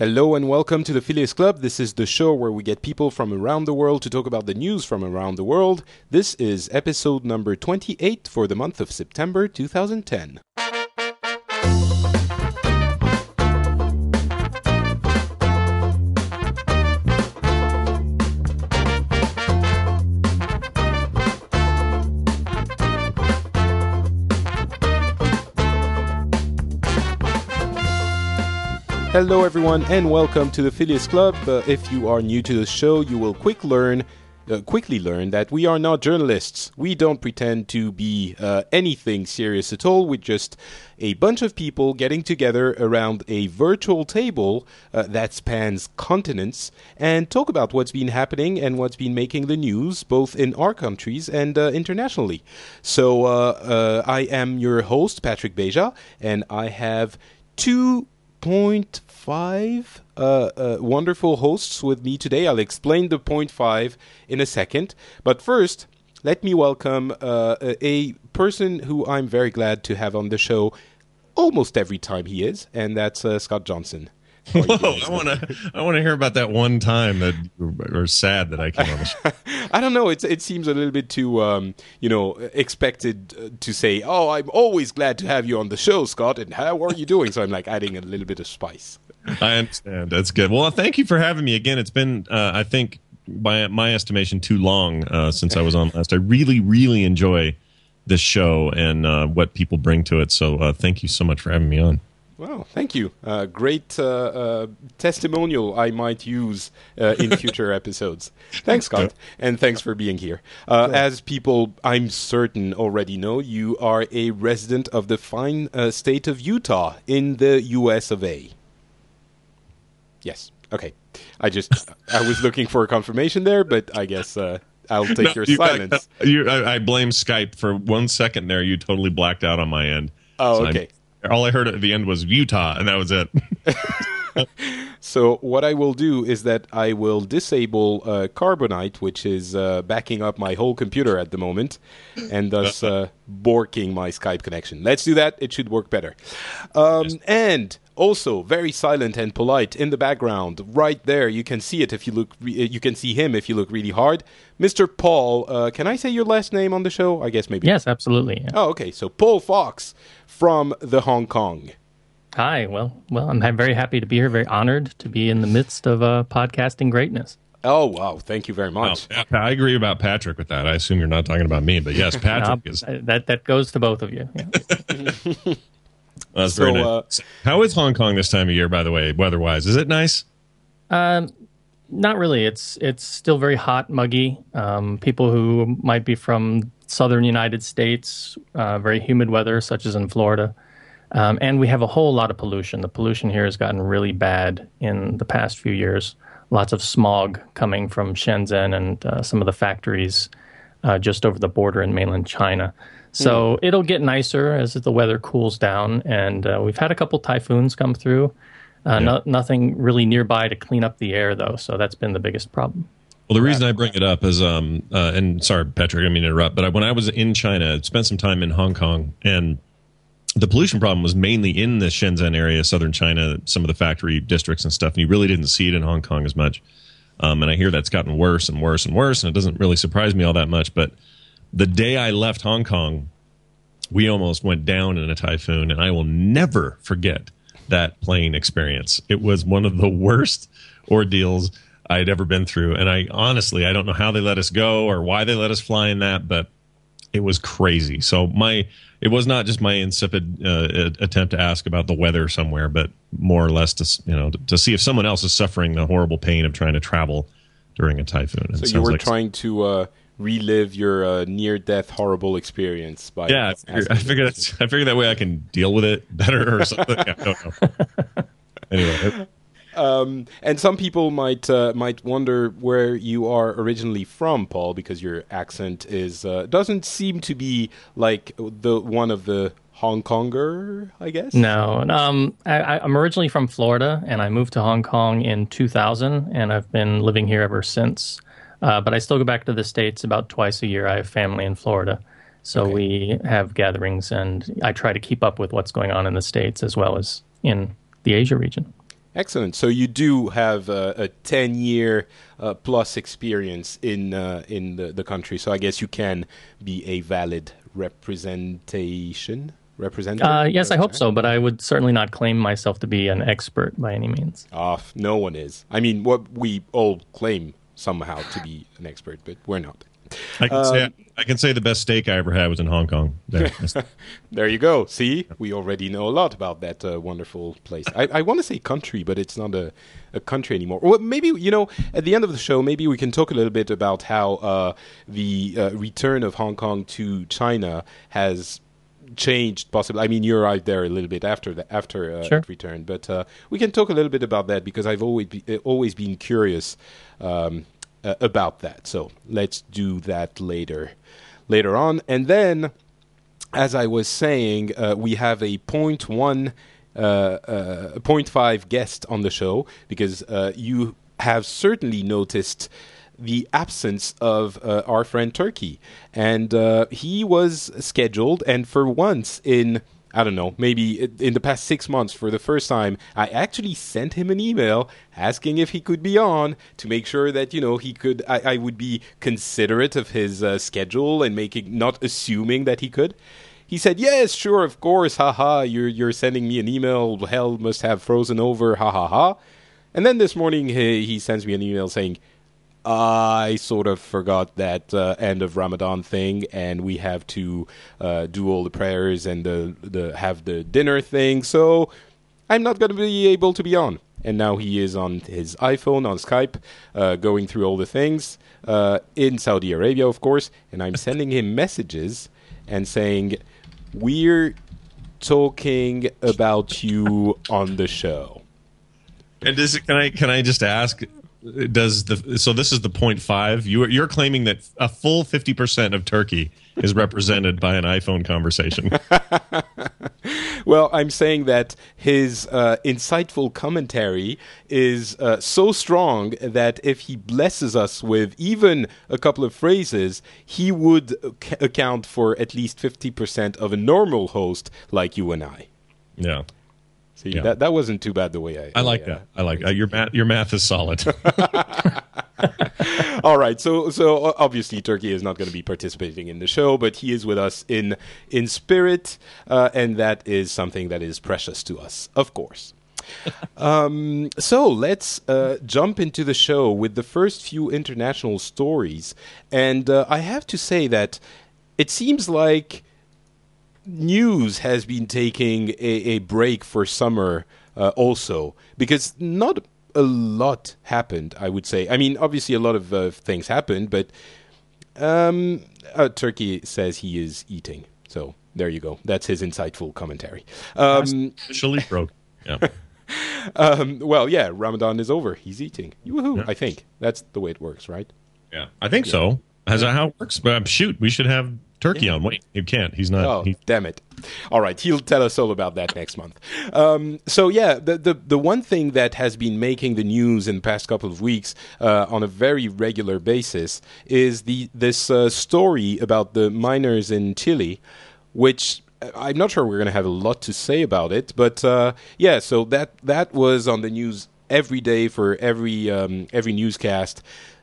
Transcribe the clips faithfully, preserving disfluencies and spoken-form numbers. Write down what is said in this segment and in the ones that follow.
Hello and welcome to the Phileas Club. This is the show where we get people from around the world to talk about the news from around the world. This is episode number twenty-eight for the month of September two thousand ten. Hello everyone and welcome to the Phileas Club. Uh, if you are new to the show, you will quick learn, uh, quickly learn that we are not journalists. We don't pretend to be uh, anything serious at all. We're just a bunch of people getting together around a virtual table uh, that spans continents and talk about what's been happening and what's been making the news, both in our countries and uh, internationally. So uh, uh, I am your host, Patrick Beja, and I have two... Point five uh, uh, wonderful hosts with me today. I'll explain the point five in a second. But first, let me welcome uh, a person who I'm very glad to have on the show almost every time he is, and that's uh, Scott Johnson. Whoa, doing, I want to I want to hear about that one time that or sad that I came on the show. I don't know. It's, it seems a little bit too, um, you know, expected to say, oh, I'm always glad to have you on the show, Scott, and how are you doing? So I'm like adding a little bit of spice. I understand. That's good. Well, thank you for having me again. It's been, uh, I think, by my estimation, too long uh, since I was on last. I really, really enjoy this show and uh, what people bring to it. So uh, thank you so much for having me on. Wow, thank you. Uh, great uh, uh, testimonial I might use uh, in future episodes. Thanks, Scott, and thanks for being here. Uh, yeah. As people, I'm certain, already know, you are a resident of the fine uh, state of Utah in the U S of A. Yes, okay. I just, I was looking for a confirmation there, but I guess... Uh, I'll take no, your you, silence. I, you, I, I blame Skype for one second there. You totally blacked out on my end. Oh, so okay. I'm, All I heard at the end was Utah, and that was it. So what I will do is that I will disable uh, Carbonite, which is uh, backing up my whole computer at the moment, and thus uh, borking my Skype connection. Let's do that. It should work better. Um, yes. And... Also, very silent and polite in the background, right there. You can see it if you look. Re- you can see him if you look really hard, Mister Paul. Uh, can I say your last name on the show? I guess maybe. Yes, absolutely. Yeah. Oh, okay. So Paul Fox from the Hong Kong. Hi. Well, well, I'm very happy to be here. Very honored to be in the midst of uh, podcasting greatness. Oh wow! Thank you very much. Oh, I agree about Patrick with that. I assume you're not talking about me, but yes, Patrick no, is. That that goes to both of you. Yeah. Well, that's so, very nice. uh, How is Hong Kong this time of year, by the way, weather-wise? Is it nice? Um, not really. It's it's still very hot, muggy. Um, people who might be from southern United States, uh, very humid weather, such as in Florida. Um, and we have a whole lot of pollution. The pollution here has gotten really bad in the past few years. Lots of smog coming from Shenzhen and uh, some of the factories uh, just over the border in mainland China. So mm. it'll get nicer as the weather cools down, and uh, we've had a couple typhoons come through. Uh, yeah. no, nothing really nearby to clean up the air, though, so that's been the biggest problem. Well, the reason I bring it up is, um, uh, and sorry, Patrick, I didn't mean to interrupt, but when I was in China, I spent some time in Hong Kong, and the pollution problem was mainly in the Shenzhen area, southern China, some of the factory districts and stuff, and you really didn't see it in Hong Kong as much. Um, and I hear that's gotten worse and worse and worse, and it doesn't really surprise me all that much, but... The day I left Hong Kong, we almost went down in a typhoon, and I will never forget that plane experience. It was one of the worst ordeals I had ever been through, and I honestly, I don't know how they let us go or why they let us fly in that, but it was crazy. So my it was not just my insipid uh, attempt to ask about the weather somewhere, but more or less to you know to, to see if someone else is suffering the horrible pain of trying to travel during a typhoon. So you were like trying to... Uh... relive your uh, near-death horrible experience by yeah. I figured I figured that way I can deal with it better or something. I don't know. Anyway, um, and some people might uh, might wonder where you are originally from, Paul, because your accent is uh, doesn't seem to be like the one of the Hong Konger, I guess. No, um, I, I'm originally from Florida, and I moved to Hong Kong in two thousand, and I've been living here ever since. Uh, but I still go back to the States about twice a year. I have family in Florida, so okay. we have gatherings, and I try to keep up with what's going on in the States as well as in the Asia region. Excellent. So you do have uh, a ten-year uh, plus experience in uh, in the, the country. So I guess you can be a valid representation. Representative? Uh, yes, I hope so, but I would certainly not claim myself to be an expert by any means. Uh, no one is. I mean, what we all claim somehow to be an expert, but we're not. I can, um, say, I can say the best steak I ever had was in Hong Kong. There, there you go. See, we already know a lot about that uh, wonderful place. I, I want to say country, but it's not a, a country anymore. Or maybe, you know, at the end of the show, maybe we can talk a little bit about how uh, the uh, return of Hong Kong to China has changed possibly. I mean, you arrived there a little bit after the, after uh, sure. return, but uh, we can talk a little bit about that because I've always be, always been curious um, uh, about that. So let's do that later, later on. And then, as I was saying, uh, we have a point one, uh, uh, point five guest on the show because uh, you have certainly noticed the absence of uh, our friend Turki. And uh, he was scheduled, and for once in, I don't know, maybe in the past six months, for the first time, I actually sent him an email asking if he could be on to make sure that, you know, he could, I, I would be considerate of his uh, schedule and making, not assuming that he could. He said, yes, sure, of course, haha, you're, you're sending me an email, hell must have frozen over, ha ha ha. And then this morning he, he sends me an email saying, I sort of forgot that uh, end of Ramadan thing, and we have to uh, do all the prayers and the, the have the dinner thing, so I'm not going to be able to be on. And now he is on his iPhone, on Skype, uh, going through all the things, uh, in Saudi Arabia, of course, and I'm sending him messages and saying, we're talking about you on the show. And this, can I can I just ask... Does the so this is the point five? You you're claiming that a full fifty percent of Turkey is represented by an iPhone conversation. Well, I'm saying that his uh, insightful commentary is uh, so strong that if he blesses us with even a couple of phrases, he would c- account for at least fifty percent of a normal host like you and I. Yeah. See, yeah. that, that wasn't too bad the way I... I like yeah. that. I like that. Your math, your math is solid. All right. So so obviously Turkey is not going to be participating in the show, but he is with us in, in spirit, uh, and that is something that is precious to us, of course. um, so let's uh, jump into the show with the first few international stories. And uh, I have to say that it seems like news has been taking a, a break for summer uh, also, because not a lot happened, I would say. I mean, obviously a lot of uh, things happened, but um, uh, Turkey says he is eating. So there you go. That's his insightful commentary. Um, officially broke. Yeah. um, well, yeah, Ramadan is over. He's eating. Woohoo, yeah. I think. That's the way it works, right? Yeah, I think yeah. so. Is that how it works? But um, shoot, we should have... Turkey yeah. on. Wait, you can't. He's not. Oh, he- damn it. All right. He'll tell us all about that next month. Um, so, yeah, the, the the one thing that has been making the news in the past couple of weeks uh, on a very regular basis is the this uh, story about the miners in Chile, which I'm not sure we're going to have a lot to say about it. But, uh, yeah, so that, that was on the news every day for every um, every newscast.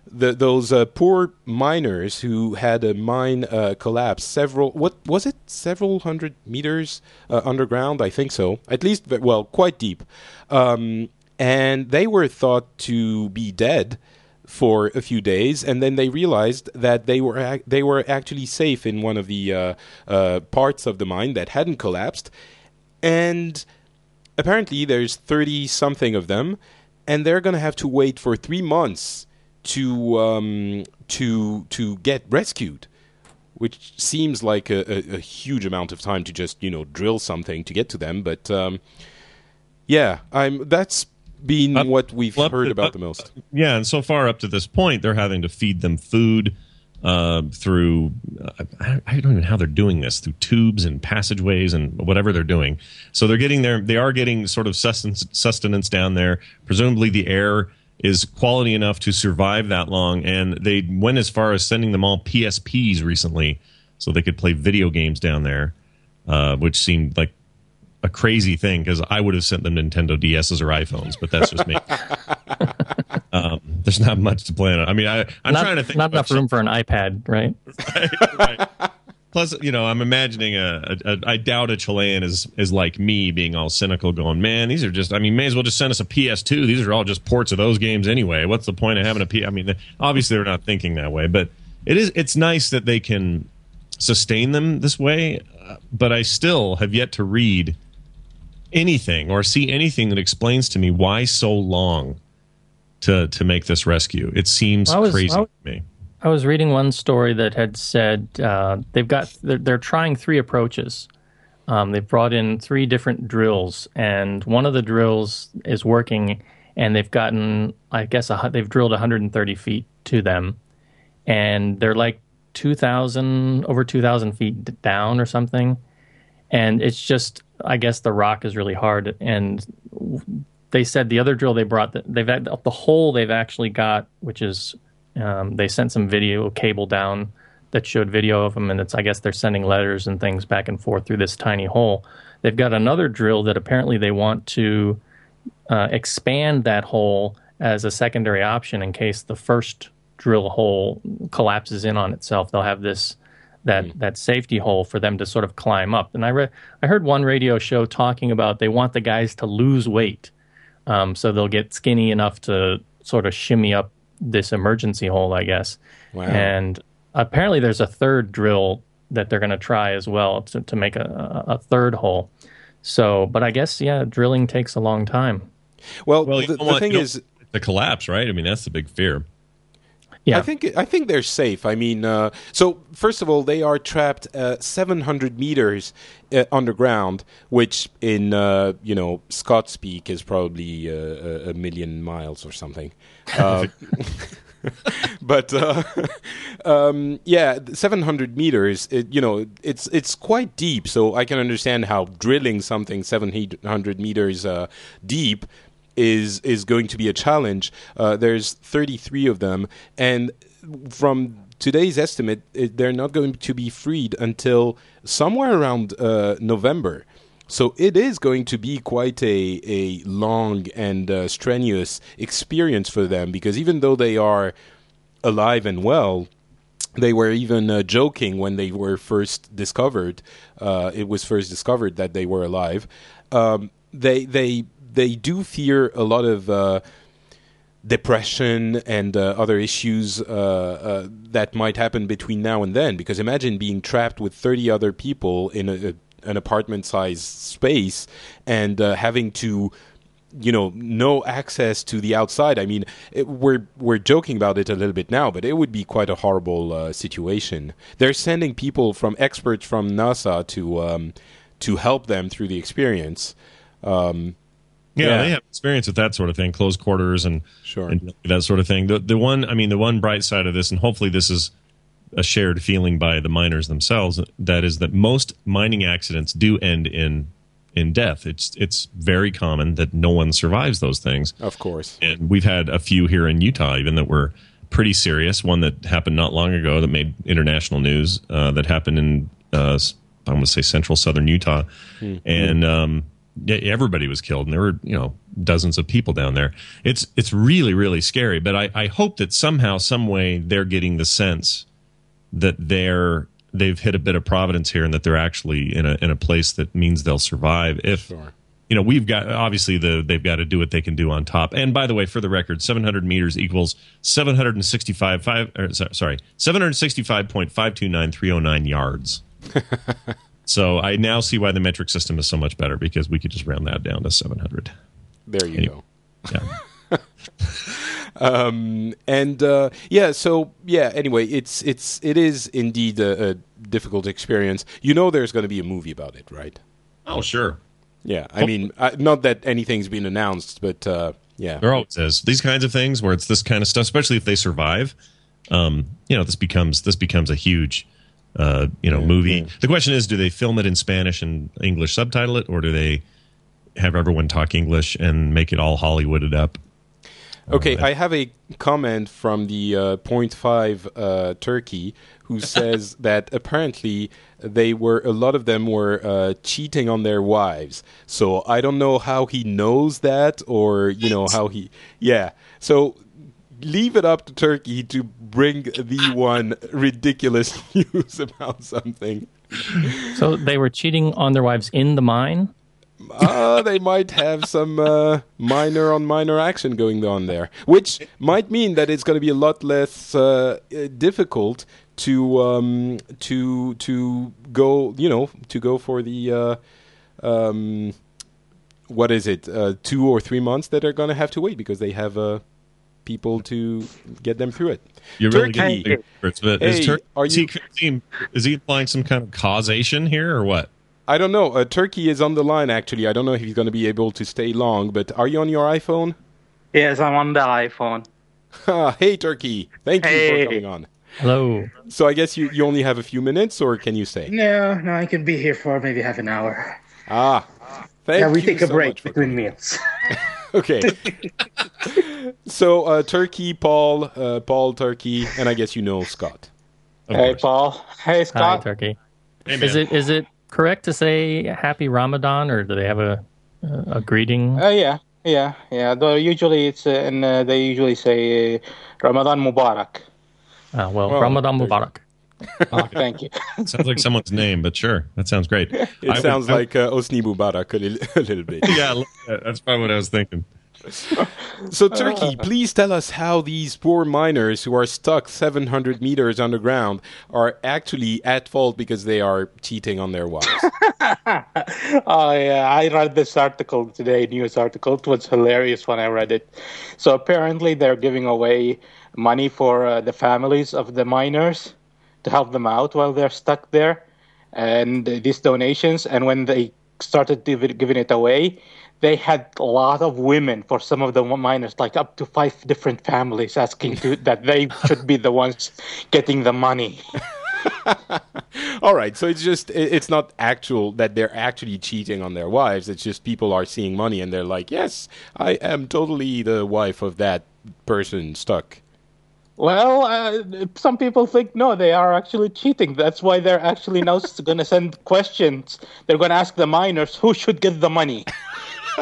The, those uh, poor miners who had a mine uh, collapse several, what was it, several hundred meters uh, underground? I think so. At least, well, quite deep. Um, and they were thought to be dead for a few days, and then they realized that they were ac- they were actually safe in one of the uh, uh, parts of the mine that hadn't collapsed. And apparently there's thirty-something of them, and they're going to have to wait for three months to um, to to get rescued, which seems like a, a, a huge amount of time to just, you know, drill something to get to them. But um, yeah, I'm that's been up, what we've up, heard about up, the most. Yeah, and so far up to this point, they're having to feed them food uh, through uh, I, I don't even know how they're doing this, through tubes and passageways and whatever they're doing. So they're getting their they are getting sort of sustenance, sustenance down there. Presumably the air is quality enough to survive that long, and they went as far as sending them all P S Ps recently so they could play video games down there, uh, which seemed like a crazy thing because I would have sent them Nintendo D S's or iPhones, but that's just me. um, there's not much to plan on. I mean, I, I'm not, trying to think. Not enough room for an iPad, right? Right, right. Plus, you know, I'm imagining a, a, a. I doubt a Chilean is is like me, being all cynical, going, "Man, these are just. I mean, may as well just send us a P S two. These are all just ports of those games anyway. What's the point of having a P?" I mean, obviously they're not thinking that way, but it is. It's nice that they can sustain them this way, but I still have yet to read anything or see anything that explains to me why so long to to make this rescue. It seems was, crazy was- to me. I was reading one story that had said uh, they've got they're, they're trying three approaches. Um, they've brought in three different drills, and one of the drills is working. And they've gotten, I guess, a, they've drilled one hundred thirty feet to them, and they're like two thousand over two thousand feet down or something. And it's just, I guess, the rock is really hard. And they said the other drill they brought, they've had the hole they've actually got, which is. Um, they sent some video cable down that showed video of them, and it's, I guess they're sending letters and things back and forth through this tiny hole. They've got another drill that apparently they want to uh, expand that hole as a secondary option in case the first drill hole collapses in on itself. They'll have this that mm-hmm. that safety hole for them to sort of climb up. And I re- I heard one radio show talking about they want the guys to lose weight, um, so they'll get skinny enough to sort of shimmy up this emergency hole, I guess. Wow. And apparently there's a third drill that they're going to try as well to, to make a, a third hole. So, but I guess, yeah, drilling takes a long time. Well, well the, the want, thing is... the collapse, right? I mean, that's the big fear. Yeah. I think I think they're safe. I mean, uh, so first of all, they are trapped uh, seven hundred meters uh, underground, which in uh, you know Scott speak is probably uh, a million miles or something. Uh, but uh, um, yeah, seven hundred meters. It, you know, it's it's quite deep. So I can understand how drilling something seven hundred meters uh, deep. Is is going to be a challenge. Uh, there's thirty-three of them, and from today's estimate, it, they're not going to be freed until somewhere around uh, November. So it is going to be quite a a long and uh, strenuous experience for them, because even though they are alive and well, they were even uh, joking when they were first discovered. Uh, it was first discovered that they were alive. Um, they they. They do fear a lot of uh, depression and uh, other issues uh, uh, that might happen between now and then. Because imagine being trapped with thirty other people in a, a, an apartment-sized space and uh, having to, you know, no access to the outside. I mean, it, we're we're joking about it a little bit now, but it would be quite a horrible uh, situation. They're sending people from experts from NASA to um, to help them through the experience. Um, Yeah, yeah, they have experience with that sort of thing, close quarters and, sure. and that sort of thing. The the one, I mean, the one bright side of this, and hopefully this is a shared feeling by the miners themselves, that is that most mining accidents do end in in death. It's it's very common that no one survives those things. Of course. And we've had a few here in Utah even that were pretty serious. One that happened not long ago that made international news uh, that happened in, uh, I'm going to say, central southern Utah. Mm-hmm. And... Um, everybody was killed, and there were, you know, dozens of people down there. It's it's really, really scary. But I, I hope that somehow, some way, they're getting the sense that they're they've hit a bit of providence here, and that they're actually in a in a place that means they'll survive. If sure. you know, we've got obviously the they've got to do what they can do on top. And by the way, for the record, seven hundred meters equals seven hundred sixty-five five or, sorry seven hundred sixty-five point five two nine three oh nine yards. So I now see why the metric system is so much better, because we could just round that down to seven hundred. There you anyway, go. Yeah. um, and uh, yeah, so yeah. Anyway, it's it's it is indeed a, a difficult experience. You know, there's going to be a movie about it, right? Oh, sure. Yeah, I mean, I, not that anything's been announced, but uh, yeah, there always is these kinds of things where it's this kind of stuff, especially if they survive. Um, you know, this becomes this becomes a huge. Uh, you know, yeah, movie. Yeah. The question is, do they film it in Spanish and English subtitle it, or do they have everyone talk English and make it all Hollywooded up? Okay, I have a comment from the uh, point five uh, Turkey, who says that apparently they were a lot of them were uh, cheating on their wives. So I don't know how he knows that, or you know how he, yeah. So leave it up to Turkey to bring the one ridiculous news about something. So they were cheating on their wives in the mine? Uh, they might have some uh, minor on minor action going on there, which might mean that it's going to be a lot less uh, difficult to um, to to go, you know, to go for the uh, um, what is it, uh, two or three months that are going to have to wait because they have uh, people to get them through it. You're really Turkey, getting big hey, is, Tur- are you- is, he, is he applying some kind of causation here or what? I don't know. Uh, Turkey is on the line, actually. I don't know if he's going to be able to stay long, but are you on your iPhone? Yes, I'm on the iPhone. Hey, Turkey. Thank hey. you for coming on. Hello. So I guess you, you only have a few minutes, or can you stay? No, no, I can be here for maybe half an hour. Ah, thank yeah, we you take a so break between meals. Okay. So uh, Turkey, Paul, uh, Paul, Turkey, and I guess you know Scott. Hey, Paul. Hey, Scott. Hi, Turkey. Hey, is it? Is it... correct to say Happy Ramadan, or do they have a a, a greeting? Uh, yeah, yeah, yeah. Though usually it's uh, and uh, they usually say uh, Ramadan Mubarak. Ah, well, oh, Ramadan Mubarak. Oh, thank you. Sounds like someone's name, but sure, that sounds great. It I sounds would, like uh, Hosni Mubarak a little, a little bit. Yeah, that's probably what I was thinking. So, Turkey, please tell us how these poor miners who are stuck seven hundred meters underground are actually at fault because they are cheating on their wives. Oh, yeah. I read this article today, news article. It was hilarious when I read it. So, apparently, they're giving away money for uh, the families of the miners to help them out while they're stuck there. And uh, these donations, and when they started div- giving it away, they had a lot of women for some of the miners, like up to five different families asking to, that they should be the ones getting the money. All right. So it's just, it's not actual that they're actually cheating on their wives. It's just people are seeing money and they're like, yes, I am totally the wife of that person stuck. Well, uh, some people think, no, they are actually cheating. That's why they're actually now going to send questions. They're going to ask the miners who should get the money.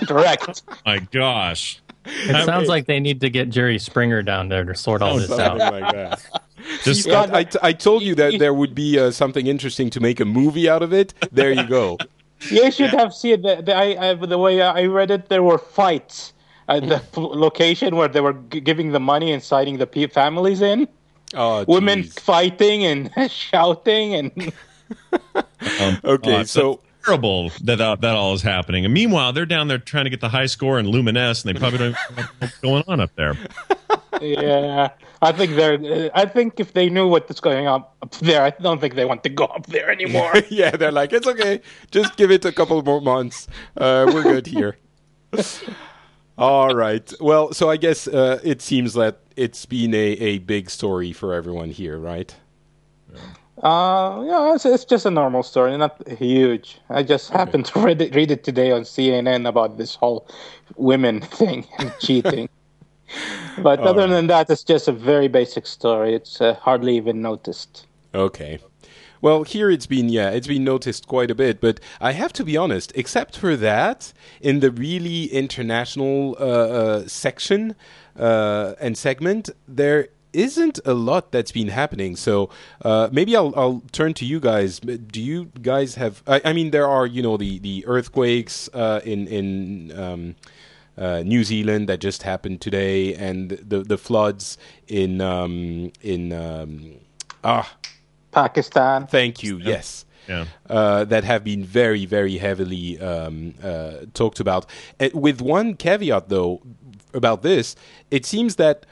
Correct. My gosh. It I sounds mean, like they need to get Jerry Springer down there to sort all this out. Like that. Just Scott, I, t- I told you that there would be uh, something interesting to make a movie out of it. There you go. You should yeah. have seen the, the, I, I, the way I read it, there were fights at the location where they were g- giving the money and citing the p- families in. Oh, women geez. Fighting and shouting. And um, okay, uh, so... terrible that uh, that all is happening. And meanwhile, they're down there trying to get the high score in Luminous, and they probably don't even know what's going on up there. Yeah, I think they're. I think if they knew what was going on up there, I don't think they want to go up there anymore. Yeah, they're like, it's okay. Just give it a couple more months. Uh, we're good here. All right. Well, so I guess uh, it seems that it's been a, a big story for everyone here, right? Yeah. Uh, yeah, it's, it's just a normal story, not huge. I just okay. happened to read it, read it today on C N N about this whole women thing and cheating. But All other right. than that, it's just a very basic story. It's uh, hardly even noticed. Okay. Well, here it's been, yeah, it's been noticed quite a bit. But I have to be honest, except for that, in the really international uh, uh, section uh, and segment, there isn't a lot that's been happening, so uh, maybe I'll, I'll turn to you guys. Do you guys have? I, I mean, there are you know the the earthquakes uh, in in um, uh, New Zealand that just happened today, and the the floods in um, in um, ah Pakistan. Thank you. Yep. Yes. Yeah. Uh, that have been very, very heavily um, uh, talked about. And with one caveat, though, about this, it seems that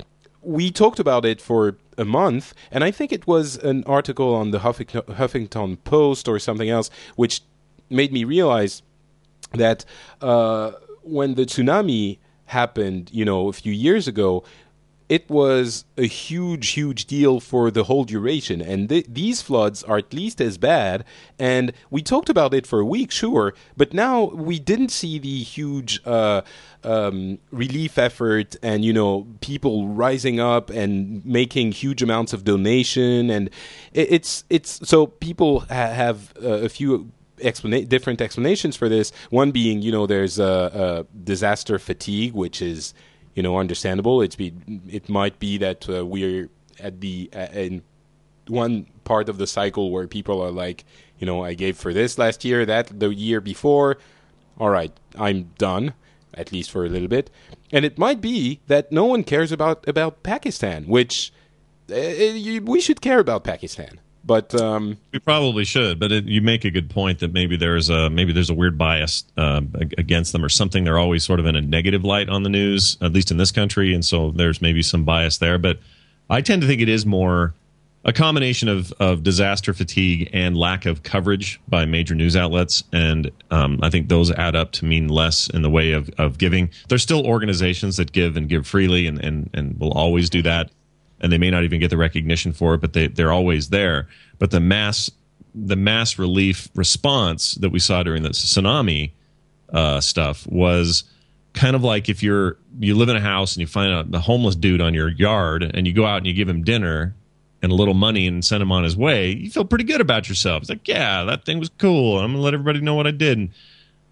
we talked about it for a month, and I think it was an article on the Huffington Post or something else, which made me realize that uh, when the tsunami happened, you know, a few years ago, it was a huge, huge deal for the whole duration. And th- these floods are at least as bad. And we talked about it for a week, sure, but now we didn't see the huge uh, um, relief effort and, you know, people rising up and making huge amounts of donation. And it, it's it's so people ha- have uh, a few Explana- different explanations for this. One being, you know, there's a uh, uh, disaster fatigue, which is, you know, understandable. It's be it might be that uh, we're at the uh, in one part of the cycle where people are like, you know, I gave for this last year, that the year before. All right, I'm done, at least for a little bit. And it might be that no one cares about about Pakistan, which uh, we should care about Pakistan. But um, we probably should. But it, you make a good point that maybe there's a maybe there's a weird bias uh, against them or something. They're always sort of in a negative light on the news, at least in this country, and so there's maybe some bias there. But I tend to think it is more a combination of of disaster fatigue and lack of coverage by major news outlets, and um, I think those add up to mean less in the way of of giving. There's still organizations that give and give freely, and and, and will always do that. And they may not even get the recognition for it, but they, they're always there. But the mass the mass relief response that we saw during the tsunami uh, stuff was kind of like if you're you live in a house and you find a, a homeless dude on your yard and you go out and you give him dinner and a little money and send him on his way, you feel pretty good about yourself. It's like, yeah, that thing was cool. I'm going to let everybody know what I did. And,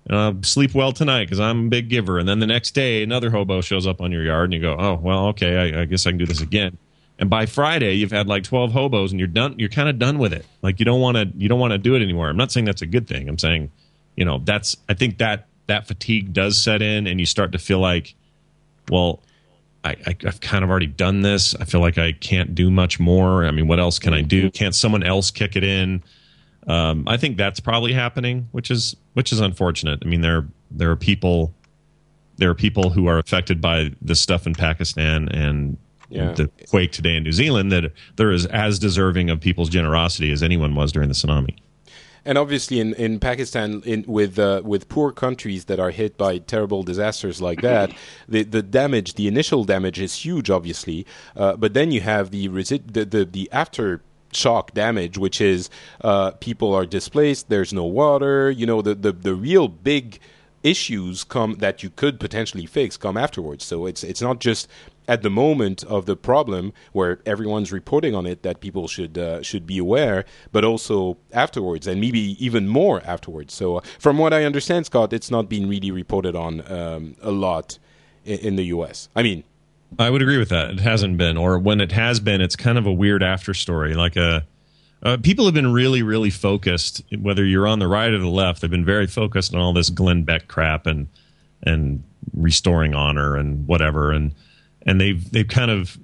Uh, sleep well tonight because I'm a big giver. And then the next day, another hobo shows up on your yard and you go, oh, well, okay, I, I guess I can do this again. And by Friday, you've had like twelve hobos and you're done. You're kind of done with it. Like you don't want to you don't want to do it anymore. I'm not saying that's a good thing. I'm saying, you know, that's I think that that fatigue does set in and you start to feel like, well, I, I, I've kind of already done this. I feel like I can't do much more. I mean, what else can I do? Can't someone else kick it in? Um, I think that's probably happening, which is which is unfortunate. I mean, there there are people there are people who are affected by the stuff in Pakistan and yeah. the quake today in New Zealand that there is as deserving of people's generosity as anyone was during the tsunami. And obviously, in, in Pakistan, in, with uh, with poor countries that are hit by terrible disasters like that, the, the damage, the initial damage, is huge, obviously. Uh, but then you have the resi- the the, the after. shock damage, which is uh, people are displaced, there's no water, you know, the, the, the real big issues come that you could potentially fix come afterwards. So it's it's not just at the moment of the problem where everyone's reporting on it that people should uh, should be aware, but also afterwards and maybe even more afterwards. So uh, from what I understand, Scott, it's not been really reported on um, a lot in, in the U S. I mean, I would agree with that. It hasn't been, or when it has been, it's kind of a weird after story. Like a, uh, people have been really, really focused. Whether you're on the right or the left, they've been very focused on all this Glenn Beck crap and and restoring honor and whatever. And and they've they've kind of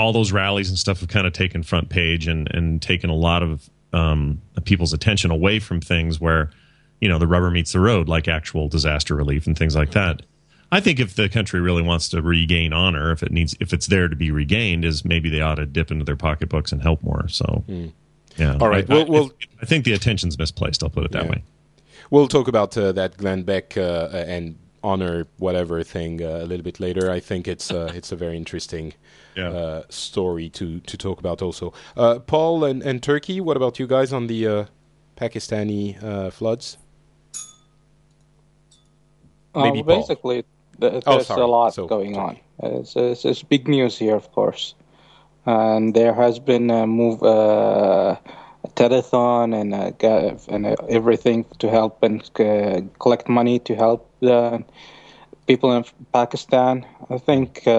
all those rallies and stuff have kind of taken front page and and taken a lot of um, people's attention away from things where, you know, the rubber meets the road, like actual disaster relief and things like that. I think if the country really wants to regain honor, if it needs, if it's there to be regained, is maybe they ought to dip into their pocketbooks and help more. So, mm. yeah. All right. I, well, I, well, I think the attention's misplaced. I'll put it that yeah. way. We'll talk about uh, that Glenn Beck uh, and honor whatever thing uh, a little bit later. I think it's uh, it's a very interesting yeah. uh, story to, to talk about. Also, uh, Paul and, and Turkey. What about you guys on the uh, Pakistani uh, floods? Maybe uh, well, basically. There's oh, a lot so, going on. It's, it's, it's big news here, of course. And there has been a move, uh, a telethon and, a, and a, everything to help and uh, collect money to help the people in Pakistan. I think uh,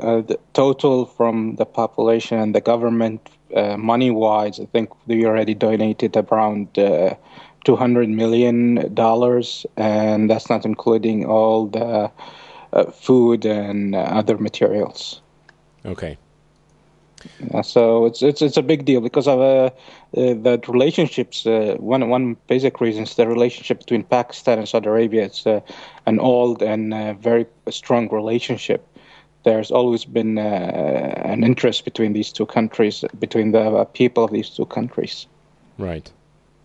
uh, the total from the population and the government, uh, money-wise, I think we already donated around... Uh, two hundred million dollars, and that's not including all the uh, food and uh, other materials. Okay. Uh, so it's it's it's a big deal because of uh, uh, the relationships. Uh, one one basic reason is the relationship between Pakistan and Saudi Arabia. It's uh, an old and uh, very strong relationship. There's always been uh, an interest between these two countries, between the uh, people of these two countries. Right.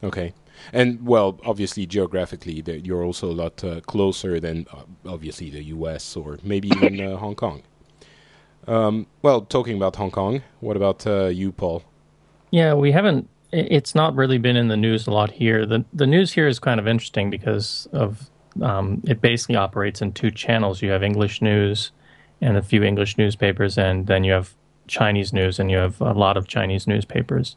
Okay. And, well, obviously, geographically, the, you're also a lot uh, closer than, uh, obviously, the U S or maybe even uh, Hong Kong. Um, well, talking about Hong Kong, what about uh, you, Paul? Yeah, we haven't. It's not really been in the news a lot here. The the news here is kind of interesting because of um, it basically operates in two channels. You have English news and a few English newspapers, and then you have Chinese news, and you have a lot of Chinese newspapers.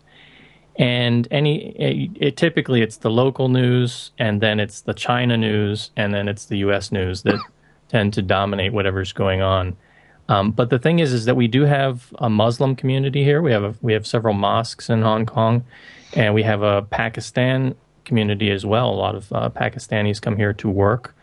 And any it, it typically it's the local news, and then it's the China news, and then it's the U S news that tend to dominate whatever's going on. Um, but the thing is, is that we do have a Muslim community here. We have a, we have several mosques in Hong Kong, and we have a Pakistan community as well. A lot of uh, Pakistanis come here to work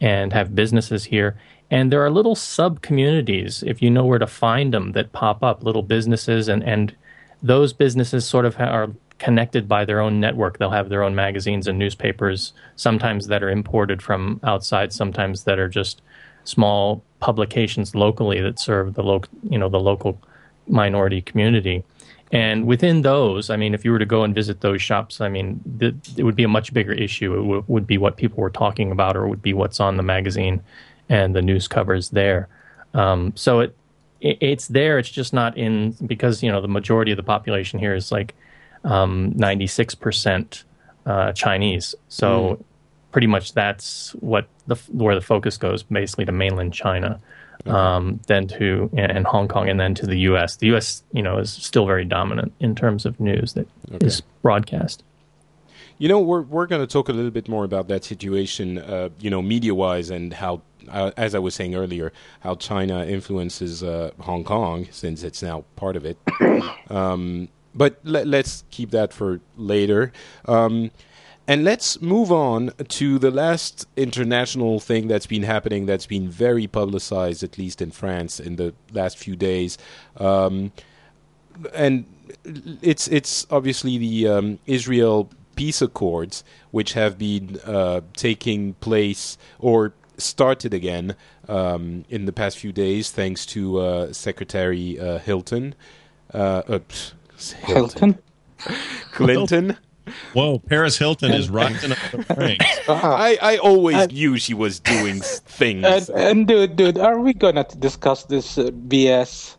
and have businesses here. And there are little sub-communities, if you know where to find them, that pop up, little businesses. And, and those businesses sort of ha- are connected by their own network. They'll have their own magazines and newspapers, sometimes that are imported from outside, sometimes that are just small publications locally that serve the local, you know, the local minority community. And within those, I mean, if you were to go and visit those shops, I mean, th- it would be a much bigger issue. It w- would be what people were talking about, or it would be what's on the magazine and the news covers there. Um, so it, it it's there. It's just not in, because, you know, the majority of the population here is like um, ninety-six percent uh, Chinese. So mm. pretty much that's what the where the focus goes, basically to mainland China, um, then to and Hong Kong, and then to the U S. The U S, you know, is still very dominant in terms of news that okay. is broadcast. You know, we're we're going to talk a little bit more about that situation, uh, you know, media-wise, and how, uh, as I was saying earlier, how China influences uh, Hong Kong, since it's now part of it. Um, but le- let's keep that for later. Um And let's move on to the last international thing that's been happening, that's been very publicized, at least in France, in the last few days. Um, and it's it's obviously the um, Israel peace accords, which have been uh, taking place or started again um, in the past few days, thanks to uh, Secretary uh, Hilton. Uh, oops, Hilton? Hilton? Clinton? Whoa, Paris Hilton is rocking up the ranks. Uh-huh. I, I always uh, knew she was doing things. And, and dude, dude, are we gonna discuss this uh, B S?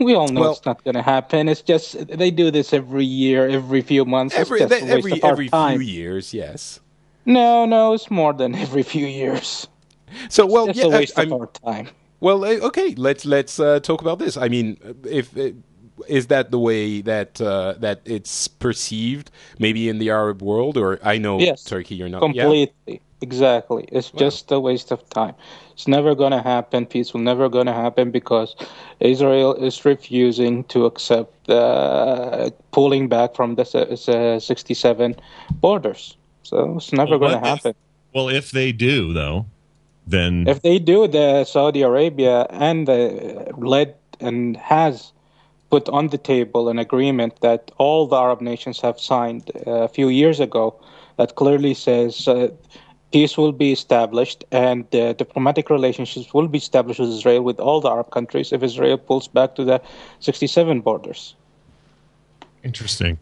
We all know well, it's not gonna happen. It's just they do this every year, every few months. Every it's just they, every, every few years, yes. No, no, it's more than every few years. So well, it's just yeah, a waste I, of I'm, our time. Well, okay, let's let's uh, talk about this. I mean, if. Uh, Is that the way that uh, that it's perceived, maybe in the Arab world? Or I know, yes, Turkey, you're not... Completely, yeah. Exactly. It's wow. just a waste of time. It's never going to happen. Peace will never going to happen because Israel is refusing to accept uh, pulling back from the uh, sixty-seven borders. So it's never well, going to happen. If, well, if they do, though, then... If they do, the Saudi Arabia and the led and has... put on the table an agreement that all the Arab nations have signed uh, a few years ago that clearly says uh, peace will be established and uh, diplomatic relationships will be established with Israel, with all the Arab countries, if Israel pulls back to the sixty-seven borders. Interesting.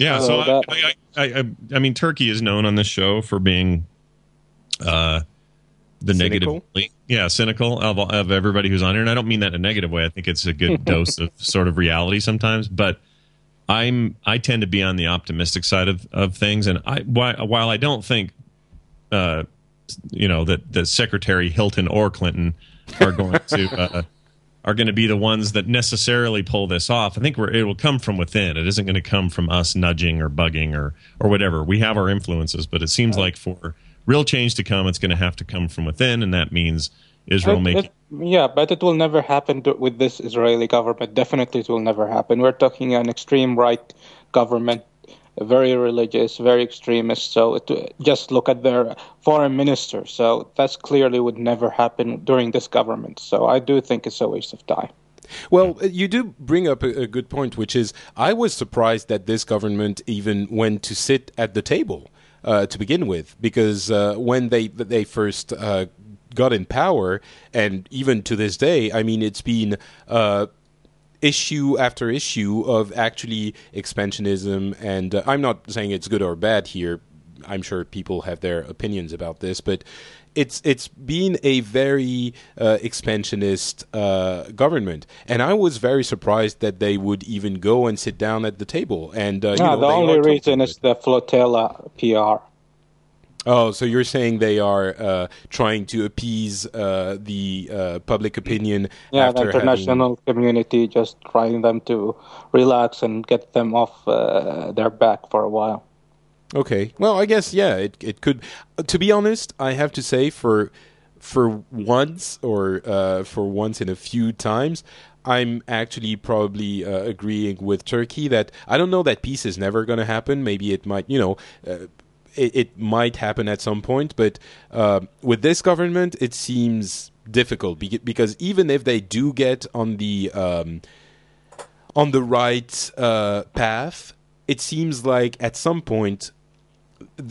Yeah, so, so that, I, I, I, I mean, Turkey is known on this show for being uh, the cynical? negative... Yeah, cynical of, of everybody who's on here, and I don't mean that in a negative way. I think it's a good dose of sort of reality sometimes. But I'm I tend to be on the optimistic side of, of things, and I while, while I don't think, uh, you know, that, that Secretary Hilton or Clinton are going to uh, are going to be the ones that necessarily pull this off. I think we're, it will come from within. It isn't going to come from us nudging or bugging or or whatever. We have our influences, but it seems like for real change to come, it's going to have to come from within, and that means Israel it, making... It, yeah, but it will never happen to, with this Israeli government. Definitely it will never happen. We're talking an extreme right government, very religious, very extremist. So it, just look at their foreign minister. So that's clearly would never happen during this government. So I do think it's a waste of time. Well, you do bring up a, a good point, which is I was surprised that this government even went to sit at the table uh, to begin with, because uh, when they they first uh, got in power, and even to this day, I mean, it's been uh, issue after issue of actually expansionism, and uh, I'm not saying it's good or bad here. I'm sure people have their opinions about this, but it's it's been a very uh, expansionist uh, government, and I was very surprised that they would even go and sit down at the table. And uh, no, you know, the only reason is the flotilla P R. Oh, so you're saying they are uh, trying to appease uh, the uh, public opinion? Yeah, after the international having... community, just trying them to relax and get them off uh, their back for a while. Okay. Well, I guess, yeah, it it could. To be honest, I have to say for for once or uh, for once in a few times, I'm actually probably uh, agreeing with Turkey that I don't know that peace is never going to happen. Maybe it might, you know... Uh, It, it might happen at some point, but uh, with this government, it seems difficult because even if they do get on the um, on the right uh, path, it seems like at some point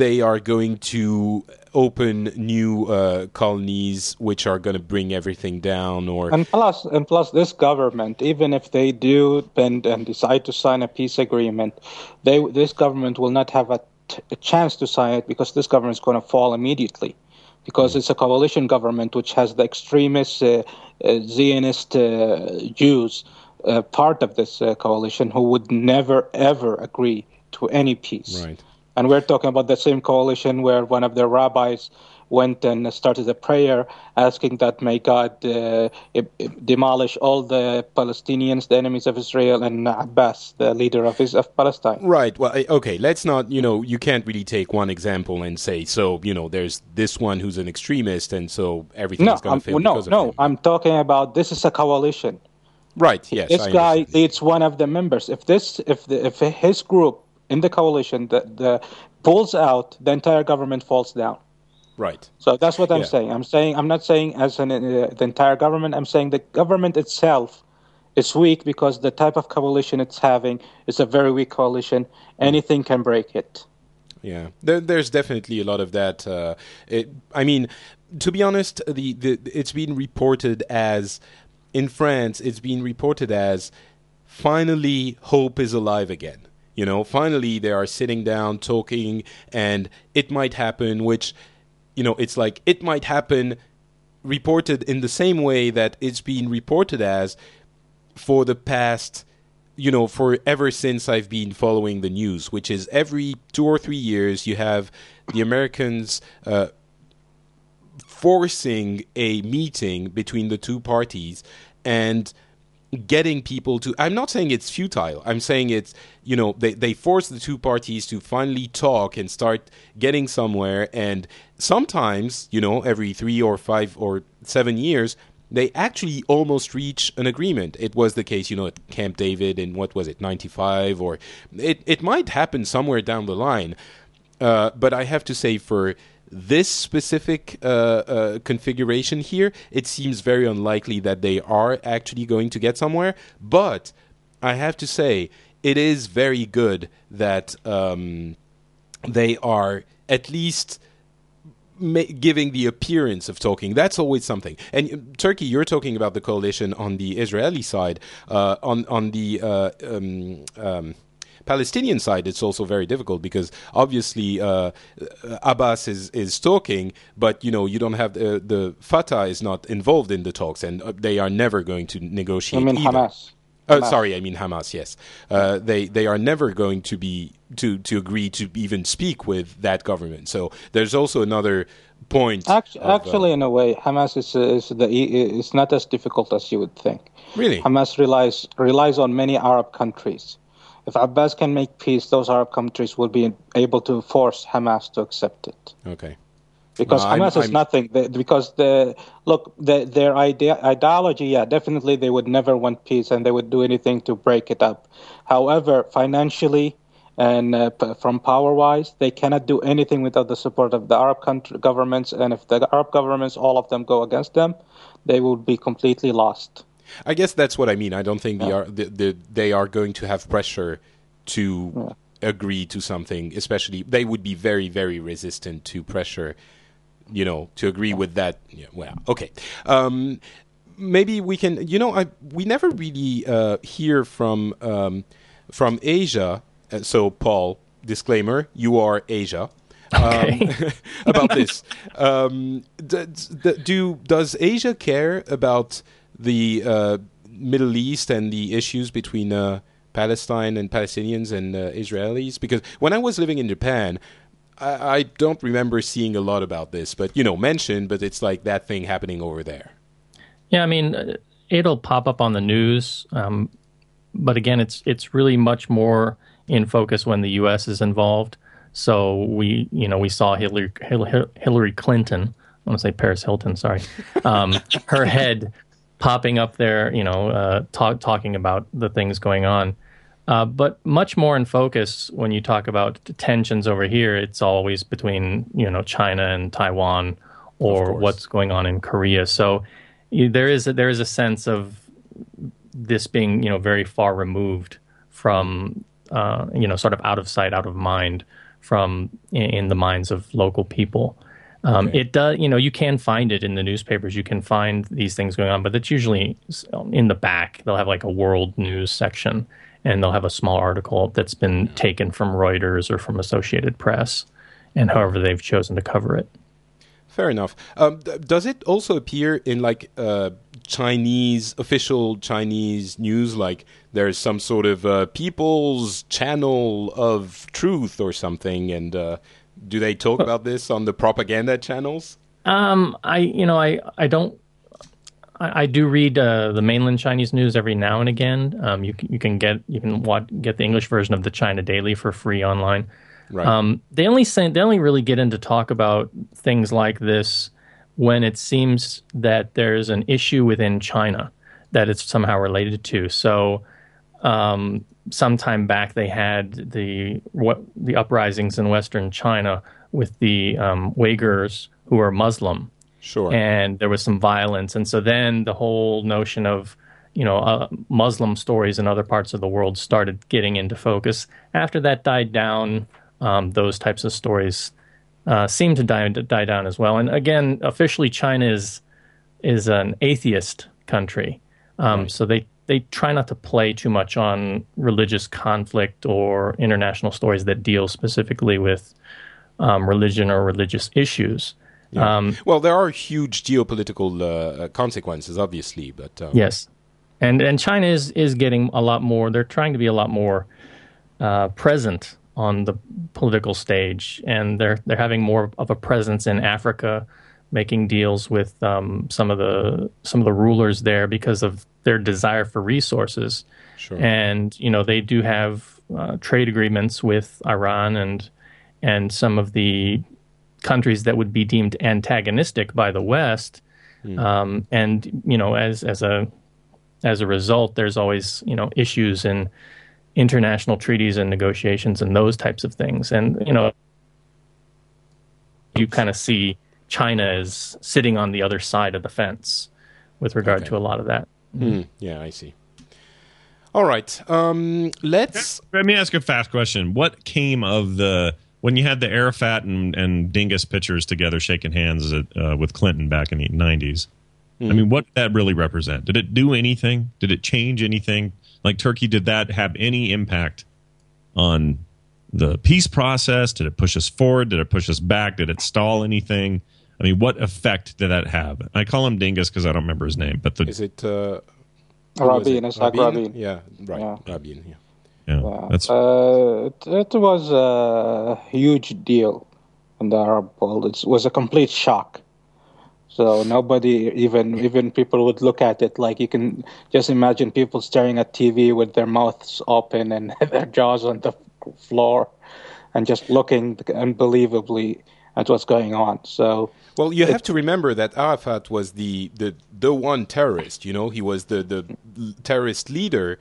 they are going to open new uh, colonies, which are going to bring everything down. Or and plus, and plus, this government, even if they do bend and decide to sign a peace agreement, they this government will not have a a chance to sign it because this government is going to fall immediately because it's a coalition government which has the extremist uh, uh, Zionist uh, Jews uh, part of this uh, coalition who would never ever agree to any peace. Right. And we're talking about the same coalition where one of their rabbis went and started a prayer asking that may God uh, demolish all the Palestinians, the enemies of Israel, and Abbas, the leader of his, of Palestine. Right. Well, okay, let's not, you know, you can't really take one example and say, so, you know, there's this one who's an extremist, and so everything's no, going to fail no, because of No, no, I'm talking about this is a coalition. Right, yes. This I guy leads one of the members. If this, if the, if his group in the coalition the, the pulls out, the entire government falls down. Right. So that's what I'm yeah. saying. I'm saying I'm not saying as an, uh, the entire government. I'm saying the government itself is weak because the type of coalition it's having is a very weak coalition. Anything can break it. Yeah, there, there's definitely a lot of that. Uh, it, I mean, to be honest, the, the it's been reported as in France. It's been reported as finally hope is alive again. You know, finally they are sitting down talking, and it might happen, which. You know, it's like it might happen reported in the same way that it's been reported as for the past, you know, for ever since I've been following the news, which is every two or three years you have the Americans uh, forcing a meeting between the two parties and getting people to... I'm not saying it's futile. I'm saying it's, you know, they, they force the two parties to finally talk and start getting somewhere. And sometimes, you know, every three or five or seven years, they actually almost reach an agreement. It was the case, you know, at Camp David in, what was it, ninety-five? Or it, it might happen somewhere down the line. Uh, but I have to say for... This specific uh, uh, configuration here, it seems very unlikely that they are actually going to get somewhere. But I have to say, it is very good that um, they are at least ma- giving the appearance of talking. That's always something. And Turkey, you're talking about the coalition on the Israeli side, uh, on on the. Uh, um, um, Palestinian side, it's also very difficult because obviously uh, Abbas is, is talking, but you know you don't have the, the Fatah is not involved in the talks, and they are never going to negotiate. I mean either. Hamas. Oh, Hamas. sorry, I mean Hamas. Yes, uh, they they are never going to be to, to agree to even speak with that government. So there's also another point. Actually, of, actually uh, in a way, Hamas is is the is not as difficult as you would think. Really, Hamas relies relies on many Arab countries. If Abbas can make peace, those Arab countries will be able to force Hamas to accept it. Okay. Because no, Hamas I'm, is I'm... nothing. They, because, the look, the, their idea, ideology, yeah, definitely they would never want peace and they would do anything to break it up. However, financially and uh, p- from power-wise, they cannot do anything without the support of the Arab country, governments. And if the Arab governments, all of them, go against them, they will be completely lost. I guess that's what I mean. I don't think yeah. they are the, the, they are going to have pressure to yeah. agree to something. Especially, they would be very, very resistant to pressure. You know, to agree yeah. with that. Yeah, well, okay. Um, maybe we can. You know, I we never really uh, hear from um, from Asia. So, Paul, disclaimer: you are Asia. okay. um, about this. Um, do, do does Asia care about the uh, Middle East and the issues between uh, Palestine and Palestinians and uh, Israelis? Because when I was living in Japan, I, I don't remember seeing a lot about this, but, you know, mentioned, but it's like that thing happening over there. Yeah, I mean, it'll pop up on the news. Um, but again, it's it's really much more in focus when the U S is involved. So we, you know, we saw Hillary, Hillary Clinton, I want to say Paris Hilton, sorry, um, her head popping up there, you know, uh, talk, talking about the things going on. Uh, but much more in focus when you talk about tensions over here, it's always between, you know, China and Taiwan or what's going on in Korea. So there is a, there is a sense of this being, you know, very far removed from, uh, you know, sort of out of sight, out of mind from in, in the minds of local people. Um, okay. It does, you know, you can find it in the newspapers. You can find these things going on, but it's usually in the back. They'll have like a world news section, and they'll have a small article that's been taken from Reuters or from Associated Press, and however they've chosen to cover it. Fair enough. Um, th- does it also appear in like uh, Chinese, official Chinese news? Like there's some sort of uh, People's Channel of Truth or something, and uh, do they talk about this on the propaganda channels? Um, I, you know, I, I don't. I, I do read uh, the mainland Chinese news every now and again. Um, you you can get you can watch, get the English version of the China Daily for free online. Right. Um, they only say, they only really get into talk about things like this when it seems that there's an issue within China that it's somehow related to. So, um, sometime back they had the what, the uprisings in Western China with the um, Uyghurs, who are Muslim. Sure. And there was some violence, and so then the whole notion of, you know, uh, Muslim stories in other parts of the world started getting into focus. After that died down. Um, those types of stories uh, seem to die, die down as well. And again, officially, China is is an atheist country, um, right. so they, they try not to play too much on religious conflict or international stories that deal specifically with um, religion or religious issues. Yeah. Um, well, there are huge geopolitical uh, consequences, obviously, but um... yes, and and China is is getting a lot more. They're trying to be a lot more uh, present on the political stage, and they're they're having more of a presence in Africa, making deals with um, some of the some of the rulers there because of their desire for resources. Sure. And you know they do have uh, trade agreements with Iran and and some of the countries that would be deemed antagonistic by the West. Mm. Um, and you know as as a as a result, there's always you know issues in international treaties and negotiations and those types of things. And, you know, you kind of see China is sitting on the other side of the fence with regard okay. to a lot of that. Mm. Yeah, I see. All right. Um, let's... Let me ask a fast question. What came of the... When you had the Arafat and, and Dingus pictures together shaking hands at, uh, with Clinton back in the nineties, mm. I mean, what did that really represent? Did it do anything? Did it change anything? Like Turkey, did that have any impact on the peace process? Did it push us forward? Did it push us back? Did it stall anything? I mean, what effect did that have? I call him Dingus because I don't remember his name. But the, is it uh, Rabin? Is it? Rabin? Rabin? Yeah, right. Yeah. Rabin. Yeah, yeah. yeah. That's uh, it, it was a huge deal in the Arab world. It was a complete shock. So nobody, even even people would look at it like you can just imagine people staring at T V with their mouths open and their jaws on the floor and just looking unbelievably at what's going on. So well, you have to remember that Arafat was the, the, the one terrorist, you know. He was the, the terrorist leader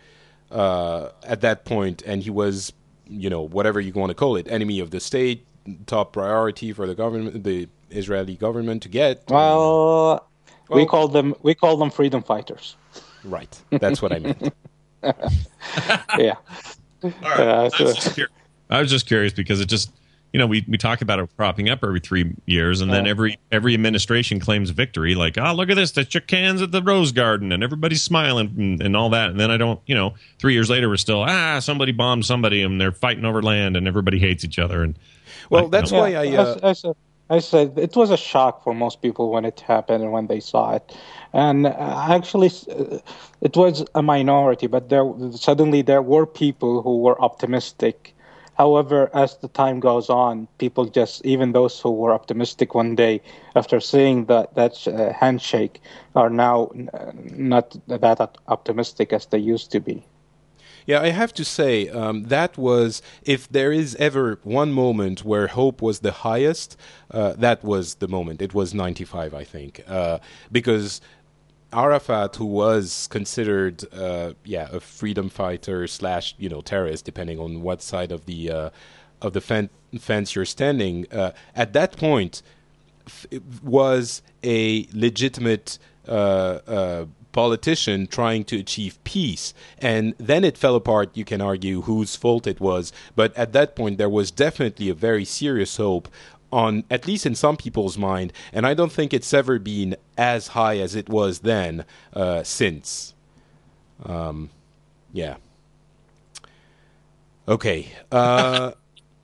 uh, at that point, and he was, you know, whatever you want to call it, enemy of the state, top priority for the government, the Israeli government to get. Well, um, well, we call them we call them freedom fighters. Right, that's what I meant. yeah. All right. Uh, so. I, was just I was just curious because it just you know, we, we talk about it cropping up every three years, and then every every administration claims victory, like, oh, look at this, they shook hands at the Rose Garden, and everybody's smiling and, and all that. And then I don't, you know, three years later, we're still, ah, somebody bombed somebody, and they're fighting over land, and everybody hates each other. And well, like, that's you know, why I... Uh, I, I said, I said it was a shock for most people when it happened and when they saw it. And uh, actually, uh, it was a minority, but there suddenly there were people who were optimistic. However, as the time goes on, people just, even those who were optimistic one day after seeing that, that uh, handshake are now not that optimistic as they used to be. Yeah, I have to say um, that was, if there is ever one moment where hope was the highest, uh, that was the moment. It was ninety-five, I think, uh, because Arafat, who was considered, uh, yeah, a freedom fighter slash, you know, terrorist, depending on what side of the uh, of the fen- fence you're standing, uh, at that point f- was a legitimate uh, uh politician trying to achieve peace, and then it fell apart. You can argue whose fault it was, but at that point there was definitely a very serious hope, on at least in some people's mind, and I don't think it's ever been as high as it was then uh, since. Um, yeah. Okay. Uh,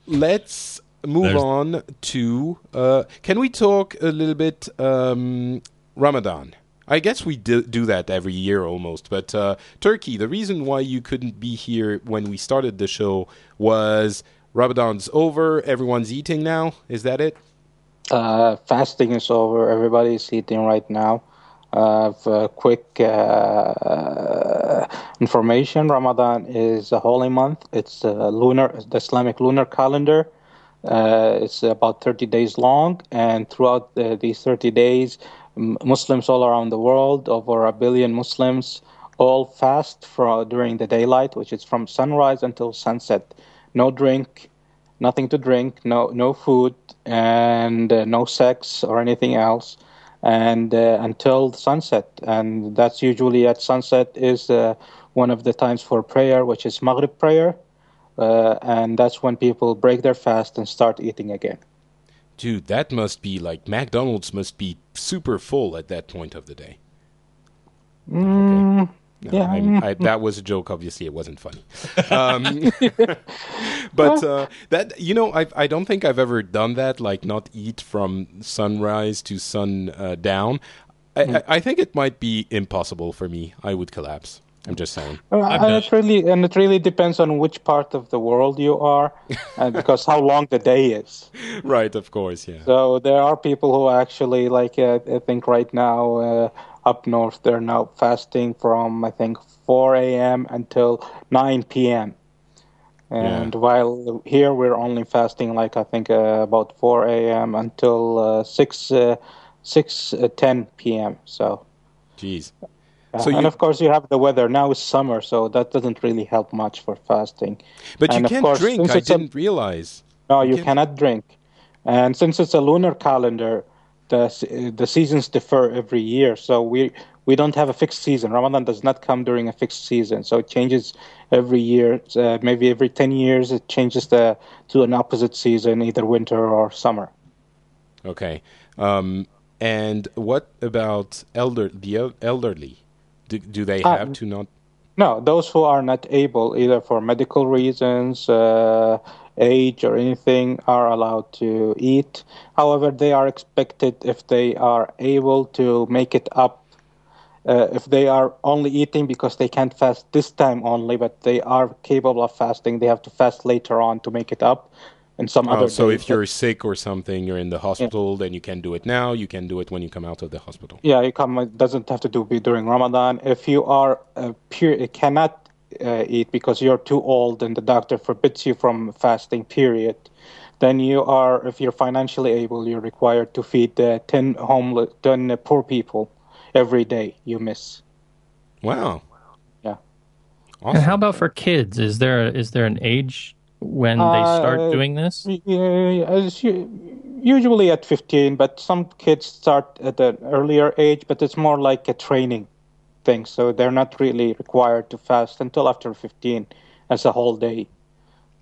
let's move There's... on to. Uh, can we talk a little bit um, Ramadan? I guess we do, do that every year almost, but uh, Turkey, the reason why you couldn't be here when we started the show was Ramadan's over, everyone's eating now, is that it? Uh, fasting is over, everybody's eating right now. Uh, for quick uh, information, Ramadan is a holy month, it's a lunar, the Islamic lunar calendar. Uh, it's about thirty days long, and throughout the, these thirty days, Muslims all around the world, over a billion Muslims, all fast for, during the daylight, which is from sunrise until sunset. No drink, nothing to drink, no no food, and uh, no sex or anything else, and uh, until sunset. And that's usually at sunset is uh, one of the times for prayer, which is Maghrib prayer, uh, and that's when people break their fast and start eating again. Dude, that must be like McDonald's must be super full at that point of the day. Mm, okay. No, yeah, I, I, that was a joke. Obviously, it wasn't funny. Um, but uh, that you know, I I don't think I've ever done that. Like not eat from sunrise to sun uh, down. I, mm. I, I think it might be impossible for me. I would collapse. I'm just saying. Well, and, it really, and it really depends on which part of the world you are, uh, because how long the day is. Right, of course, yeah. So there are people who actually, like uh, I think right now, uh, up north, they're now fasting from, I think, four a.m. until nine p.m. And yeah. While here we're only fasting, like I think, uh, about four a.m. until uh, six, ten p.m. So. Jeez. So uh, and, of course, you have the weather. Now it's summer, so that doesn't really help much for fasting. But and you can't course, drink. I didn't a, realize. No, you, you cannot drink. And since it's a lunar calendar, the the seasons differ every year. So we, we don't have a fixed season. Ramadan does not come during a fixed season. So it changes every year. Uh, maybe every ten years, it changes the, to an opposite season, either winter or summer. Okay. Um, and what about elder the elderly? Do, do they have uh, to not? No, those who are not able, either for medical reasons, uh, age, or anything, are allowed to eat. However, they are expected, if they are able, to make it up. Uh, if they are only eating because they can't fast this time only, but they are capable of fasting, they have to fast later on to make it up. And some oh, other so days. If you're sick or something, you're in the hospital, yeah. Then you can do it now. You can do it when you come out of the hospital. Yeah, you come. It doesn't have to do be during Ramadan. If you are uh, pure, cannot uh, eat because you're too old and the doctor forbids you from fasting. Period. Then you are, if you're financially able, you're required to feed uh, ten homeless, ten uh, poor people every day you miss. Wow. Yeah. Awesome. And how about for kids? Is there is there an age? When they start uh, doing this? Usually at fifteen, but some kids start at an earlier age, but it's more like a training thing. So they're not really required to fast until after fifteen as a whole day.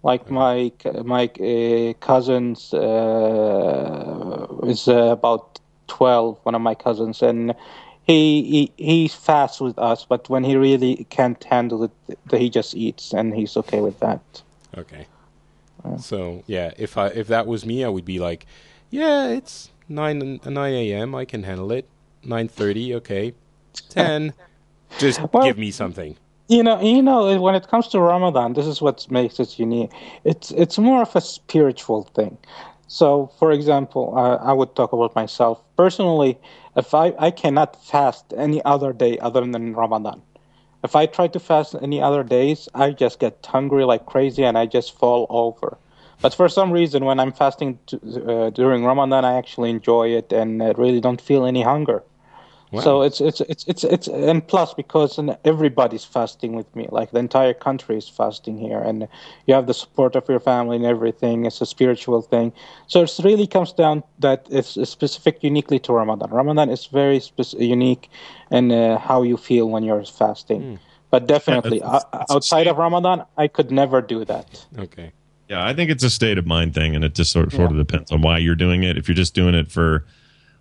Like my my uh, cousins uh, is uh, about twelve. One of my cousins, and he, he he's fast with us, but when he really can't handle it, he just eats, and he's okay with that. Okay. Uh, so yeah, if I if that was me, I would be like, yeah, it's nine nine a m. I can handle it. Nine thirty, okay. Ten. Just well, give me something. You know, you know, when it comes to Ramadan, this is what makes it unique. It's it's more of a spiritual thing. So, for example, uh, I would talk about myself personally. If I, I cannot fast any other day other than Ramadan, if I try to fast any other days, I just get hungry like crazy and I just fall over. But for some reason, when I'm fasting to, uh, during Ramadan, I actually enjoy it and I really don't feel any hunger. Wow. So it's, it's it's it's it's and plus because everybody's fasting with me, like the entire country is fasting here, and you have the support of your family and everything. It's a spiritual thing, so it really comes down that it's specific, uniquely to Ramadan. Ramadan is very spe- unique in uh, how you feel when you're fasting, mm. but definitely yeah, that's, that's outside of Ramadan, I could never do that. Okay, yeah, I think it's a state of mind thing, and it just sort, sort yeah. of depends on why you're doing it. If you're just doing it for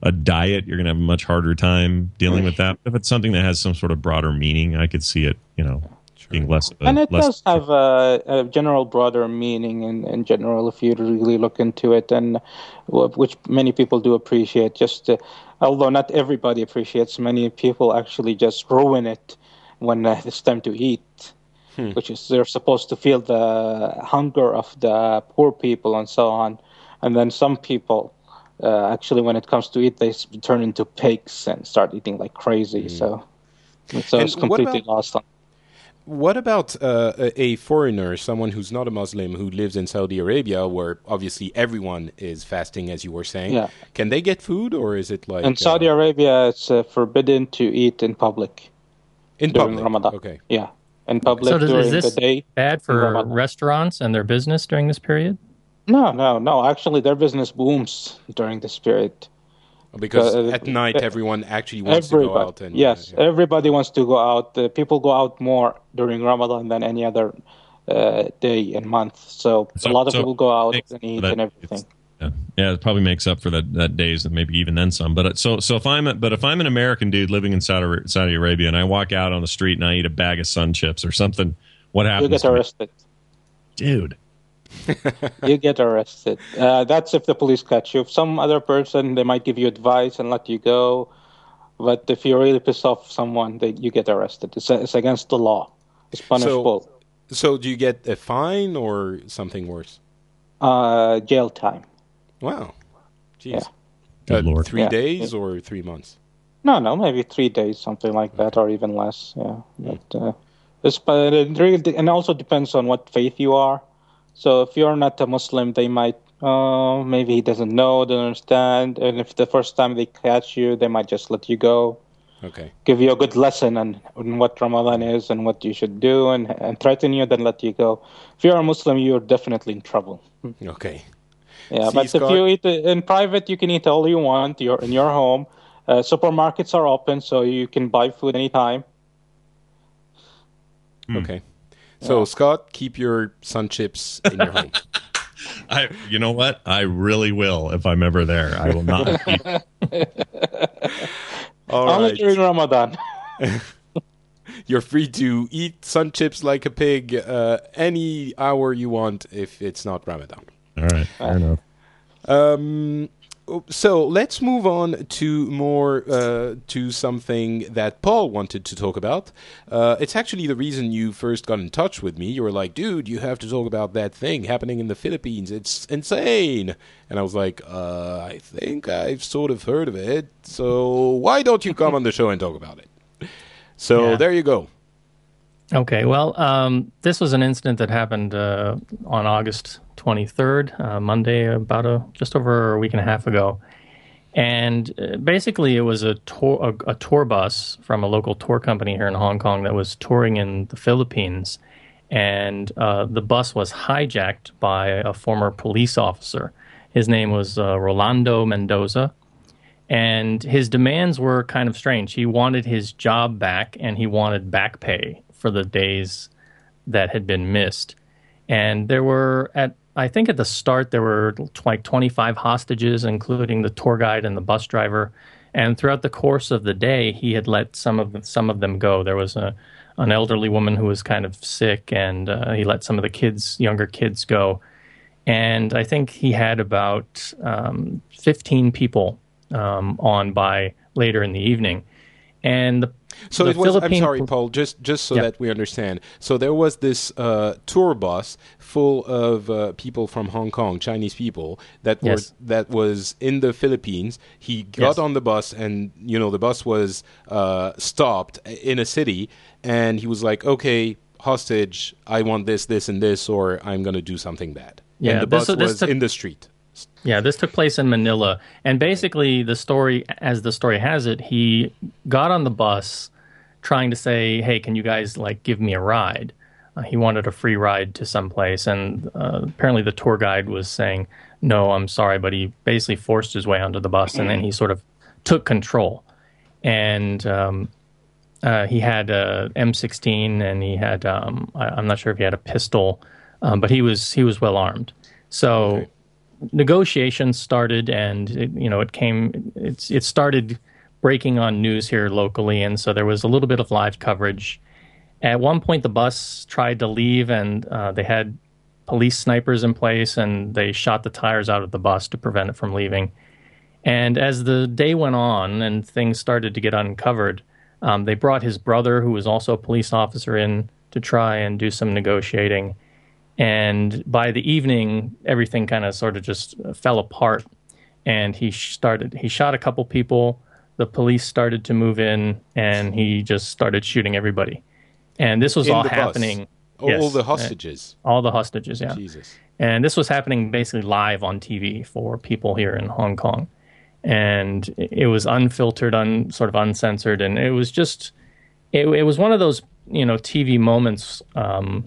a diet, you're going to have a much harder time dealing with that. If it's something that has some sort of broader meaning, I could see it, you know, sure. being less of a... And it less does have a, a general broader meaning in, in general, if you really look into it, and which many people do appreciate. Just, uh, although not everybody appreciates, many people actually just ruin it when uh, it's time to eat, hmm. which is they're supposed to feel the hunger of the poor people and so on. And then some people... Uh, actually, when it comes to it, they turn into pigs and start eating like crazy. Mm. So, so it's completely lost on. What about uh, a foreigner, someone who's not a Muslim, who lives in Saudi Arabia, where obviously everyone is fasting, as you were saying? Yeah. Can they get food, or is it like... In Saudi uh, Arabia, it's uh, forbidden to eat in public. In during public? Ramadan. Okay. Yeah, in public so does, during the day. Is this bad for restaurants and their business during this period? No, no, no. Actually, their business booms during this period. Because uh, at night, everyone actually wants to go out. And, yes, uh, yeah. everybody wants to go out. Uh, people go out more during Ramadan than any other uh, day and month. So, so a lot of so people go out and eat that, and everything. Yeah. yeah, it probably makes up for that, that days and maybe even then some. But so so if I'm but if I'm an American dude living in Saudi, Saudi Arabia and I walk out on the street and I eat a bag of sun chips or something, what happens? You get arrested, dude. You get arrested. Uh, that's if the police catch you. If some other person, they might give you advice and let you go. But if you really piss off someone, they, you get arrested. It's, it's against the law. It's punishable. So, so do you get a fine or something worse? Uh, jail time. Wow. Jeez. Yeah. Uh, Lord. Three yeah. days yeah. or three months? No, no, maybe three days, something like that, or even less. Yeah. Mm. But, uh, it's, but it really, and also depends on what faith you are. So if you're not a Muslim, they might, oh, maybe he doesn't know, doesn't understand. And if the first time they catch you, they might just let you go. Okay. Give you a good lesson on, on what Ramadan is and what you should do and, and threaten you, then let you go. If you're a Muslim, you're definitely in trouble. Okay. Yeah, See, but Scott? If you eat in private, you can eat all you want. You're in your home. Uh, supermarkets are open, so you can buy food anytime. Hmm. Okay. So, Scott, keep your sun chips in your home. I, you know what? I really will if I'm ever there. I will not. Keep... All Only right. during Ramadan. You're free to eat sun chips like a pig uh, any hour you want if it's not Ramadan. All right. Fair enough. Um... So let's move on to more uh, to something that Paul wanted to talk about. Uh, it's actually the reason you first got in touch with me. You were like, dude, you have to talk about that thing happening in the Philippines. It's insane. And I was like, uh, I think I've sort of heard of it. So why don't you come on the show and talk about it? So yeah. there you go. Okay, well, um, this was an incident that happened uh, on August twenty-third, uh, Monday, about a, just over a week and a half ago. And uh, basically it was a tour, a, a tour bus from a local tour company here in Hong Kong that was touring in the Philippines. And uh, the bus was hijacked by a former police officer. His name was uh, Rolando Mendoza. And his demands were kind of strange. He wanted his job back and he wanted back pay for the days that had been missed. And there were, at I think at the start, there were like twenty-five hostages, including the tour guide and the bus driver. And throughout the course of the day, he had let some of the, some of them go. There was a, an elderly woman who was kind of sick, and uh, he let some of the kids, younger kids, go. And I think he had about um, fifteen people um, on by later in the evening. And the, so the it was. Philippine I'm sorry, Paul. Just just so yep. that we understand. So there was this uh, tour bus full of uh, people from Hong Kong, Chinese people that were yes. that was in the Philippines. He got yes. on the bus, and you know the bus was uh, stopped in a city, and he was like, "Okay, hostage. I want this, this, and this, or I'm going to do something bad." Yeah, and the this, bus this was took, in the street. Yeah, this took place in Manila. And basically, the story, as the story has it, he got on the bus trying to say, hey, can you guys, like, give me a ride? Uh, he wanted a free ride to someplace. And uh, apparently the tour guide was saying, no, I'm sorry. But he basically forced his way onto the bus, and then he sort of took control. And um, uh, he had a M sixteen, and he had, um, I, I'm not sure if he had a pistol, Um, but he was he was well armed, so okay. negotiations started, and it, you know it came. It's it started breaking on news here locally, and so there was a little bit of live coverage. At one point, the bus tried to leave, and uh, they had police snipers in place, and they shot the tires out of the bus to prevent it from leaving. And as the day went on, and things started to get uncovered, um, they brought his brother, who was also a police officer, in to try and do some negotiating. And by the evening, everything kind of sort of just fell apart. And he started, he shot a couple people. The police started to move in, and he just started shooting everybody. And this was in all happening. All, yes, all the hostages. Uh, all the hostages, yeah. Jesus. And this was happening basically live on T V for people here in Hong Kong. And it was unfiltered, un, sort of uncensored. And it was just, it, it was one of those, you know, T V moments, um,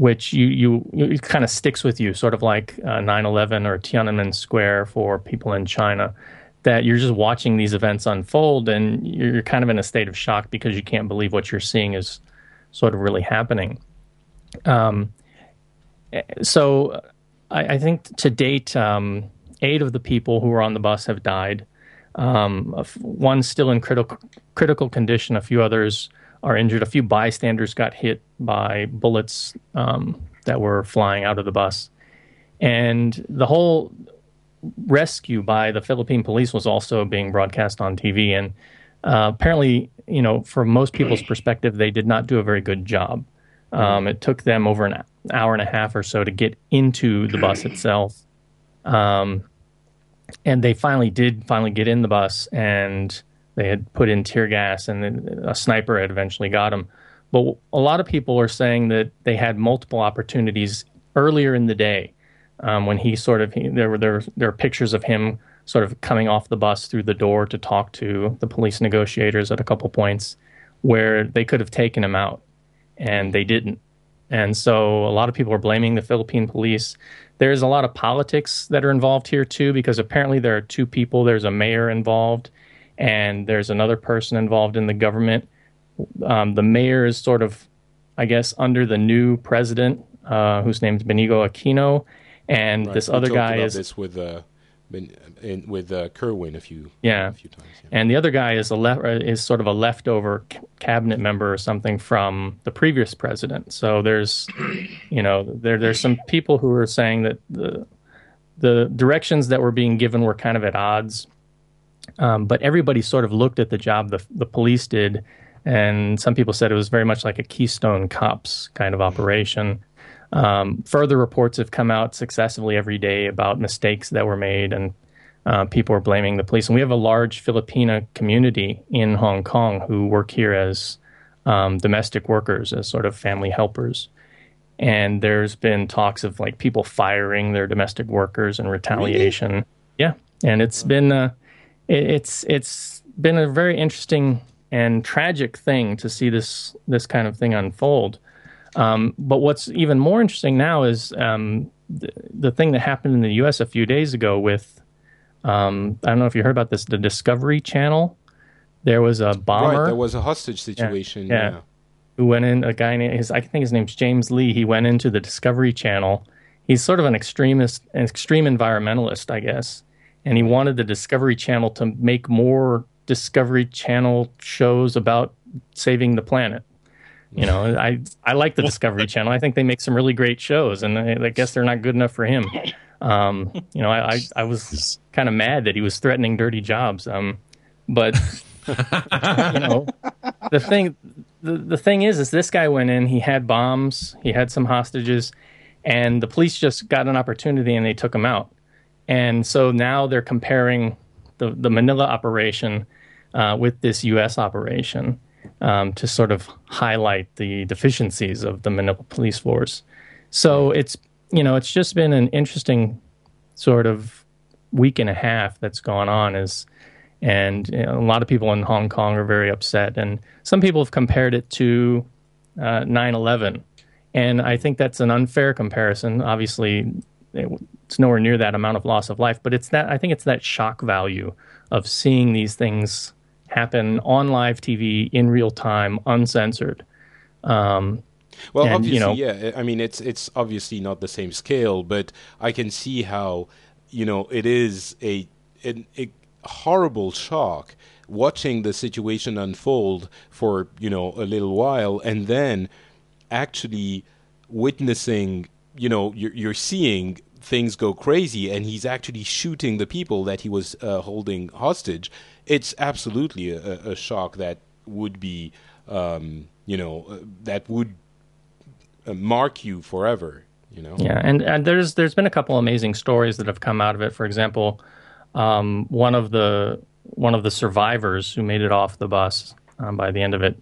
which you, you, it kind of sticks with you, sort of like uh, nine eleven or Tiananmen Square for people in China, that you're just watching these events unfold, and you're kind of in a state of shock because you can't believe what you're seeing is sort of really happening. Um, so I, I think to date, um, eight of the people who were on the bus have died. Um, one still in critical critical condition, a few others are injured. A few bystanders got hit by bullets um, that were flying out of the bus. And the whole rescue by the Philippine police was also being broadcast on T V. And uh, apparently, you know, from most people's perspective, they did not do a very good job. Um, it took them over an hour and a half or so to get into the bus itself. Um, and they finally did finally get in the bus, and they had put in tear gas, and then a sniper had eventually got him. But a lot of people are saying that they had multiple opportunities earlier in the day um, when he sort of he, there were there there are pictures of him sort of coming off the bus through the door to talk to the police negotiators at a couple points where they could have taken him out, and they didn't. And so a lot of people are blaming the Philippine police. There's a lot of politics that are involved here too, because apparently there are two people. There's a mayor involved, and there's another person involved in the government. Um, the mayor is sort of, I guess, under the new president, uh, whose name is Benigno Aquino, and right. this we other guy about is this with uh, in, with uh, Kerwin a few yeah, a few times. Yeah. And the other guy is a le- is sort of a leftover c- cabinet member or something from the previous president. So there's, you know, there there's some people who are saying that the the directions that were being given were kind of at odds. Um, but everybody sort of looked at the job the, the police did, and some people said it was very much like a Keystone Cops kind of operation. Um, further reports have come out successively every day about mistakes that were made, and uh, people are blaming the police. And we have a large Filipina community in Hong Kong who work here as um, domestic workers, as sort of family helpers. And there's been talks of like people firing their domestic workers in retaliation. Really? Yeah, and it's been... Uh, It's it's been a very interesting and tragic thing to see this this kind of thing unfold. Um, but what's even more interesting now is um, the, the thing that happened in the U S a few days ago with, um, I don't know if you heard about this, the Discovery Channel. There was a bomber. Right, there was a hostage situation. Yeah, yeah. who went in, a guy named, his, I think his name's James Lee, he went into the Discovery Channel. He's sort of an extremist, an extreme environmentalist, I guess. And he wanted the Discovery Channel to make more Discovery Channel shows about saving the planet. You know, I I like the Discovery Channel. I think they make some really great shows, and I, I guess they're not good enough for him. Um, you know, I, I, I was kind of mad that he was threatening dirty jobs. Um, but, you know, the thing the, the thing is, is this guy went in, he had bombs, he had some hostages, and the police just got an opportunity and they took him out. And so now they're comparing the, the Manila operation uh, with this U S operation um, to sort of highlight the deficiencies of the Manila police force. So it's, you know, it's just been an interesting sort of week and a half that's gone on. Is, and you know, a lot of people in Hong Kong are very upset. And some people have compared it to uh, nine eleven. And I think that's an unfair comparison. Obviously, it, it's nowhere near that amount of loss of life, but it's that, I think it's that shock value of seeing these things happen on live T V in real time, uncensored. Um, well, and, obviously, you know, yeah. I mean, it's it's obviously not the same scale, but I can see how, you know, it is a an, a horrible shock watching the situation unfold for, you know, a little while, and then actually witnessing, you know, you're, you're seeing things go crazy, and he's actually shooting the people that he was uh, holding hostage. It's absolutely a, a shock that would be, um, you know, uh, that would uh, mark you forever, you know? Yeah, and, and there's there's been a couple amazing stories that have come out of it. For example, um, one of the one of the survivors who made it off the bus um, by the end of it,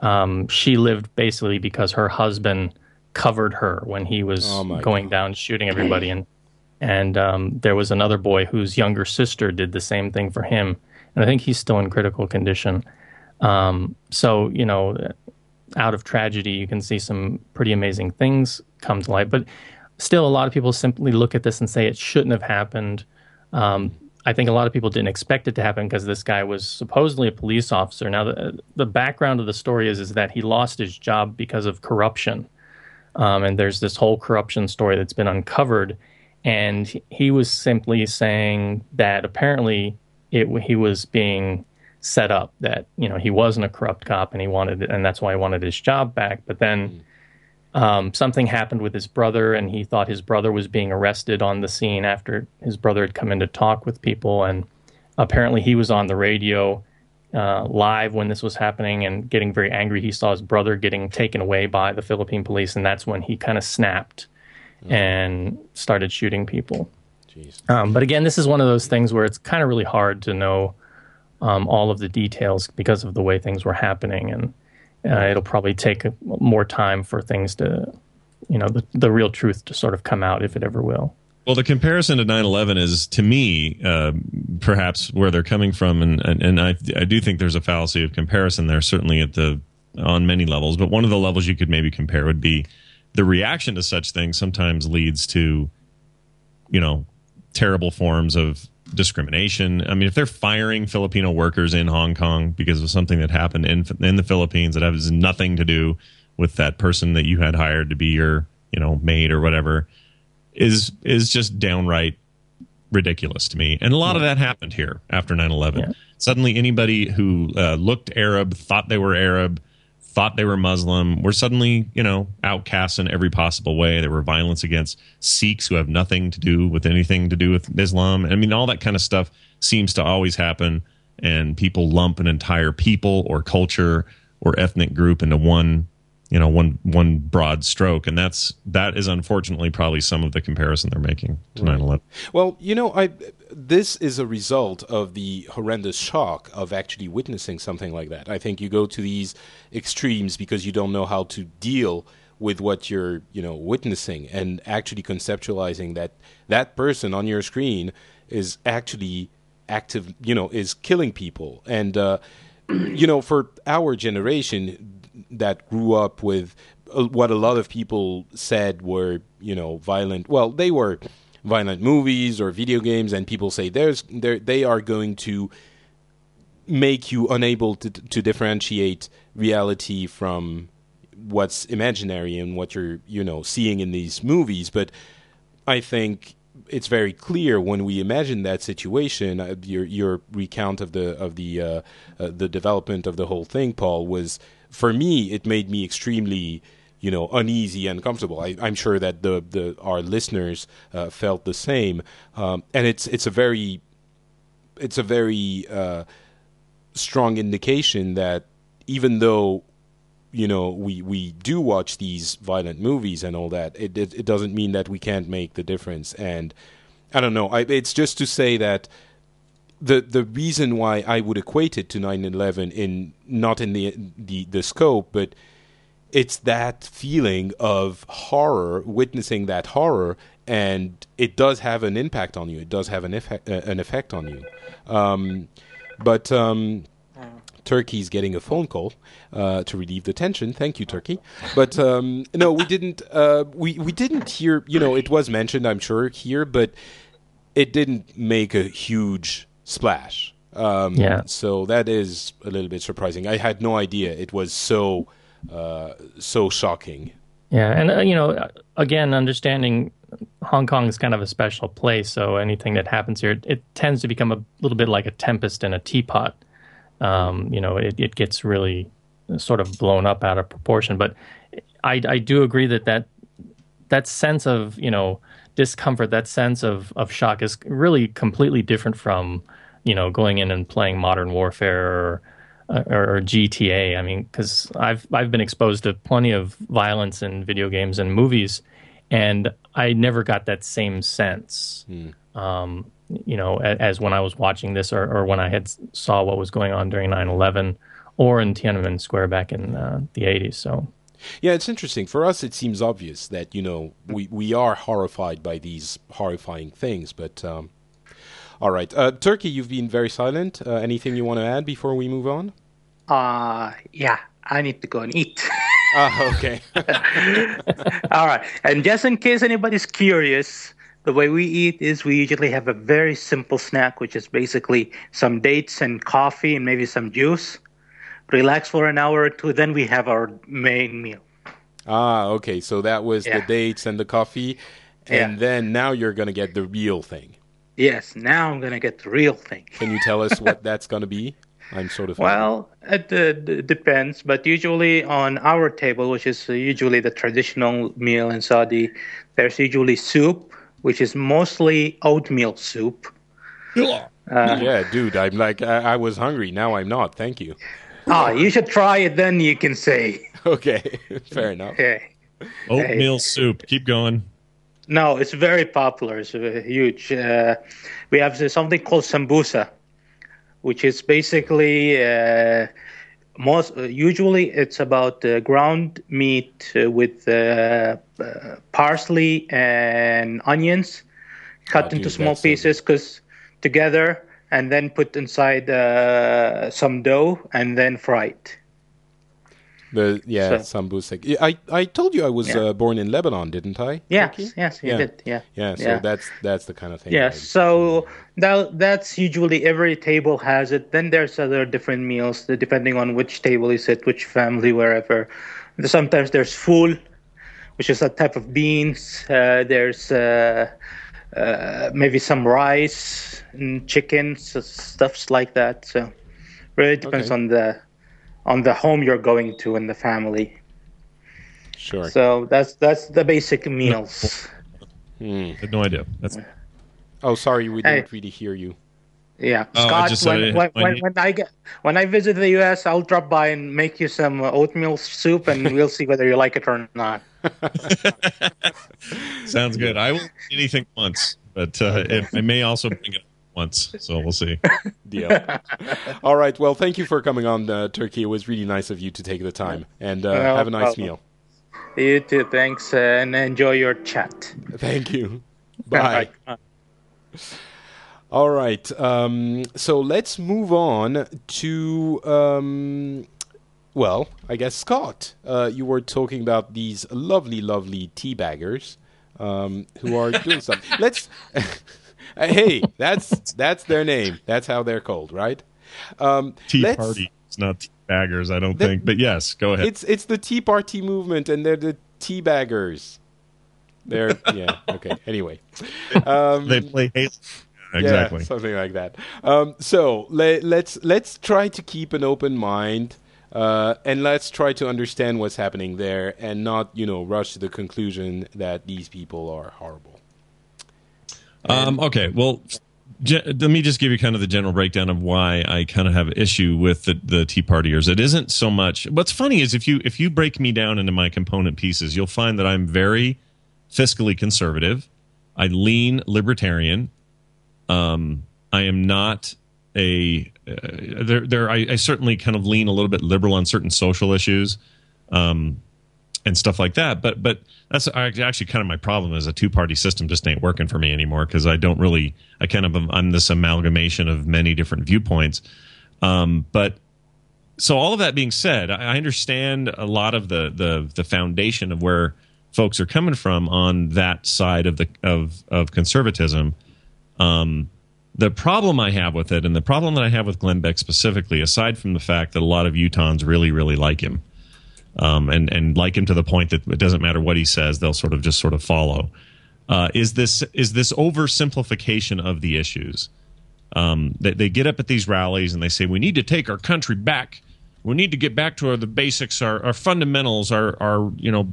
um, she lived basically because her husband covered her when he was oh going God. down shooting everybody, and and um, there was another boy whose younger sister did the same thing for him, and I think he's still in critical condition. Um, so you know, out of tragedy, you can see some pretty amazing things come to light. But still, a lot of people simply look at this and say it shouldn't have happened. Um, I think a lot of people didn't expect it to happen because this guy was supposedly a police officer. Now, the, the background of the story is is that he lost his job because of corruption. Um, and there's this whole corruption story that's been uncovered, and he was simply saying that apparently it, he was being set up, that, you know, he wasn't a corrupt cop and he wanted, and that's why he wanted his job back. But then um, something happened with his brother, and he thought his brother was being arrested on the scene after his brother had come in to talk with people, and apparently he was on the radio Uh, live when this was happening and getting very angry. He saw his brother getting taken away by the Philippine police, and that's when he kind of snapped oh. and started shooting people. Jeez. Um, but again, this is one of those things where it's kind of really hard to know um, all of the details because of the way things were happening, and uh, it'll probably take more time for things to, you know, the, the real truth to sort of come out, if it ever will. Well, the comparison to nine eleven is, to me, uh, perhaps where they're coming from, and, and, and I, I do think there's a fallacy of comparison there, certainly at the on many levels, but one of the levels you could maybe compare would be the reaction to such things sometimes leads to, you know, terrible forms of discrimination. I mean, if they're firing Filipino workers in Hong Kong because of something that happened in in the Philippines that has nothing to do with that person that you had hired to be your, you know, maid or whatever, is is just downright ridiculous to me. And a lot yeah. of that happened here after nine eleven. Yeah. Suddenly anybody who uh, looked Arab, thought they were Arab, thought they were Muslim, were suddenly, you know, outcast in every possible way. There were violence against Sikhs who have nothing to do with anything to do with Islam. I mean, all that kind of stuff seems to always happen, and people lump an entire people or culture or ethnic group into one you know, one one broad stroke. And that's that is unfortunately probably some of the comparison they're making to right. nine eleven. Well, you know, I this is a result of the horrendous shock of actually witnessing something like that. I think you go to these extremes because you don't know how to deal with what you're, you know, witnessing, and actually conceptualizing that that person on your screen is actually active, you know, is killing people. And, uh, you know, for our generation that grew up with what a lot of people said were, you know, violent. Well, they were violent movies or video games, and people say there's they are going to make you unable to to differentiate reality from, what's imaginary and what you're, you know, seeing in these movies. But I think it's very clear when we imagine that situation. Uh, your your recount of the of the uh, uh, the development of the whole thing, Paul, was for me, it made me extremely, you know, uneasy and uncomfortable. I, I'm sure that the, the our listeners uh, felt the same. Um, and it's it's a very it's a very uh, strong indication that even though, you know, we, we do watch these violent movies and all that, it, it it doesn't mean that we can't make the difference. And I don't know. I, it's just to say that the the reason why I would equate it to nine eleven in not in the the, the scope, but it's that feeling of horror, witnessing that horror, and it does have an impact on you. It does have an effect, uh, an effect on you. Um, but. Um, Turkey's getting a phone call uh, to relieve the tension. Thank you, Turkey. But um, no, we didn't. Uh, we we didn't hear. You know, it was mentioned, I'm sure, here, but it didn't make a huge splash. Um, yeah. So that is a little bit surprising. I had no idea it was so uh, so shocking. Yeah, and uh, you know, again, understanding Hong Kong is kind of a special place. So anything that happens here, it, it tends to become a little bit like a tempest in a teapot. Um, you know, it, it gets really sort of blown up out of proportion. But I, I do agree that, that that sense of, you know, discomfort, that sense of, of shock is really completely different from, you know, going in and playing Modern Warfare or, or, or G T A. I mean, because I've, I've been exposed to plenty of violence in video games and movies, and I never got that same sense. Mm. Um you know, as when I was watching this or, or when I had saw what was going on during nine eleven or in Tiananmen Square back in uh, the eighties. So, yeah, it's interesting. For us, it seems obvious that, you know, we, we are horrified by these horrifying things. But um, all right. Uh, Turkey, you've been very silent. Uh, anything you want to add before we move on? Uh, yeah, I need to go and eat. Ah, okay. All right. And just in case anybody's curious, the way we eat is we usually have a very simple snack, which is basically some dates and coffee and maybe some juice. Relax for an hour or two, then we have our main meal. Ah, okay. So that was yeah. the dates and the coffee. And yeah. then now you're going to get the real thing. Yes, now I'm going to get the real thing. Can you tell us what that's going to be? I'm sort of... Well, it uh, depends, but usually on our table, which is usually the traditional meal in Saudi, there's usually soup, which is mostly oatmeal soup. Yeah, uh, yeah dude, I'm like, I, I was hungry. Now I'm not. Thank you. Oh, you should try it. Then you can say. Okay, fair enough. Okay. Oatmeal hey. soup. Keep going. No, it's very popular. It's uh, huge. Uh, we have something called sambusa, which is basically uh, most. Uh, usually, it's about uh, ground meat uh, with. Uh, Uh, parsley and onions cut oh, into dude, small pieces cause together and then put inside uh, some dough and then fry it. The, yeah, so, sambusa. I, I told you I was yeah. uh, born in Lebanon, didn't I? Yes, Turkey? yes, you yeah. did. Yeah, yeah. So yeah. that's that's the kind of thing. Yeah. I'd so that that's usually every table has it. Then there's other different meals depending on which table you sit, which family, wherever. Sometimes there's fool, which is a type of beans. Uh, there's uh, uh, maybe some rice and chicken, so stuffs like that. So really depends okay. on the on the home you're going to and the family. Sure. So that's that's the basic meals. No, hmm. no idea. That's... Oh, sorry, we didn't I, really hear you. Yeah, oh, Scott. Just, when, uh, when, when, when I get when I visit the U S, I'll drop by and make you some oatmeal soup, and we'll see whether you like it or not. Sounds good. I will eat anything once, but uh, it, I may also bring it once, so we'll see. Deal. All right. Well, thank you for coming on, uh, Turkey. It was really nice of you to take the time, and uh, no have a nice problem. meal. You too. Thanks, uh, and enjoy your chat. Thank you. Bye. Bye. All right, um, so let's move on to, um, well, I guess, Scott. Uh, you were talking about these lovely, lovely teabaggers um, who are doing stuff. Let's, hey, that's that's their name. That's how they're called, right? Um, tea let's, party. It's not tea baggers, I don't the, think. But yes, go ahead. It's it's the Tea Party movement, and they're the tea baggers. They're yeah okay. Anyway, um, they play Halo. Exactly, yeah, something like that. Um, so le- let's let's try to keep an open mind, uh, and let's try to understand what's happening there, and not you know rush to the conclusion that these people are horrible. And- um, okay, well. Je- let me just give you kind of the general breakdown of why I kind of have an issue with the, the Tea Partiers. It isn't so much. What's funny is if you if you break me down into my component pieces, you'll find that I'm very fiscally conservative. I lean libertarian. Um, I am not a uh, there. There, I, I certainly kind of lean a little bit liberal on certain social issues, um, and stuff like that. But but. That's actually kind of my problem. Is a two-party system just ain't working for me anymore because I don't really – I kind of am I'm this amalgamation of many different viewpoints. Um, but so all of that being said, I understand a lot of the, the the foundation of where folks are coming from on that side of the of of conservatism. Um, the problem I have with it, and the problem that I have with Glenn Beck specifically, aside from the fact that a lot of Utahns really, really like him, Um, and, and like him to the point that it doesn't matter what he says, they'll sort of just sort of follow. Uh, is this is this oversimplification of the issues? Um, they, they get up at these rallies and they say, we need to take our country back. We need to get back to our, the basics, our, our fundamentals, our, our you know,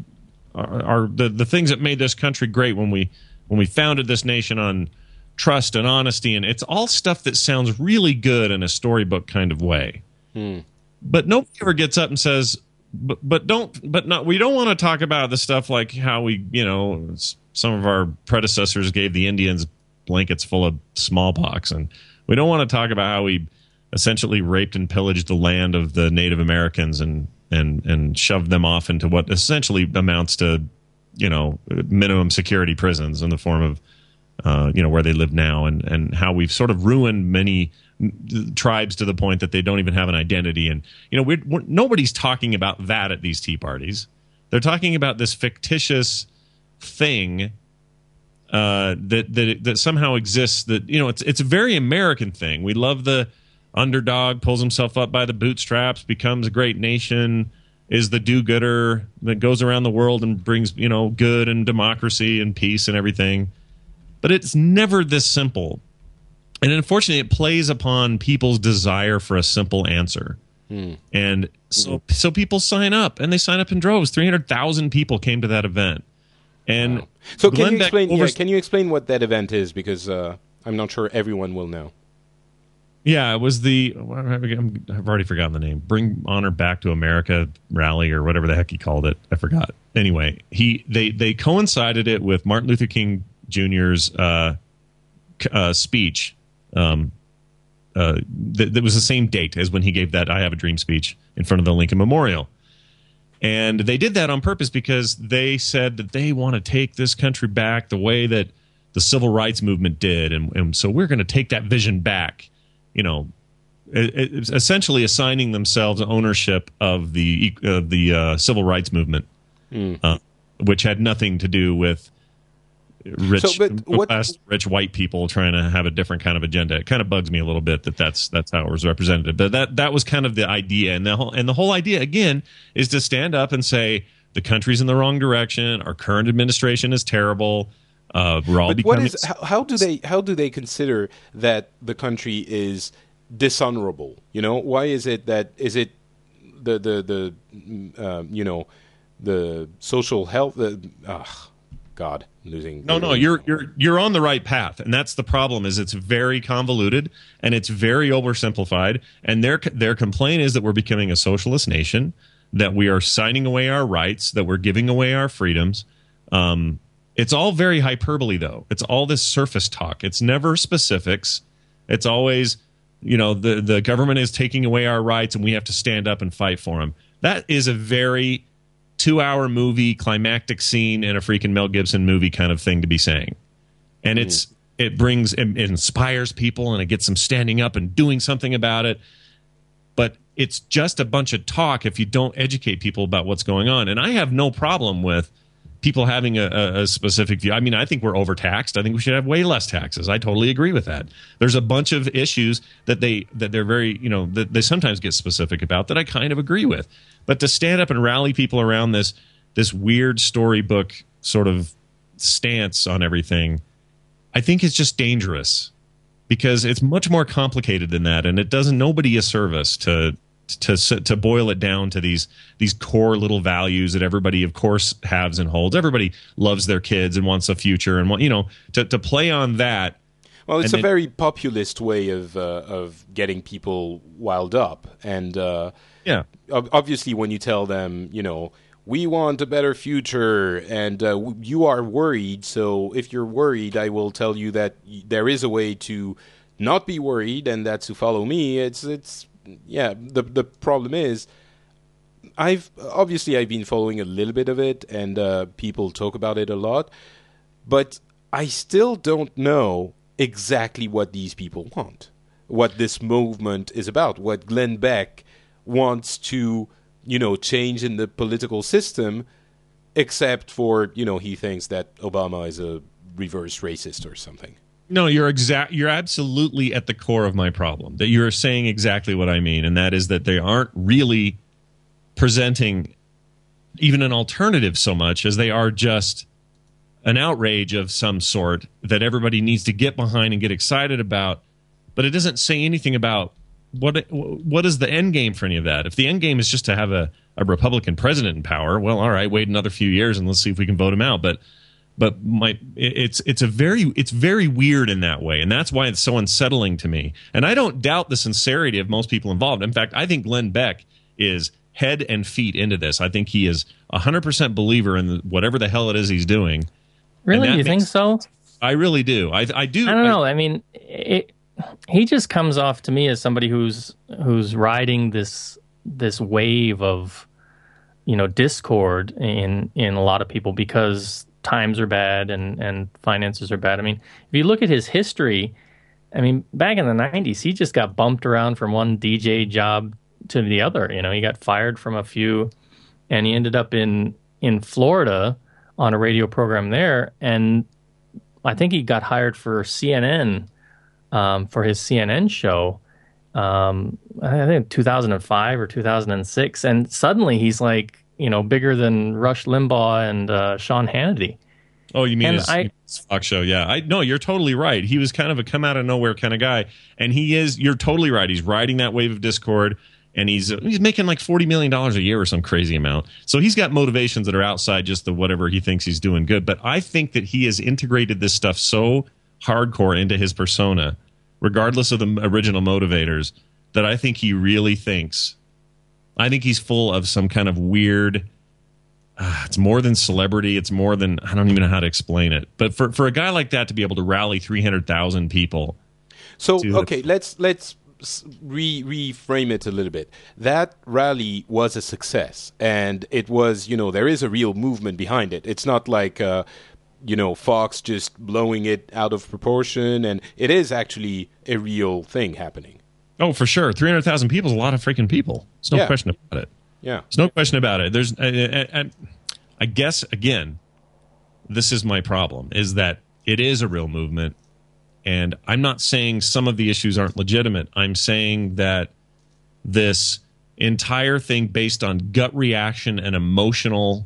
our, our the, the things that made this country great when we when we founded this nation on trust and honesty. And it's all stuff that sounds really good in a storybook kind of way. Hmm. But nobody ever gets up and says, But but don't but not we don't want to talk about the stuff like how we you know some of our predecessors gave the Indians blankets full of smallpox, and we don't want to talk about how we essentially raped and pillaged the land of the Native Americans and and and shoved them off into what essentially amounts to you know minimum security prisons in the form of uh, you know where they live now, and and how we've sort of ruined many tribes to the point that they don't even have an identity. And you know we're, we're, nobody's talking about that at these tea parties. They're talking about this fictitious thing uh that that, that somehow exists, that you know it's it's a very American thing. We love the underdog, pulls himself up by the bootstraps, becomes a great nation, is the do-gooder that goes around the world and brings you know good and democracy and peace and everything. But it's never this simple. And unfortunately, it plays upon people's desire for a simple answer. Mm. And so so people sign up, and they sign up in droves. three hundred thousand people came to that event. And wow. So Glenn can you, explain, over- yeah, can you explain what that event is? Because uh, I'm not sure everyone will know. Yeah, it was the, I've already forgotten the name, Bring Honor Back to America rally or whatever the heck he called it. I forgot. Anyway, he they, they coincided it with Martin Luther King Junior's uh, uh, speech. Um, uh, that th- was the same date as when he gave that I Have a Dream speech in front of the Lincoln Memorial. And they did that on purpose because they said that they want to take this country back the way that the civil rights movement did. And, and so we're going to take that vision back, you know, it, it's essentially assigning themselves ownership of the, uh, the uh, civil rights movement, mm. uh, which had nothing to do with rich, so, but what, class, rich white people trying to have a different kind of agenda. It kind of bugs me a little bit that that's that's how it was represented. But that that was kind of the idea, and the whole and the whole idea again is to stand up and say the country's in the wrong direction. Our current administration is terrible. Uh, we're all but becoming. What is, how, how do they how do they consider that the country is dishonorable? You know, why is it that is it the the the uh, you know the social health? Uh, uh, God, I'm losing. No, no, you're you're you're on the right path, and that's the problem. Is it's very convoluted and it's very oversimplified. And their their complaint is that we're becoming a socialist nation, that we are signing away our rights, that we're giving away our freedoms. Um, it's all very hyperbole, though. It's all this surface talk. It's never specifics. It's always, you know, the the government is taking away our rights, and we have to stand up and fight for them. That is a very two-hour movie climactic scene in a freaking Mel Gibson movie kind of thing to be saying, and it's mm. it brings it, it inspires people, and it gets them standing up and doing something about it. But it's just a bunch of talk if you don't educate people about what's going on. And I have no problem with people having a, a specific view. I mean, I think we're overtaxed. I think we should have way less taxes. I totally agree with that. There's a bunch of issues that they that they're very, you know, that they sometimes get specific about that I kind of agree with. But to stand up and rally people around this this weird storybook sort of stance on everything, I think is just dangerous, because it's much more complicated than that, and it doesn't nobody a service to to to boil it down to these these core little values that everybody, of course, has and holds. Everybody loves their kids and wants a future, and you know, to to play on that. Well, it's a then, very populist way of uh, of getting people riled up, and uh, yeah, obviously, when you tell them, you know, we want a better future, and uh, you are worried, so if you're worried, I will tell you that there is a way to not be worried, and that's to follow me. It's it's. Yeah, the the problem is, I've obviously I've been following a little bit of it, and uh, people talk about it a lot, but I still don't know exactly what these people want, what this movement is about, what Glenn Beck wants to, you know, change in the political system, except for, you know, he thinks that Obama is a reverse racist or something. No, you're exact. You're absolutely at the core of my problem. That you're saying exactly what I mean, and that is that they aren't really presenting even an alternative so much as they are just an outrage of some sort that everybody needs to get behind and get excited about. But it doesn't say anything about what what is the end game for any of that. If the end game is just to have a, a Republican president in power, well, all right, wait another few years and let's see if we can vote him out. But But my it's it's a very it's very weird in that way, and that's why it's so unsettling to me. And I don't doubt the sincerity of most people involved. In fact, I think Glenn Beck is head and feet into this. I think he is a hundred percent believer in whatever the hell it is he's doing. Really, you makes, think so? I really do. I I do. I don't know. I, I mean, it, he just comes off to me as somebody who's who's riding this this wave of, you know, discord in in a lot of people because times are bad and, and finances are bad. I mean, if you look at his history, I mean, back in the nineties, he just got bumped around from one D J job to the other. You know, he got fired from a few, and he ended up in, in Florida on a radio program there. And I think he got hired for C N N, um, for his C N N show, um, I think two thousand five or two thousand six. And suddenly he's like, you know, bigger than Rush Limbaugh and uh, Sean Hannity. Oh, you mean his, I, his talk show? Yeah, I no, you're totally right. He was kind of a come out of nowhere kind of guy, and he is. You're totally right. He's riding that wave of discord, and he's he's making like forty million dollars a year or some crazy amount. So he's got motivations that are outside just the whatever he thinks he's doing good. But I think that he has integrated this stuff so hardcore into his persona, regardless of the original motivators, that I think he really thinks. I think he's full of some kind of weird, uh, it's more than celebrity, it's more than, I don't even know how to explain it. But for, for a guy like that to be able to rally three hundred thousand people. So, okay, the, let's let's re- reframe it a little bit. That rally was a success, and it was, you know, there is a real movement behind it. It's not like, uh, you know, Fox just blowing it out of proportion, and it is actually a real thing happening. Oh, for sure. three hundred thousand people is a lot of freaking people. There's no yeah. question about it. Yeah. There's no question about it. There's, I, I, I guess, again, this is my problem, is that it is a real movement. And I'm not saying some of the issues aren't legitimate. I'm saying that this entire thing based on gut reaction and emotional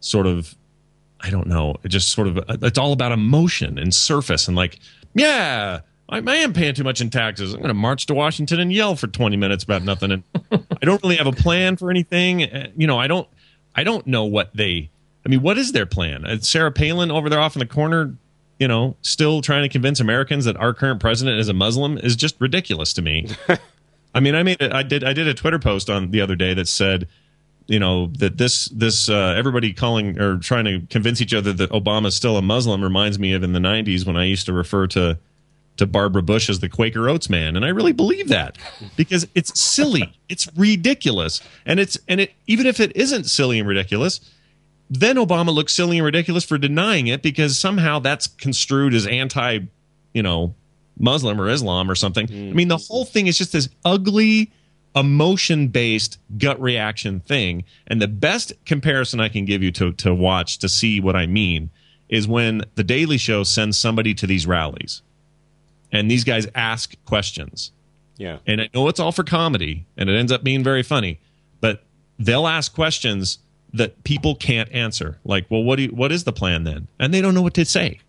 sort of, I don't know, just sort of, it's all about emotion and surface and like, yeah, I am paying too much in taxes. I'm going to march to Washington and yell for twenty minutes about nothing. And I don't really have a plan for anything. You know, I don't I don't know what they – I mean, what is their plan? Sarah Palin over there off in the corner, you know, still trying to convince Americans that our current president is a Muslim is just ridiculous to me. I mean, I made a, I did I did a Twitter post on the other day that said, you know, that this this uh, everybody calling or trying to convince each other that Obama's still a Muslim reminds me of in the nineties when I used to refer to – to Barbara Bush as the Quaker Oats man, and I really believe that because it's silly, it's ridiculous, and it's and it even if it isn't silly and ridiculous, then Obama looks silly and ridiculous for denying it because somehow that's construed as anti, you know, Muslim or Islam or something. Mm. I mean, the whole thing is just this ugly, emotion-based gut reaction thing. And the best comparison I can give you to, to watch to see what I mean is when The Daily Show sends somebody to these rallies and these guys ask questions. Yeah. And I know it's all for comedy and it ends up being very funny, but they'll ask questions that people can't answer. Like, well, what do you, what is the plan then? And they don't know what to say.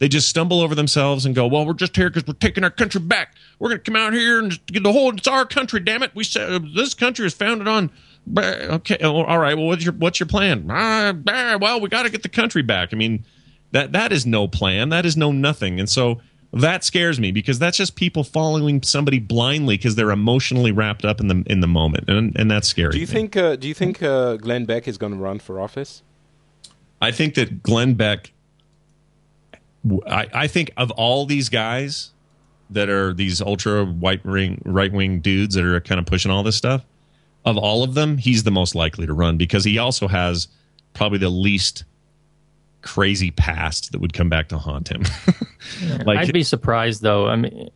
They just stumble over themselves and go, well, we're just here because we're taking our country back. We're going to come out here and just get the whole, it's our country, damn it. We said, this country is founded on, okay, all right, well, what's your, what's your plan? Uh, well, we got to get the country back. I mean, that that is no plan. That is no nothing. And so that scares me because that's just people following somebody blindly because they're emotionally wrapped up in the in the moment. And and that's scary. Do you think, uh, do you think uh, Glenn Beck is going to run for office? I think that Glenn Beck... I, I think of all these guys that are these ultra white ring, right-wing dudes that are kind of pushing all this stuff, of all of them, he's the most likely to run because he also has probably the least crazy past that would come back to haunt him. Like, I'd be surprised, though. I mean,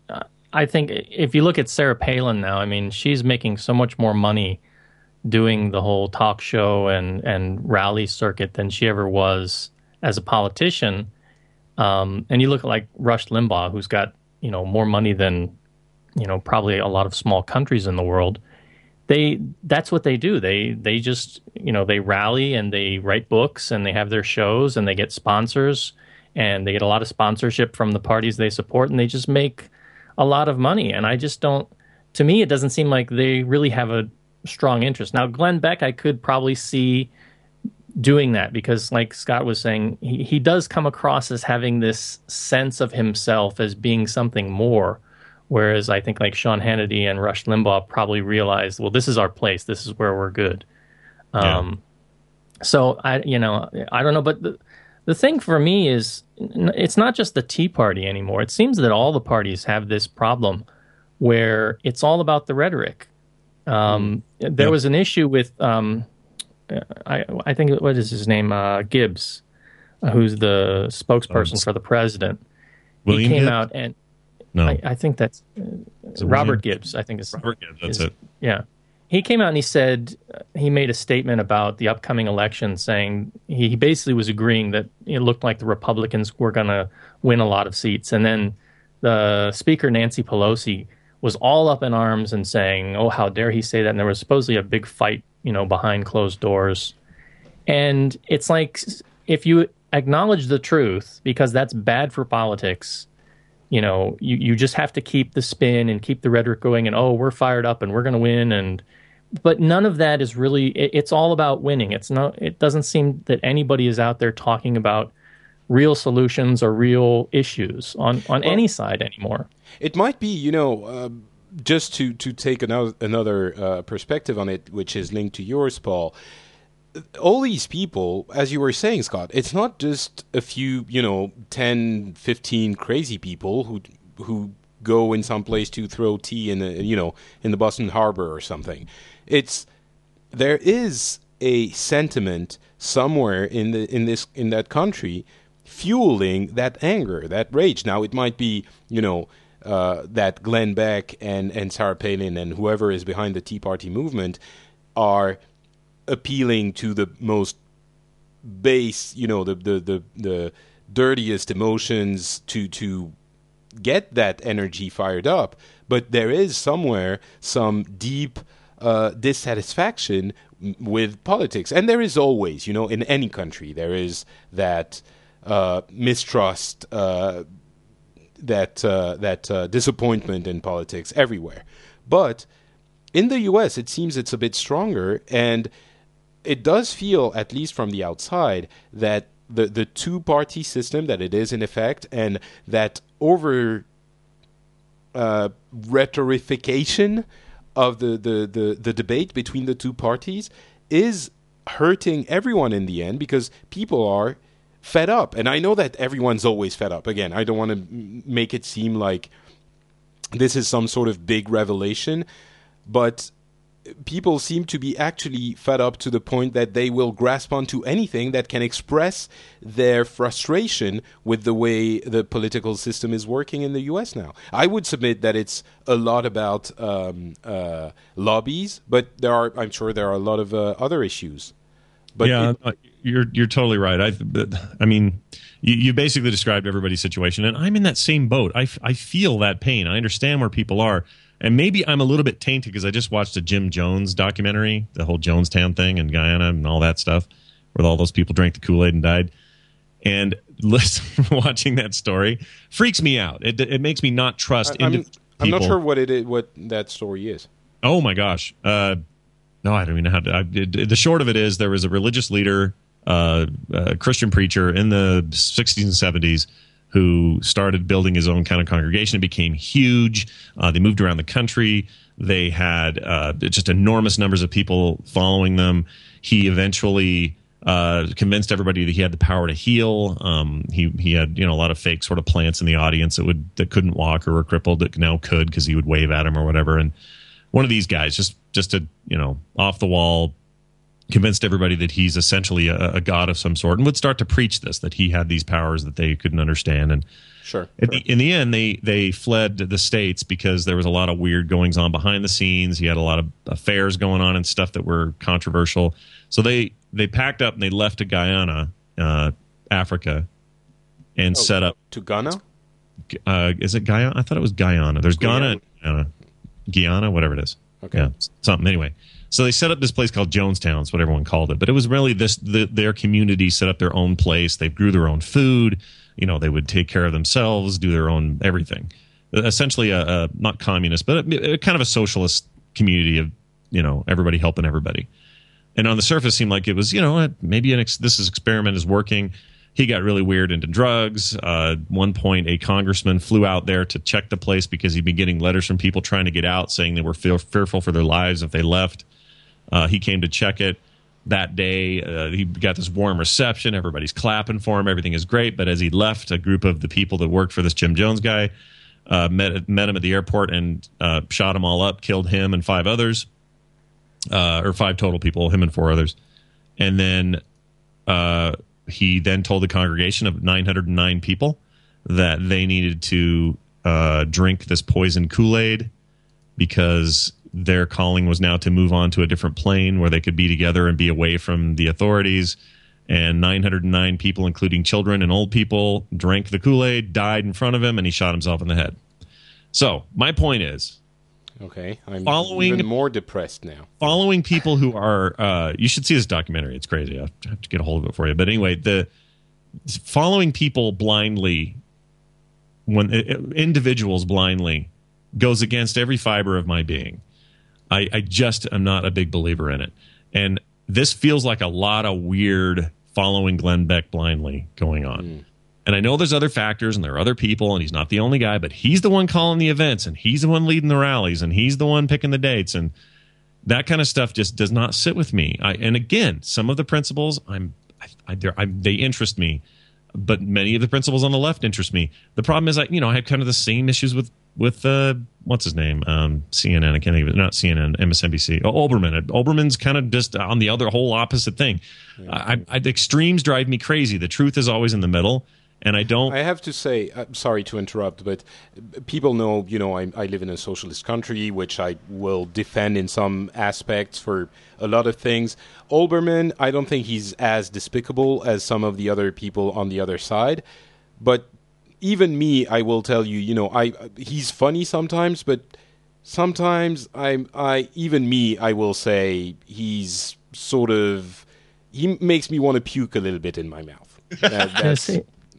I think if you look at Sarah Palin now, I mean, she's making so much more money doing the whole talk show and, and rally circuit than she ever was as a politician. Um, and you look at like Rush Limbaugh, who's got, you know, more money than, you know, probably a lot of small countries in the world. They that's what they do. They they just, you know, they rally and they write books and they have their shows and they get sponsors and they get a lot of sponsorship from the parties they support and they just make a lot of money. And I just don't, to me, it doesn't seem like they really have a strong interest. Now, Glenn Beck, I could probably see doing that because, like Scott was saying, he, he does come across as having this sense of himself as being something more, whereas I think like Sean Hannity and Rush Limbaugh probably realized, well, this is our place, this is where we're good. Um, yeah. So I, you know, I don't know, but the, the thing for me is, it's not just the Tea Party anymore. It seems that all the parties have this problem where it's all about the rhetoric. Um, mm. There yep. was an issue with. Um, I, I think, what is his name? Uh, Gibbs, who's the spokesperson um, for the president. William he came Gibbs? out and no. I, I think that's uh, Robert Gibbs. I think it's Robert Gibbs. That's is, it. Yeah. He came out and he said, uh, he made a statement about the upcoming election saying he, he basically was agreeing that it looked like the Republicans were going to win a lot of seats. And then the speaker, Nancy Pelosi, was all up in arms and saying, oh, how dare he say that? And there was supposedly a big fight, you know, behind closed doors. And it's like, if you acknowledge the truth, because that's bad for politics, you know, you, you just have to keep the spin and keep the rhetoric going and, oh, we're fired up and we're going to win. And but none of that is really, it, it's all about winning. It's not, it doesn't seem that anybody is out there talking about real solutions or real issues on, on well, any side anymore. It might be, you know... Uh... Just to, to take another, another uh, perspective on it, which is linked to yours, Paul, all these people, as you were saying, Scott, it's not just a few, you know, ten, fifteen crazy people who who go in some place to throw tea in, a, you know, in the Boston Harbor or something. It's there is a sentiment somewhere in the in this in that country fueling that anger, that rage. Now, it might be, you know. Uh, that Glenn Beck and, and Sarah Palin and whoever is behind the Tea Party movement are appealing to the most base, you know, the the, the, the dirtiest emotions to, to get that energy fired up. But there is somewhere some deep uh, dissatisfaction with politics. And there is always, you know, in any country, there is that uh, mistrust, uh that uh, that uh, disappointment in politics everywhere. But in the U S, it seems it's a bit stronger, and it does feel, at least from the outside, that the, the two-party system that it is in effect and that over uh, rhetorification of the, the, the, the debate between the two parties is hurting everyone in the end because people are fed up. And I know that everyone's always fed up. Again, I don't want to m- make it seem like this is some sort of big revelation, but people seem to be actually fed up to the point that they will grasp onto anything that can express their frustration with the way the political system is working in the U S now. I would submit that it's a lot about um, uh, lobbies, but there are, I'm sure there are a lot of uh, other issues. But yeah, it, you're you're totally right. I I mean, you, you basically described everybody's situation, and I'm in that same boat. I, I feel that pain. I understand where people are. And maybe I'm a little bit tainted because I just watched a Jim Jones documentary, the whole Jonestown thing and Guyana and all that stuff, where all those people drank the Kool-Aid and died. And listen, watching that story freaks me out. It it makes me not trust I, individual I'm, people. I'm not sure what it is, what that story is. Oh my gosh! Uh, no, I don't even know how to. I, it, the short of it is, there was a religious leader, uh, a Christian preacher in the sixties and seventies. Who started building his own kind of congregation. It became huge. Uh, they moved around the country. They had uh, just enormous numbers of people following them. He eventually uh, convinced everybody that he had the power to heal. Um, he he had you know a lot of fake sort of plants in the audience that would that couldn't walk or were crippled that now could because he would wave at him or whatever. And one of these guys just just a you know off the wall. Convinced everybody that he's essentially a, a god of some sort, and would start to preach this, that he had these powers that they couldn't understand. And sure, sure. The, in the end, they they fled the States because there was a lot of weird goings on behind the scenes. He had a lot of affairs going on and stuff that were controversial. So they they packed up and they left to Guyana, uh, Africa, and oh, set up to Ghana. Uh, is it Guyana? I thought it was Guyana. There's Guyana, Ghana, and Guyana, Guyana, whatever it is. Okay, yeah, something anyway. So they set up this place called Jonestown, is what everyone called it. But it was really this the, their community set up their own place. They grew their own food. You know, they would take care of themselves, do their own everything. Essentially, a, a not communist, but a, a kind of a socialist community of, you know, everybody helping everybody. And on the surface, seemed like it was, you know, maybe an ex- this experiment is working. He got really weird into drugs. Uh, at one point, a congressman flew out there to check the place because he'd been getting letters from people trying to get out, saying they were fe- fearful for their lives if they left. Uh, he came to check it that day. Uh, he got this warm reception. Everybody's clapping for him. Everything is great. But as he left, a group of the people that worked for this Jim Jones guy uh, met met him at the airport and uh, shot him all up, killed him and five others, uh, or five total people, him and four others. And then uh, he then told the congregation of nine hundred nine people that they needed to uh, drink this poison Kool-Aid because their calling was now to move on to a different plane where they could be together and be away from the authorities. And nine hundred nine people, including children and old people, drank the Kool-Aid, died in front of him, and he shot himself in the head. So my point is, okay, I'm following, even more depressed now. Following people who are, uh, you should see this documentary. It's crazy. I have to get a hold of it for you. But anyway, the following people blindly, when individuals blindly, goes against every fiber of my being. I, I just am not a big believer in it. And this feels like a lot of weird following Glenn Beck blindly going on. Mm. And I know there's other factors and there are other people and he's not the only guy, but he's the one calling the events and he's the one leading the rallies and he's the one picking the dates. And that kind of stuff just does not sit with me. I, and again, some of the principles, I'm, I, I, they interest me, but many of the principles on the left interest me. The problem is, I, you know, I have kind of the same issues with With, uh, what's his name? Um, C N N. I can't think of it. Not C N N. M S N B C. Oh, Olbermann. Olbermann's kind of just on the other whole opposite thing. Yeah. I, I, the extremes drive me crazy. The truth is always in the middle. And I don't... I have to say, I'm sorry to interrupt, but people know, you know, I, I live in a socialist country, which I will defend in some aspects for a lot of things. Olbermann, I don't think he's as despicable as some of the other people on the other side. But even me, I will tell you, you know, I he's funny sometimes, but sometimes I, I even me, I will say he's sort of, he makes me want to puke a little bit in my mouth. That, that's,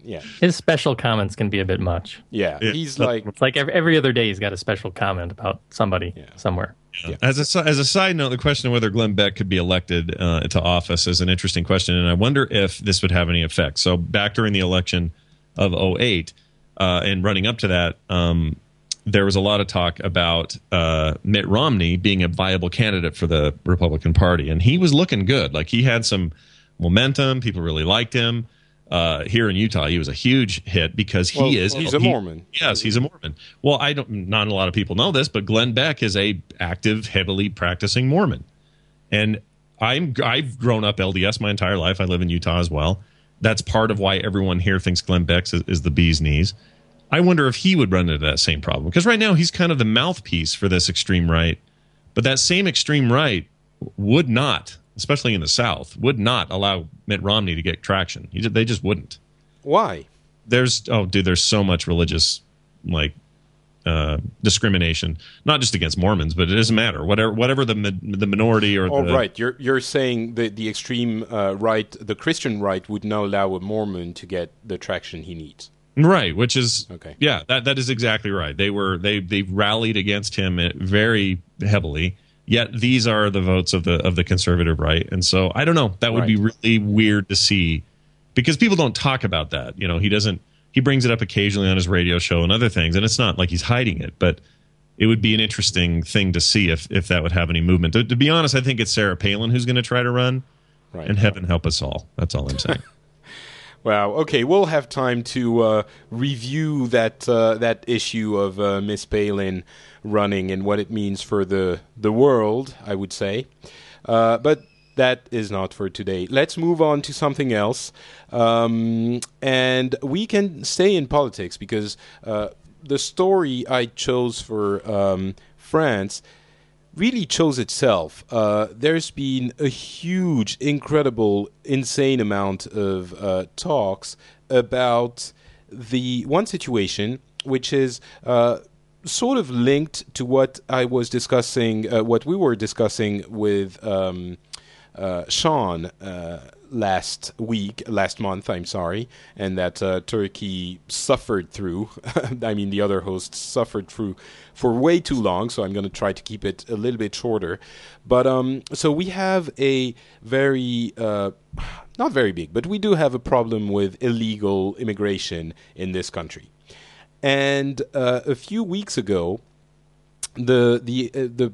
yeah, his special comments can be a bit much. Yeah, yeah. He's like it's like every, every other day he's got a special comment about somebody yeah. somewhere. Yeah. Yeah. As a as a side note, the question of whether Glenn Beck could be elected uh, to office is an interesting question, and I wonder if this would have any effect. So back during the election of oh eight uh, and running up to that, um, there was a lot of talk about uh, Mitt Romney being a viable candidate for the Republican Party. And he was looking good. Like he had some momentum. People really liked him. uh, here in Utah. He was a huge hit because he well, is. He's he, a Mormon. Yes, he's a Mormon. Well, I don't. Not a lot of people know this, but Glenn Beck is a active, heavily practicing Mormon. And I'm I've grown up L D S my entire life. I live in Utah as well. That's part of why everyone here thinks Glenn Beck is, is the bee's knees. I wonder if he would run into that same problem, because right now he's kind of the mouthpiece for this extreme right. But that same extreme right would not, especially in the South, would not allow Mitt Romney to get traction. He, they just wouldn't. Why? There's oh, dude, there's so much religious like uh, discrimination, not just against Mormons, but it doesn't matter. Whatever, whatever the the minority or oh, the, right, you're you're saying the the extreme uh, right, the Christian right, would not allow a Mormon to get the traction he needs. Right, which is okay. Yeah, that that is exactly right. They were they they rallied against him very heavily. Yet these are the votes of the of the conservative right, and so I don't know. That would right. be really weird to see, because people don't talk about that. You know, he doesn't. He brings it up occasionally on his radio show and other things, and it's not like he's hiding it. But it would be an interesting thing to see if if that would have any movement. To, to be honest, I think it's Sarah Palin who's going to try to run, right. and heaven help us all. That's all I'm saying. Wow. Okay, we'll have time to uh, review that uh, that issue of uh, Miss Palin running and what it means for the the world, I would say. Uh, but that is not for today. Let's move on to something else, um, and we can stay in politics because uh, the story I chose for um, France really chose itself. Uh, there's been a huge, incredible, insane amount of uh, talks about the one situation, which is uh, sort of linked to what I was discussing, uh, what we were discussing with um, uh, Sean uh, last week, last month, I'm sorry, and that uh, Turkey suffered through. I mean, the other hosts suffered through for way too long, so I'm going to try to keep it a little bit shorter. But um, so we have a very, uh, not very big, but we do have a problem with illegal immigration in this country. And uh, a few weeks ago, the the uh, the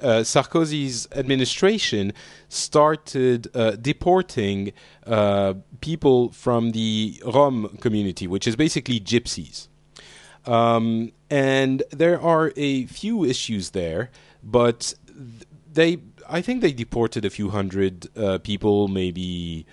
uh, Sarkozy's administration started uh, deporting uh, people from the Rom community, which is basically gypsies. Um, and there are a few issues there, but they, I think they deported a few hundred uh, people, maybe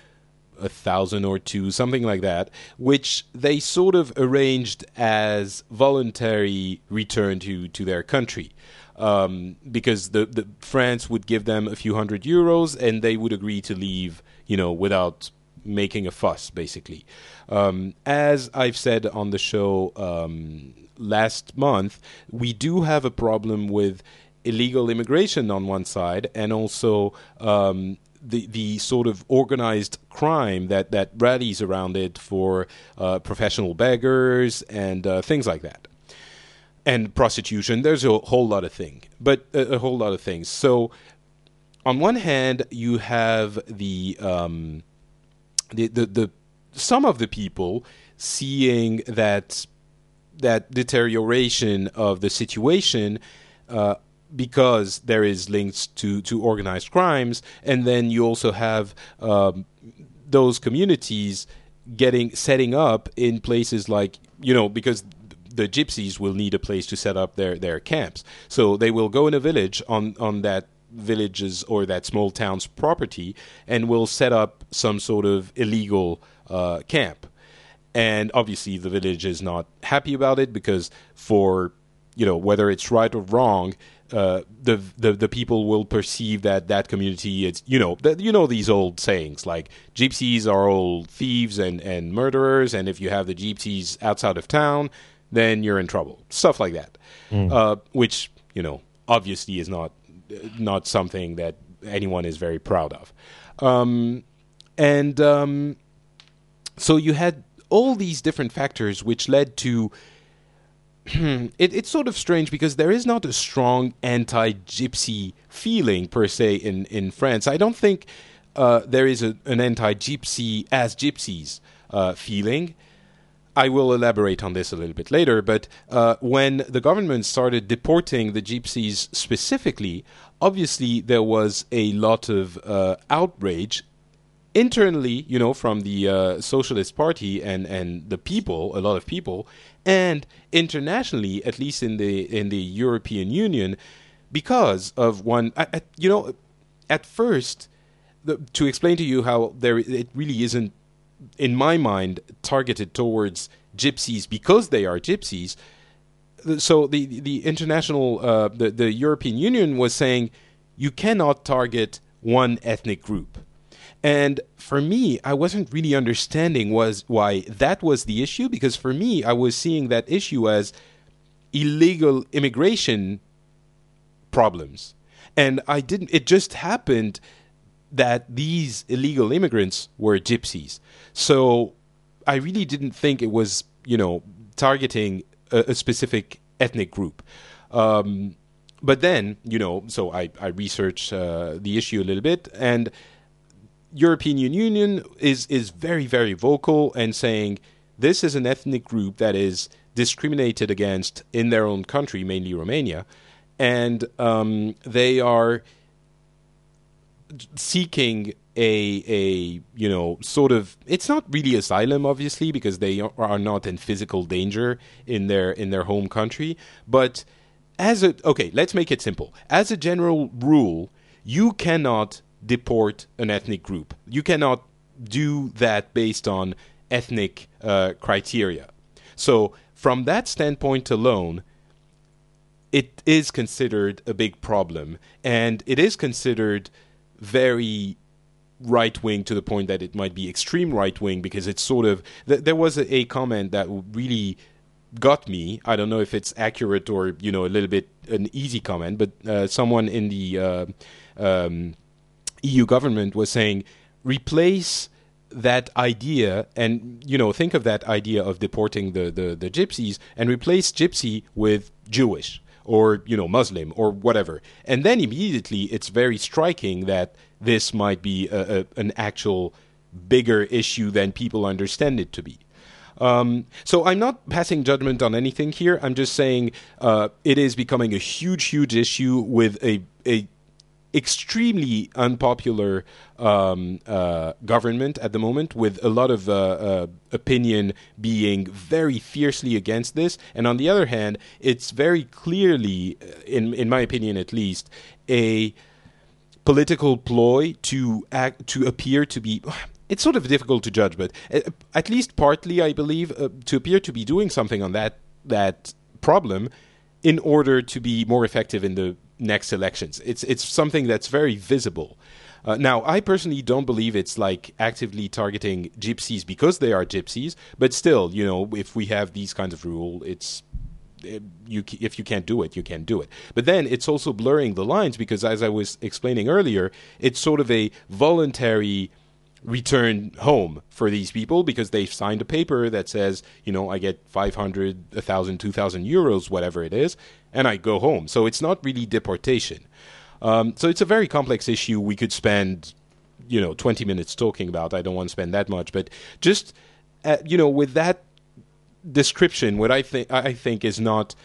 a thousand or two, something like that, which they sort of arranged as voluntary return to, to their country. Um, because the, the France would give them a few hundred euros and they would agree to leave, you know, without making a fuss, basically. Um, as I've said on the show um, last month, we do have a problem with illegal immigration on one side, and also um, the the sort of organized crime that, that rallies around it for uh, professional beggars and uh, things like that. And prostitution, there's a whole lot of thing, but a, a whole lot of things. So on one hand, you have the... Um, The, the the some of the people seeing that that deterioration of the situation uh, because there is links to, to organized crimes, and then you also have um, those communities getting setting up in places like, you know, because the gypsies will need a place to set up their, their camps, so they will go in a village on on that. villages or that small town's property and will set up some sort of illegal uh, camp. And obviously the village is not happy about it because for, you know, whether it's right or wrong, uh, the, the the people will perceive that that community is, you know, the, you know these old sayings like gypsies are all thieves and, and murderers, and if you have the gypsies outside of town, then you're in trouble. Stuff like that. Mm. Uh, which, you know, obviously is not not something that anyone is very proud of. Um, and um, so you had all these different factors which led to... it, it's sort of strange because there is not a strong anti-gypsy feeling, per se, in, in France. I don't think uh, there is a, an anti-gypsy as gypsies uh, feeling. I will elaborate on this a little bit later, but uh, when the government started deporting the gypsies specifically, obviously there was a lot of uh, outrage internally, you know, from the uh, Socialist Party and, and the people, a lot of people, and internationally, at least in the in the European Union, because of one, I, I, you know, at first, the, to explain to you how there it really isn't, in my mind, targeted towards gypsies because they are gypsies. So the the international, uh, the the European Union was saying you cannot target one ethnic group. And for me, I wasn't really understanding was why that was the issue, because for me, I was seeing that issue as illegal immigration problems. And I didn't, it just happened that these illegal immigrants were gypsies. So I really didn't think it was, you know, targeting a, a specific ethnic group. Um, but then, you know, so I, I researched uh, the issue a little bit, and European Union is, is very, very vocal and saying this is an ethnic group that is discriminated against in their own country, mainly Romania, and um, they are seeking a, a, you know, sort of, it's not really asylum, obviously, because they are not in physical danger in their, in their home country. But as a, okay, let's make it simple. As a general rule, you cannot deport an ethnic group. You cannot do that based on ethnic uh, criteria. So from that standpoint alone, it is considered a big problem, and it is considered very right-wing to the point that it might be extreme right-wing, because it's sort of... Th- there was a, a comment that really got me. I don't know if it's accurate or, you know, a little bit an easy comment, but uh, someone in the... Uh, um, E U government was saying, replace that idea and, you know, think of that idea of deporting the, the, the gypsies and replace gypsy with Jewish or, you know, Muslim or whatever. And then immediately it's very striking that this might be a, a, an actual bigger issue than people understand it to be. Um, so I'm not passing judgment on anything here. I'm just saying uh, it is becoming a huge, huge issue with a... a extremely unpopular um, uh, government at the moment, with a lot of uh, uh, opinion being very fiercely against this. And on the other hand, it's very clearly, in in my opinion at least, a political ploy to act, to appear to be... It's sort of difficult to judge, but at least partly, I believe, uh, to appear to be doing something on that that problem in order to be more effective in the next elections. It's it's something that's very visible. Uh, now, I personally don't believe it's like actively targeting gypsies because they are gypsies, but still, you know, if we have these kinds of rule, it's it, you if you can't do it, you can't do it. But then it's also blurring the lines, because as I was explaining earlier, it's sort of a voluntary return home for these people, because they've signed a paper that says, you know, I get five hundred, one thousand, two thousand euros, whatever it is, and I go home. So it's not really deportation. Um, so it's a very complex issue we could spend, you know, twenty minutes talking about. I don't want to spend that much, but just, uh, you know, with that description, what I think I think is not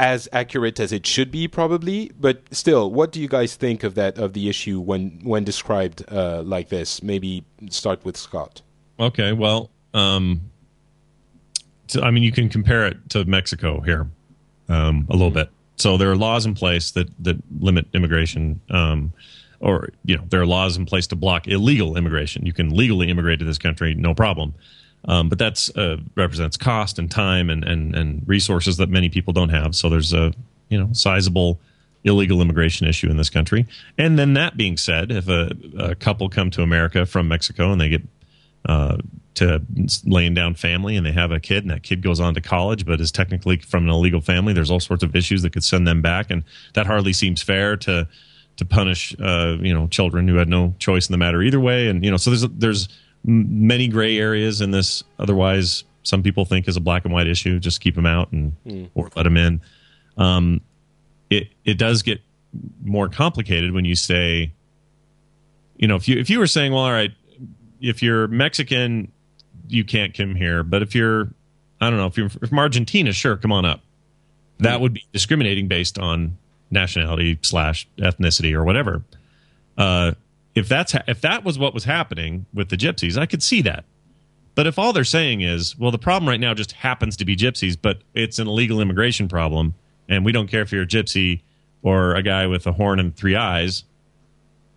as accurate as it should be, probably, but still, what do you guys think of that, of the issue when when described uh, like this? Maybe start with Scott. Okay, well, um, so, I mean, you can compare it to Mexico here um, a little bit. So there are laws in place that that limit immigration, um, or you know, there are laws in place to block illegal immigration. You can legally immigrate to this country, no problem. Um, but that's uh, represents cost and time and, and, and resources that many people don't have. So there's a you know sizable illegal immigration issue in this country. And then that being said, if a, a couple come to America from Mexico and they get uh, to laying down family and they have a kid, and that kid goes on to college but is technically from an illegal family, there's all sorts of issues that could send them back. And that hardly seems fair to to punish uh, you know children who had no choice in the matter either way. And you know so there's there's many gray areas in this. Otherwise, some people think is a black and white issue. Just keep them out and mm. or let them in. Um, it it does get more complicated when you say, you know, if you if you were saying, well, all right, if you're Mexican, you can't come here, but if you're, I don't know, if you're from Argentina, sure, come on up. That mm. would be discriminating based on nationality slash ethnicity or whatever. Uh, if that's ha- if that was what was happening with the gypsies, I could see that. But if all they're saying is, well, the problem right now just happens to be gypsies, but it's an illegal immigration problem, and we don't care if you're a gypsy or a guy with a horn and three eyes.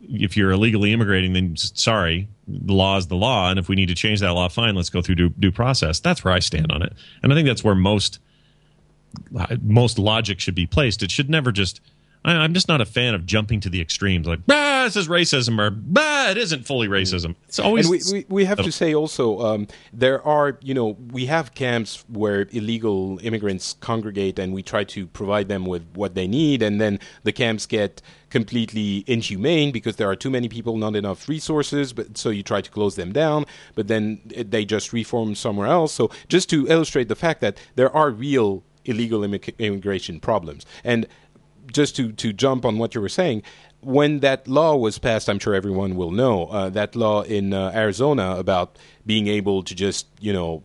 If you're illegally immigrating, then sorry, the law is the law, and if we need to change that law, fine, let's go through due, due process. That's where I stand on it, and I think that's where most most logic should be placed. It should never just... I, I'm just not a fan of jumping to the extremes, like, bah, this is racism, or bah, it isn't fully racism. It's always... And we, we, we have to say also, um, there are, you know, we have camps where illegal immigrants congregate, and we try to provide them with what they need, and then the camps get completely inhumane because there are too many people, not enough resources, but so you try to close them down, but then they just reform somewhere else. So just to illustrate the fact that there are real illegal immig- immigration problems. And just to, to jump on what you were saying, when that law was passed, I'm sure everyone will know, uh, that law in uh, Arizona about being able to just, you know,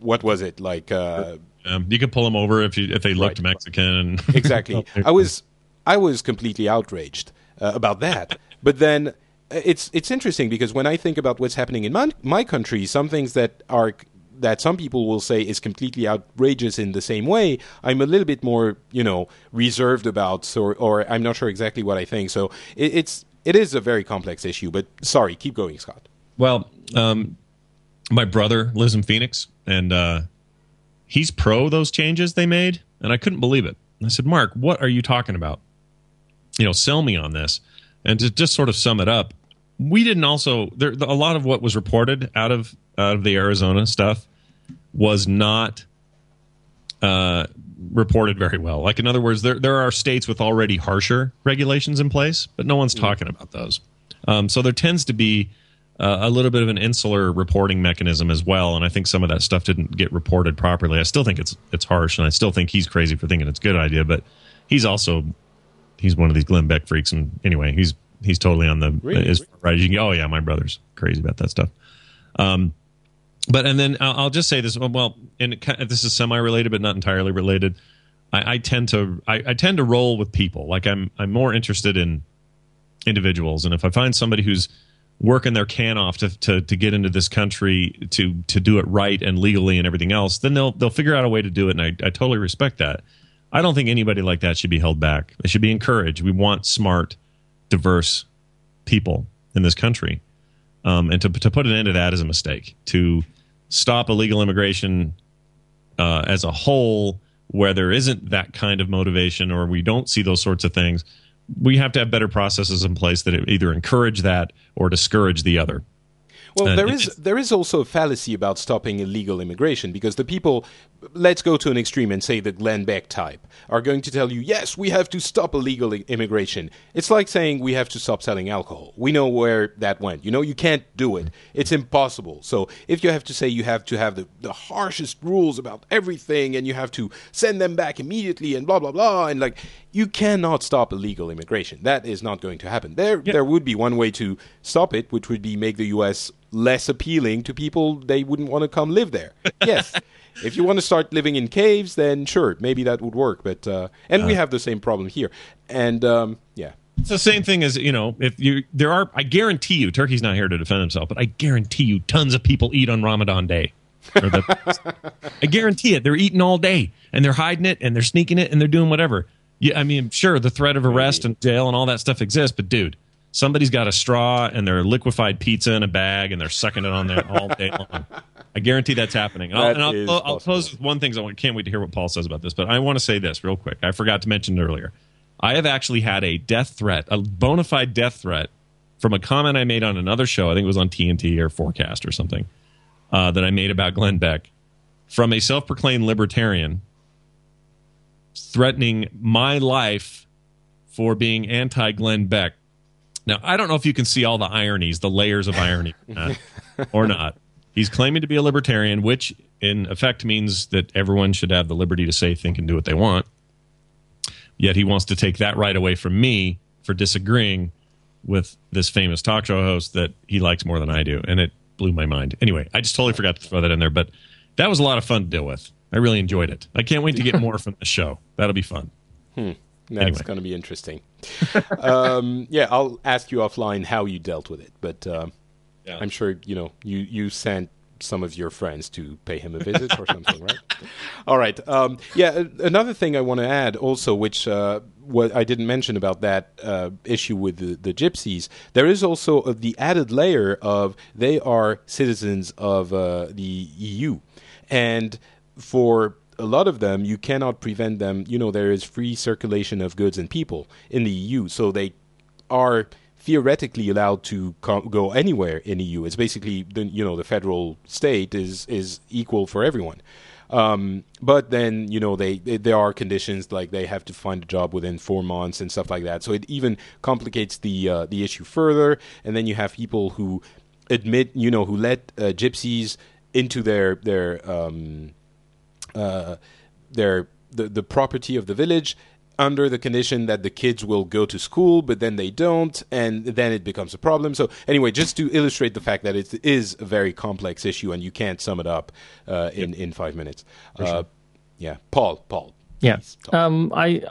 what was it? Like uh, um, you could pull them over if you, if they looked right. Mexican. Exactly. I was... I was completely outraged uh, about that. But then it's it's interesting because when I think about what's happening in my, my country, some things that are that some people will say is completely outrageous in the same way, I'm a little bit more, you know, reserved about, or, or I'm not sure exactly what I think. So it, it's it is a very complex issue. But sorry, keep going, Scott. Well, um, my brother lives in Phoenix, and uh, he's pro those changes they made, and I couldn't believe it. I said, Mark, what are you talking about? You know, sell me on this. And to just sort of sum it up, we didn't also, there, a lot of what was reported out of out of the Arizona stuff was not uh, reported very well. Like, in other words, there there are states with already harsher regulations in place, but no one's talking about those. Um, so there tends to be uh, a little bit of an insular reporting mechanism as well, and I think some of that stuff didn't get reported properly. I still think it's it's harsh, and I still think he's crazy for thinking it's a good idea, but he's also... He's one of these Glenn Beck freaks, and anyway, he's he's totally on the really? His, right. You can, oh yeah, my brother's crazy about that stuff. Um, but and then I'll, I'll just say this. Well, and it, this is semi-related, but not entirely related. I, I tend to I, I tend to roll with people. Like I'm I'm more interested in individuals, and if I find somebody who's working their can off to to, to get into this country to to do it right and legally and everything else, then they'll they'll figure out a way to do it, and I, I totally respect that. I don't think anybody like that should be held back. It should be encouraged. We want smart, diverse people in this country. Um, and to to put an end to that is a mistake. To stop illegal immigration uh, as a whole, where there isn't that kind of motivation or we don't see those sorts of things, we have to have better processes in place that either encourage that or discourage the other. Well, there is there is also a fallacy about stopping illegal immigration because the people, let's go to an extreme and say the Glenn Beck type, are going to tell you, yes, we have to stop illegal immigration. It's like saying we have to stop selling alcohol. We know where that went. You know, you can't do it. It's impossible. So if you have to say you have to have the, the harshest rules about everything and you have to send them back immediately and blah, blah, blah, and like you cannot stop illegal immigration. That is not going to happen. There, yeah. There would be one way to stop it, which would be make the U S less appealing to people. They wouldn't want to come live there. Yes. If you want to start living in caves, then sure, maybe that would work. But uh, and uh, we have the same problem here. And um, yeah, it's the same thing as, you know, if you there are, I guarantee you, Turkey's not here to defend himself, but I guarantee you, tons of people eat on Ramadan Day. Or the, I guarantee it. They're eating all day, and they're hiding it, and they're sneaking it, and they're doing whatever. Yeah, I mean, sure, the threat of arrest and jail and all that stuff exists, but dude, somebody's got a straw and their liquefied pizza in a bag and they're sucking it on there all day long. I guarantee that's happening. That and I'll, and I'll, I'll close with one thing. I can't wait to hear what Paul says about this, but I want to say this real quick. I forgot to mention it earlier. I have actually had a death threat, a bona fide death threat from a comment I made on another show. I think it was on T N T or Forecast or something uh, that I made about Glenn Beck from a self-proclaimed libertarian threatening my life for being anti-Glenn Beck. Now, I don't know if you can see all the ironies, the layers of irony or not, or not. He's claiming to be a libertarian, which in effect means that everyone should have the liberty to say, think, and do what they want. Yet he wants to take that right away from me for disagreeing with this famous talk show host that he likes more than I do. And it blew my mind. Anyway, I just totally forgot to throw that in there, but that was a lot of fun to deal with. I really enjoyed it. I can't wait to get more from the show. That'll be fun. Hmm. That's anyway. Going to be interesting. um, yeah, I'll ask you offline how you dealt with it, but uh, yeah. I'm sure you know you, you sent some of your friends to pay him a visit or something, right? All right. Um, yeah, another thing I want to add also, which uh, what I didn't mention about that uh, issue with the, the gypsies, there is also uh, the added layer of they are citizens of uh, the E U. And for a lot of them, you cannot prevent them. You know, there is free circulation of goods and people in the E U, so they are theoretically allowed to com- go anywhere in the E U. It's basically, the, you know, the federal state is, is equal for everyone. Um, but then, you know, they, they there are conditions like they have to find a job within four months and stuff like that. So it even complicates the uh, the issue further. And then you have people who admit, you know, who let uh, gypsies into their their um, uh, their the, the property of the village, under the condition that the kids will go to school, but then they don't, and then it becomes a problem. So anyway, just to illustrate the fact that it is a very complex issue, and you can't sum it up uh, in, yep. in five minutes. Uh, sure. Yeah, Paul, Paul. Yeah, um, I,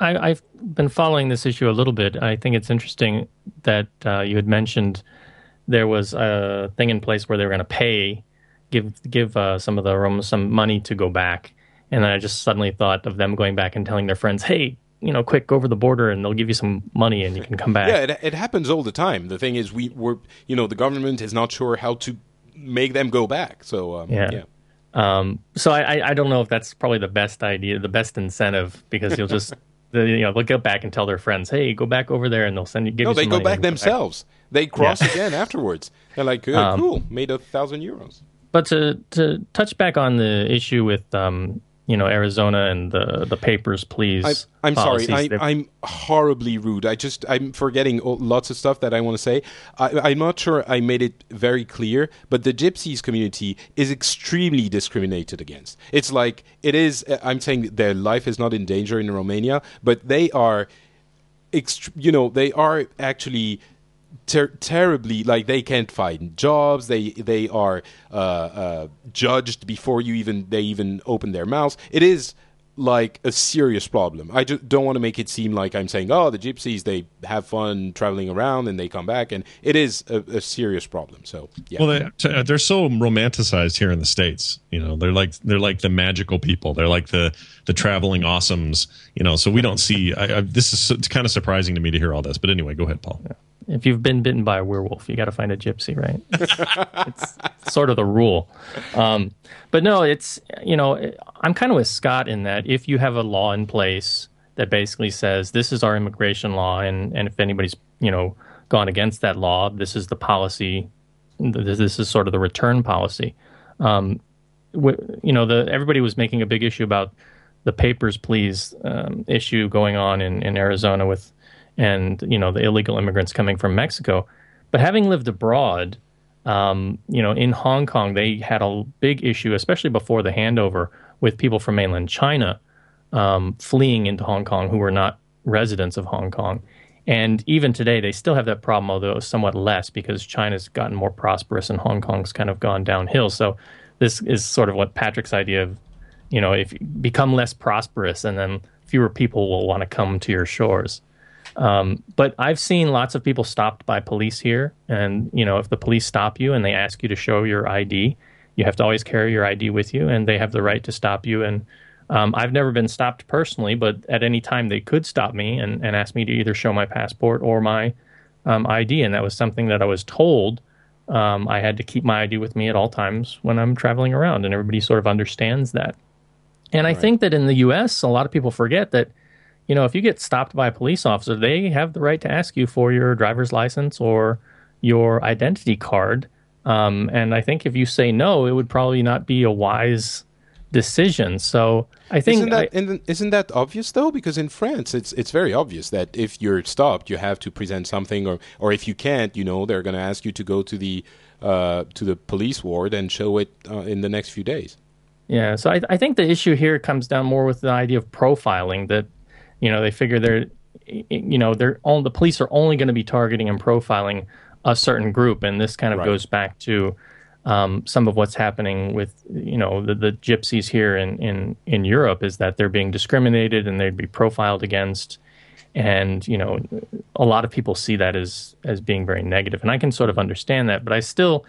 I, I've been following this issue a little bit. I think it's interesting that uh, you had mentioned there was a thing in place where they were going to pay, give give uh, some of the Romans some money to go back. And then I just suddenly thought of them going back and telling their friends, hey, you know, quick, go over the border and they'll give you some money and you can come back. Yeah, it, it happens all the time. The thing is, we were, you know, the government is not sure how to make them go back. So, um, yeah. yeah. Um, so I, I don't know if that's probably the best idea, the best incentive, because you'll just, the, you know, they'll go back and tell their friends, hey, go back over there and they'll send you, give no, you some money. No, they go back themselves. Back. They cross yeah. again afterwards. They're like, oh, um, cool, made a thousand euros. But to, to touch back on the issue with, um, you know, Arizona and the, the papers, please. I, I'm policies. sorry. I, I'm horribly rude. I just, I'm forgetting lots of stuff that I want to say. I, I'm not sure I made it very clear, but the gypsies community is extremely discriminated against. It's like, it is, I'm saying their life is not in danger in Romania, but they are, ext- you know, they are actually... Ter- terribly, like they can't find jobs. They they are uh, uh, judged before you even they even open their mouths. It is like a serious problem. I just don't want to make it seem like I'm saying, oh, the gypsies, they have fun traveling around and they come back, and it is a, a serious problem. So yeah. Well, they, they're so romanticized here in the States. You know, they're like they're like the magical people. They're like the the traveling awesomes. You know, so we don't see. I, I, this is it's kind of surprising to me to hear all this. But anyway, go ahead, Paul. Yeah. If you've been bitten by a werewolf, you got to find a gypsy, right? It's sort of the rule. Um, but no, it's, you know, I'm kind of with Scott in that if you have a law in place that basically says this is our immigration law, and, and if anybody's, you know, gone against that law, this is the policy, this is sort of the return policy. Um, you know, the everybody was making a big issue about the Papers, Please um, issue going on in, in Arizona with, and, you know, the illegal immigrants coming from Mexico. But having lived abroad, um, you know, in Hong Kong, they had a big issue, especially before the handover, with people from mainland China um, fleeing into Hong Kong who were not residents of Hong Kong. And even today, they still have that problem, although somewhat less, because China's gotten more prosperous and Hong Kong's kind of gone downhill. So this is sort of what Patrick's idea of, you know, if you become less prosperous and then fewer people will want to come to your shores. Um, but I've seen lots of people stopped by police here, and, you know, if the police stop you and they ask you to show your I D, you have to always carry your I D with you, and they have the right to stop you. And um, I've never been stopped personally, but at any time they could stop me and, and ask me to either show my passport or my um, I D, and that was something that I was told um, I had to keep my I D with me at all times when I'm traveling around, and everybody sort of understands that. And I right. think that in the U S, a lot of people forget that, you know, if you get stopped by a police officer, they have the right to ask you for your driver's license or your identity card. Um, and I think if you say no, it would probably not be a wise decision. So I think isn't that, I, isn't that obvious though? Because in France, it's it's very obvious that if you're stopped, you have to present something, or or if you can't, you know, they're going to ask you to go to the uh, to the police ward and show it uh, in the next few days. Yeah. So I, I think the issue here comes down more with the idea of profiling that. You know, they figure they're, you know, they're all, the police are only going to be targeting and profiling a certain group. And this kind of right. goes back to um, some of what's happening with, you know, the, the gypsies here in, in, in Europe is that they're being discriminated and they'd be profiled against. And, you know, a lot of people see that as, as being very negative. And I can sort of understand that, but I still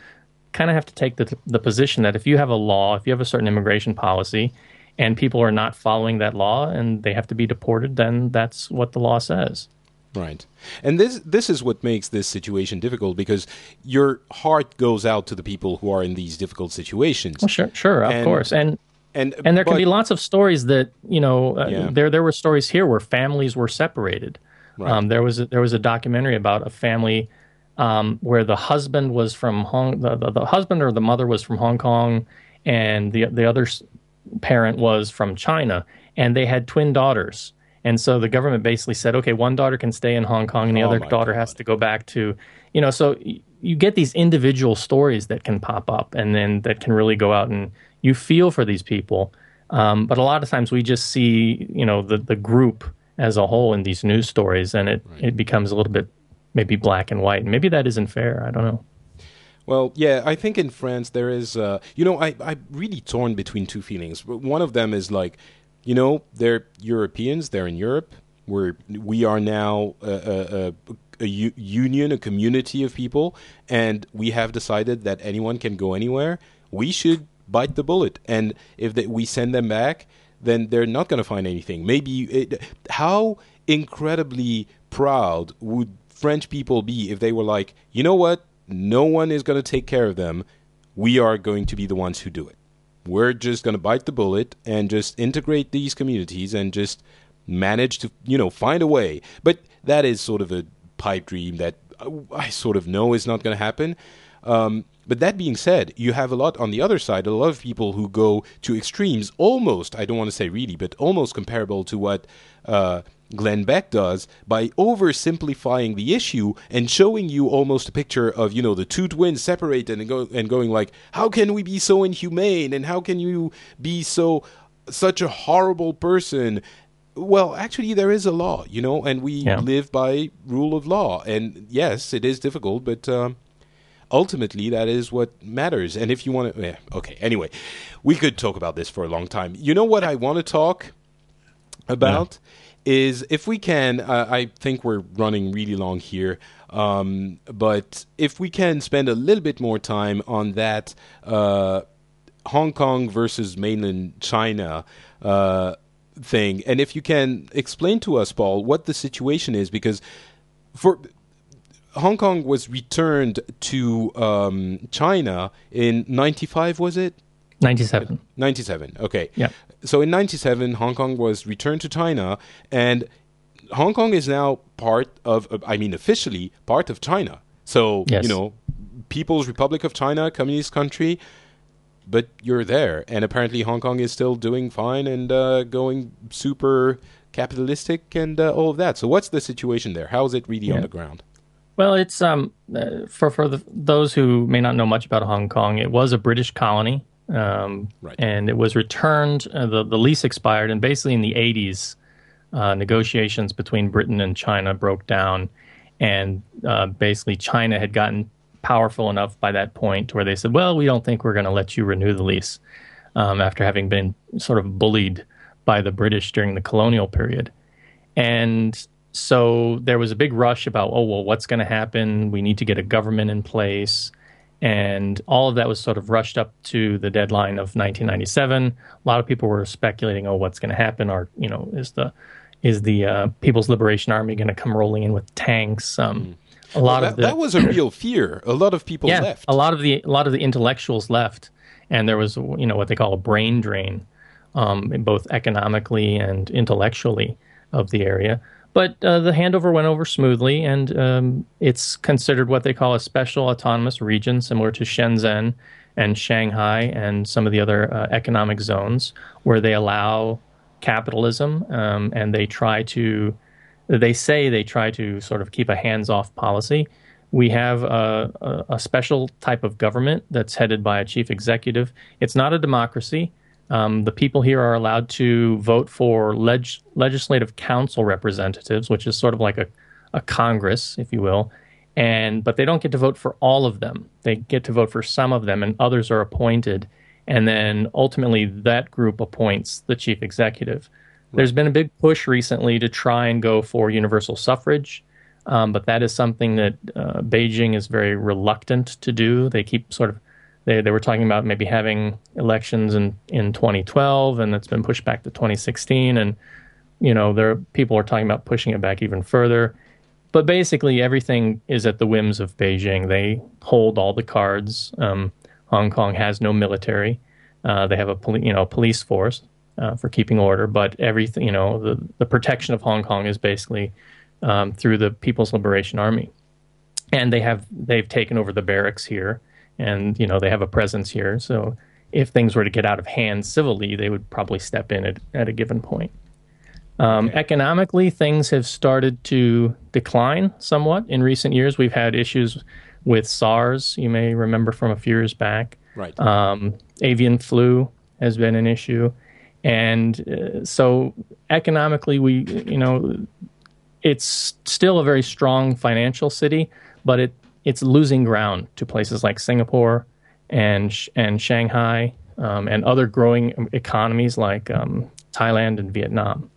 kind of have to take the, the position that if you have a law, if you have a certain immigration policy and people are not following that law and they have to be deported, then that's what the law says. Right. And this this is what makes this situation difficult, because your heart goes out to the people who are in these difficult situations. Well, sure, sure, of and, course. And and, and there but, can be lots of stories that, you know, uh, yeah. there there were stories here where families were separated. Right. Um, there was a, there was a documentary about a family um, where the husband was from Hong the, the, the husband or the mother was from Hong Kong, and the the other parent was from China, and they had twin daughters. And so the government basically said, okay, one daughter can stay in Hong Kong and the oh other daughter God. has to go back to, you know, so you get these individual stories that can pop up and then that can really go out and you feel for these people. Um, but a lot of times we just see, you know, the, the group as a whole in these news stories, and it, right. it becomes a little bit maybe black and white. And maybe that isn't fair. I don't know. Well, yeah, I think in France there is, uh, you know, I, I'm really torn between two feelings. One of them is like, you know, they're Europeans, they're in Europe, we're, we are now a, a, a, a u- union, a community of people, and we have decided that anyone can go anywhere. We should bite the bullet. And if they, we send them back, then they're not going to find anything. Maybe it, how incredibly proud would French people be if they were like, you know what, no one is going to take care of them. We are going to be the ones who do it. We're just going to bite the bullet and just integrate these communities and just manage to, you know, find a way. But that is sort of a pipe dream that I sort of know is not going to happen. Um, but that being said, you have a lot on the other side, a lot of people who go to extremes almost, I don't want to say really, but almost comparable to what uh, Glenn Beck does by oversimplifying the issue and showing you almost a picture of, you know, the two twins separated and, go, and going like, how can we be so inhumane and how can you be so such a horrible person? Well, actually, there is a law, you know, and we yeah. live by rule of law. And yes, it is difficult, but um, ultimately, that is what matters. And if you want to... Yeah, okay, anyway, we could talk about this for a long time. You know what I want to talk about? Yeah. Is if we can, uh, I think we're running really long here, um, but if we can spend a little bit more time on that uh, Hong Kong versus mainland China uh, thing, and if you can explain to us, Paul, what the situation is, because for Hong Kong was returned to um, China in ninety-five, was it? ninety-seven. ninety-seven, okay. Yeah. So in ninety-seven, Hong Kong was returned to China, and Hong Kong is now part of, I mean, officially part of China. So, yes. you know, People's Republic of China, communist country, but you're there. And apparently Hong Kong is still doing fine and uh, going super capitalistic and uh, all of that. So what's the situation there? How is it really yeah. on the ground? Well, it's um, for, for the, those who may not know much about Hong Kong, it was a British colony. Um, right. And it was returned, uh, the, the lease expired, and basically in the eighties, uh, negotiations between Britain and China broke down, and uh, basically China had gotten powerful enough by that point where they said, well, we don't think we're going to let you renew the lease, um, after having been sort of bullied by the British during the colonial period. And so there was a big rush about, oh, well, what's going to happen? We need to get a government in place. And all of that was sort of rushed up to the deadline of nineteen ninety-seven. A lot of people were speculating, oh, what's going to happen? Or, you know, is the is the uh, People's Liberation Army going to come rolling in with tanks? Um, a lot well, that, of the, that was a real fear. A lot of people yeah, left. A lot of the a lot of the intellectuals left, and there was, you know, what they call a brain drain, um, both economically and intellectually of the area. But uh, the handover went over smoothly, and um, it's considered what they call a special autonomous region, similar to Shenzhen and Shanghai and some of the other uh, economic zones, where they allow capitalism, um, and they try to, they say they try to sort of keep a hands-off policy. We have a, a, a special type of government that's headed by a chief executive. It's not a democracy. Um, the people here are allowed to vote for leg- legislative council representatives, which is sort of like a, a Congress, if you will, and but they don't get to vote for all of them. They get to vote for some of them, and others are appointed. And then ultimately that group appoints the chief executive. Right. There's been a big push recently to try and go for universal suffrage, um, but that is something that uh, Beijing is very reluctant to do. They keep sort of, they, they were talking about maybe having elections in, in twenty twelve, and it's been pushed back to twenty sixteen. And, you know, there people are talking about pushing it back even further. But basically everything is at the whims of Beijing. They hold all the cards. Um, Hong Kong has no military. Uh, they have a poli- you know, police force uh, for keeping order, but everything, you know, the, the protection of Hong Kong is basically um, through the People's Liberation Army. And they have they've taken over the barracks here, and you know, they have a presence here. So if things were to get out of hand civilly, they would probably step in at, at a given point. Um, okay. Economically, things have started to decline somewhat in recent years. We've had issues with SARS, you may remember from a few years back. Right. Um, avian flu has been an issue. And uh, so economically, we, you know, it's still a very strong financial city, but it it's losing ground to places like Singapore and and Shanghai um, and other growing economies like um, Thailand and Vietnam.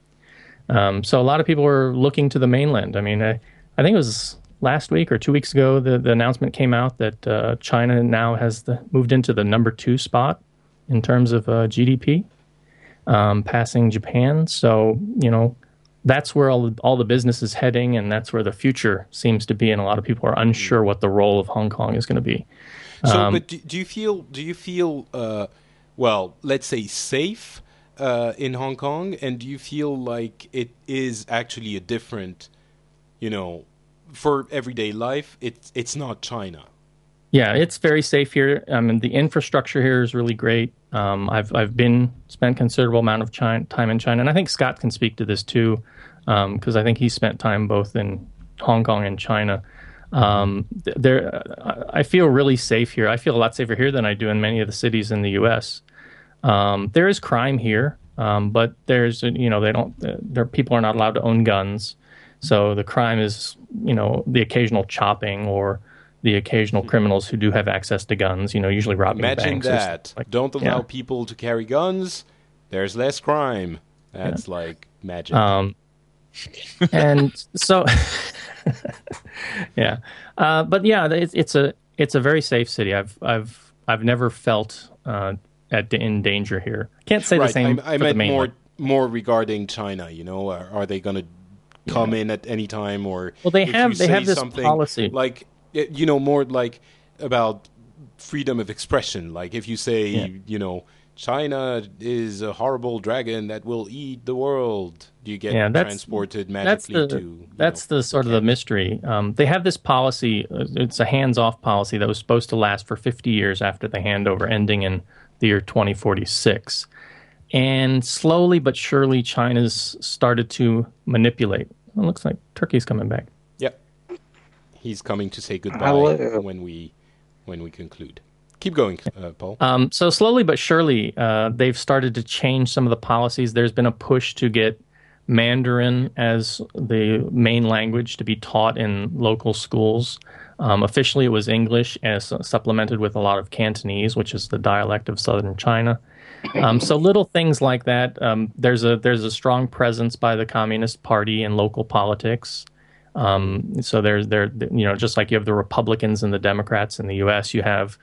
Um, so a lot of people are looking to the mainland. I mean, I, I think it was last week or two weeks ago, the, the announcement came out that uh, China now has the, moved into the number two spot in terms of uh, G D P, um, passing Japan. So, you know, that's where all the, all the business is heading, and that's where the future seems to be. And a lot of people are unsure what the role of Hong Kong is going to be. So, um, but do, do you feel, do you feel, uh, well, let's say safe uh, in Hong Kong? And do you feel like it is actually a different, you know, for everyday life, it's it's not China. Yeah, it's very safe here. I mean, the infrastructure here is really great. Um, I've I've been spent considerable amount of China, time in China, and I think Scott can speak to this too, because um, I think he spent time both in Hong Kong and China. Um, there, I feel really safe here. I feel a lot safer here than I do in many of the cities in the U S. Um, there is crime here, um, but there's you know they don't their people are not allowed to own guns. So the crime is, you know, the occasional chopping or the occasional criminals who do have access to guns, you know, usually robbing banks. Imagine that. Like, Don't allow yeah. people to carry guns. There's less crime. That's yeah. like magic. Um, and so, yeah. Uh, but yeah, it's, it's a it's a very safe city. I've I've I've never felt uh, at in danger here. Can't say right. the same. I, I for meant the more more regarding China. You know, are, are they going to come in at any time? Or well, they have they have this policy, like, you know, more like about freedom of expression. Like if you say, yeah. you know, China is a horrible dragon that will eat the world, you get yeah, transported magically that's the, to. That's know, the sort of the mystery. Um, they have this policy. It's a hands-off policy that was supposed to last for fifty years after the handover, ending in the year twenty forty-six. And slowly but surely, China's started to manipulate. It looks like Turkey's coming back. Yep, he's coming to say goodbye when we when we conclude. Keep going, uh, Paul. Um, so slowly but surely, uh, they've started to change some of the policies. There's been a push to get Mandarin as the main language to be taught in local schools. Um, officially, it was English, as supplemented with a lot of Cantonese, which is the dialect of southern China. Um, so little things like that. Um, there's a there's a strong presence by the Communist Party in local politics. Um, so there's there you know just like you have the Republicans and the Democrats in the U S, you have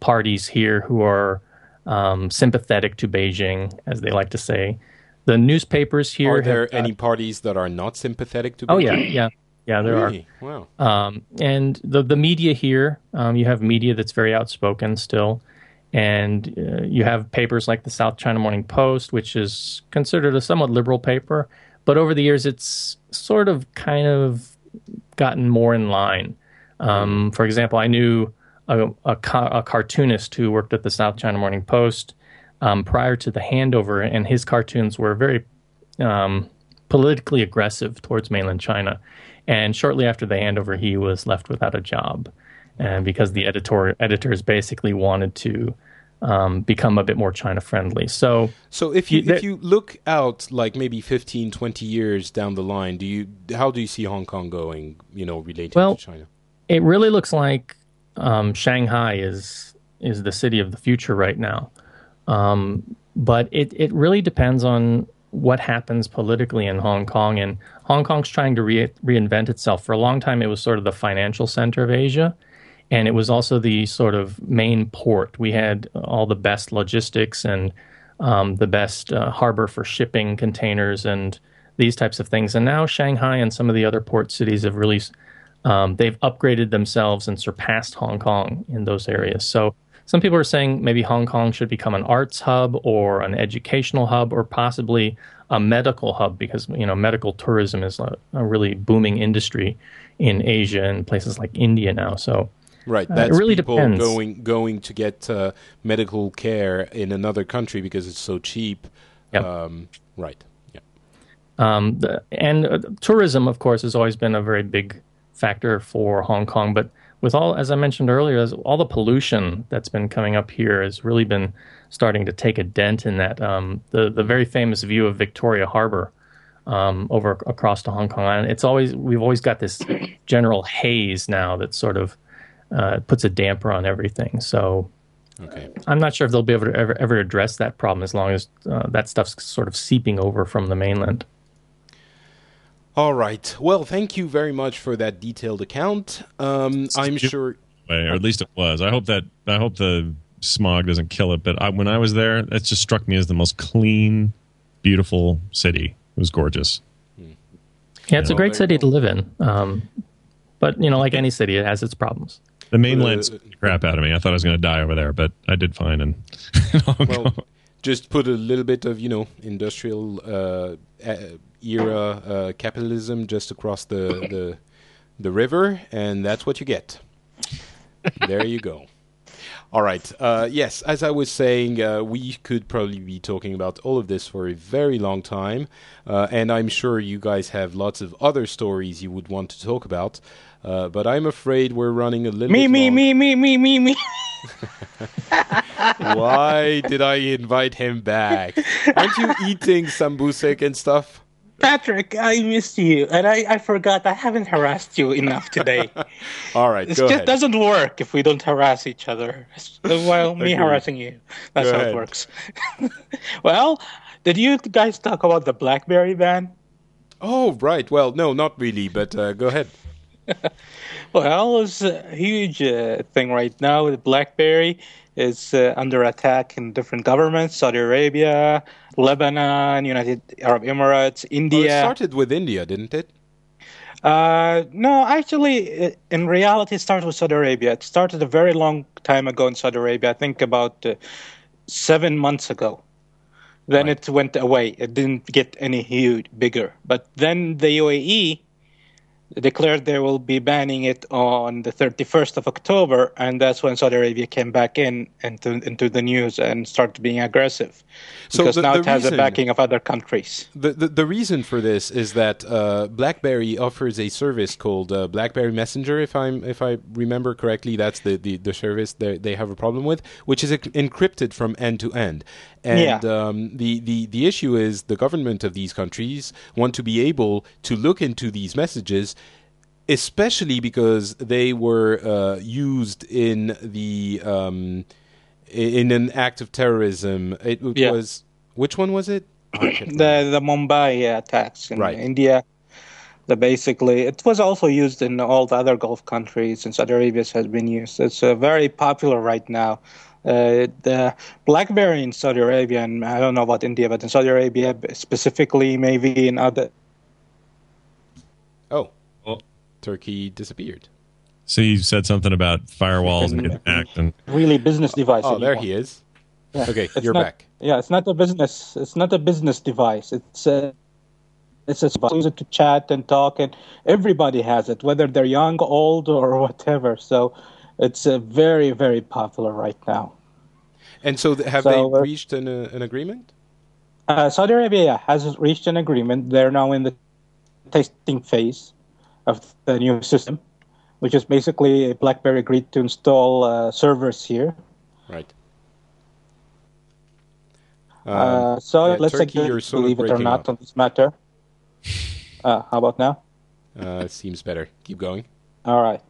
parties here who are um, sympathetic to Beijing, as they like to say. The newspapers here. Are there have, any uh, parties that are not sympathetic to Beijing? Oh yeah, yeah, yeah. There really? are. Wow. Um, and the the media here, um, you have media that's very outspoken still. And uh, you have papers like the South China Morning Post, which is considered a somewhat liberal paper. But over the years, it's sort of kind of gotten more in line. Um, for example, I knew a, a, ca- a cartoonist who worked at the South China Morning Post um, prior to the handover, and his cartoons were very um, politically aggressive towards mainland China. And shortly after the handover, he was left without a job. And because the editor editors basically wanted to um, become a bit more China friendly. So so if you there, if you look out like maybe fifteen, twenty years down the line, do you how do you see Hong Kong going, you know, related well, to China? it really looks like um, Shanghai is is the city of the future right now. Um, but it, it really depends on what happens politically in Hong Kong. And Hong Kong's trying to re- reinvent itself. For a long time, it was sort of the financial center of Asia. And it was also the sort of main port. We had all the best logistics and um, the best uh, harbor for shipping containers and these types of things. And now Shanghai and some of the other port cities have really, um, they've upgraded themselves and surpassed Hong Kong in those areas. So some people are saying maybe Hong Kong should become an arts hub or an educational hub or possibly a medical hub, because, you know, medical tourism is a, a really booming industry in Asia and places like India now. So Right, that's uh, really people depends. going going to get uh, medical care in another country because it's so cheap. Yep. Um, right. Yeah. Um, the, and uh, tourism, of course, has always been a very big factor for Hong Kong. But with all, as I mentioned earlier, as all the pollution that's been coming up here has really been starting to take a dent in that. Um, the the very famous view of Victoria Harbor um, over across to Hong Kong Island. It's always we've always got this general haze now that's sort of. Uh, it puts a damper on everything. So okay. I'm not sure if they'll be able to ever, ever address that problem as long as uh, that stuff's sort of seeping over from the mainland. All right. Well, thank you very much for that detailed account. Um, I'm sure... Way, or at least it was. I hope that I hope the smog doesn't kill it. But I, when I was there, it just struck me as the most clean, beautiful city. It was gorgeous. Hmm. Yeah, it's you know, a great city to live in. Um, but, you know, like any city, it has its problems. The mainland scared the crap out of me. I thought I was going to die over there, but I did fine. And well, just put a little bit of, you know, industrial uh, era uh, capitalism just across the, the the river, and that's what you get. There you go. All right. Uh, yes, as I was saying, uh, we could probably be talking about all of this for a very long time, uh, and I'm sure you guys have lots of other stories you would want to talk about. Uh, but I'm afraid we're running a little me, bit me, long. Me, me, me, me, me, me. Why did I invite him back? Aren't you eating sambusek and stuff? Patrick, I missed you. And I, I forgot I haven't harassed you enough today. All right, It just ahead. doesn't work if we don't harass each other. While me harassing you. That's go how ahead. it works. Well, did you guys talk about the BlackBerry ban? Oh, right. Well, no, not really. But uh, go ahead. Well, it's a huge uh, thing right now. The BlackBerry is uh, under attack in different governments, Saudi Arabia, Lebanon, United Arab Emirates, India. Well, it started with India, didn't it? Uh, no, actually, in reality, it started with Saudi Arabia. It started a very long time ago in Saudi Arabia, I think about uh, seven months ago. Then right. It went away. It didn't get any huge bigger. But then the U A E declared they will be banning it on the thirty-first of October, and that's when Saudi Arabia came back in into, into the news and started being aggressive. So because the, now the it has reason, the backing of other countries. The, the, the reason for this is that uh, BlackBerry offers a service called uh, BlackBerry Messenger, if I'm if I remember correctly. That's the, the, the service they have a problem with, which is encrypted from end to end. And yeah. um, the, the, the issue is the government of these countries want to be able to look into these messages, especially because they were uh, used in the um, in an act of terrorism. It yeah. was which one was it? Oh, the the Mumbai attacks in right. India. The basically it was also used in all the other Gulf countries, and Saudi Arabia has been used. It's uh, very popular right now. Uh, the BlackBerry in Saudi Arabia, and I don't know about India, but in Saudi Arabia specifically, maybe in other. Oh, well, Turkey disappeared. So you said something about firewalls and hacked and really business device. Oh, anymore. There he is. Yeah. Okay, it's you're not, back. Yeah, it's not a business. It's not a business device. It's a. It's a use it to chat and talk, and everybody has it, whether they're young, old, or whatever. So. It's uh, very, very popular right now. And so th- have so, they reached an uh, an agreement? Uh, Saudi Arabia has reached an agreement. They're now in the testing phase of the new system, which is basically BlackBerry agreed to install uh, servers here. Right. Uh, uh, so yeah, let's Turkey, again, believe it or not off. on this matter. Uh, how about now? Uh, it seems better. Keep going. All right.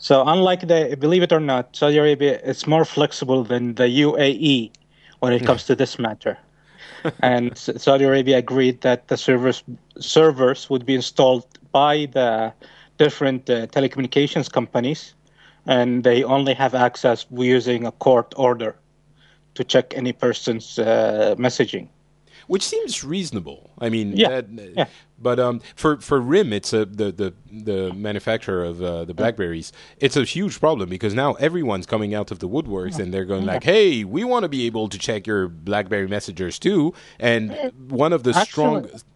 So unlike the, believe it or not, Saudi Arabia is more flexible than the U A E when it comes to this matter. And Saudi Arabia agreed that the servers servers would be installed by the different uh, telecommunications companies, and they only have access using a court order to check any person's uh, messaging. Which seems reasonable. I mean, yeah, that, yeah. But um, for for R I M, it's a, the, the the manufacturer of uh, the Blackberries. It's a huge problem because now everyone's coming out of the woodworks and they're going yeah. like, "Hey, we want to be able to check your BlackBerry messengers too." And one of the actually, strongest.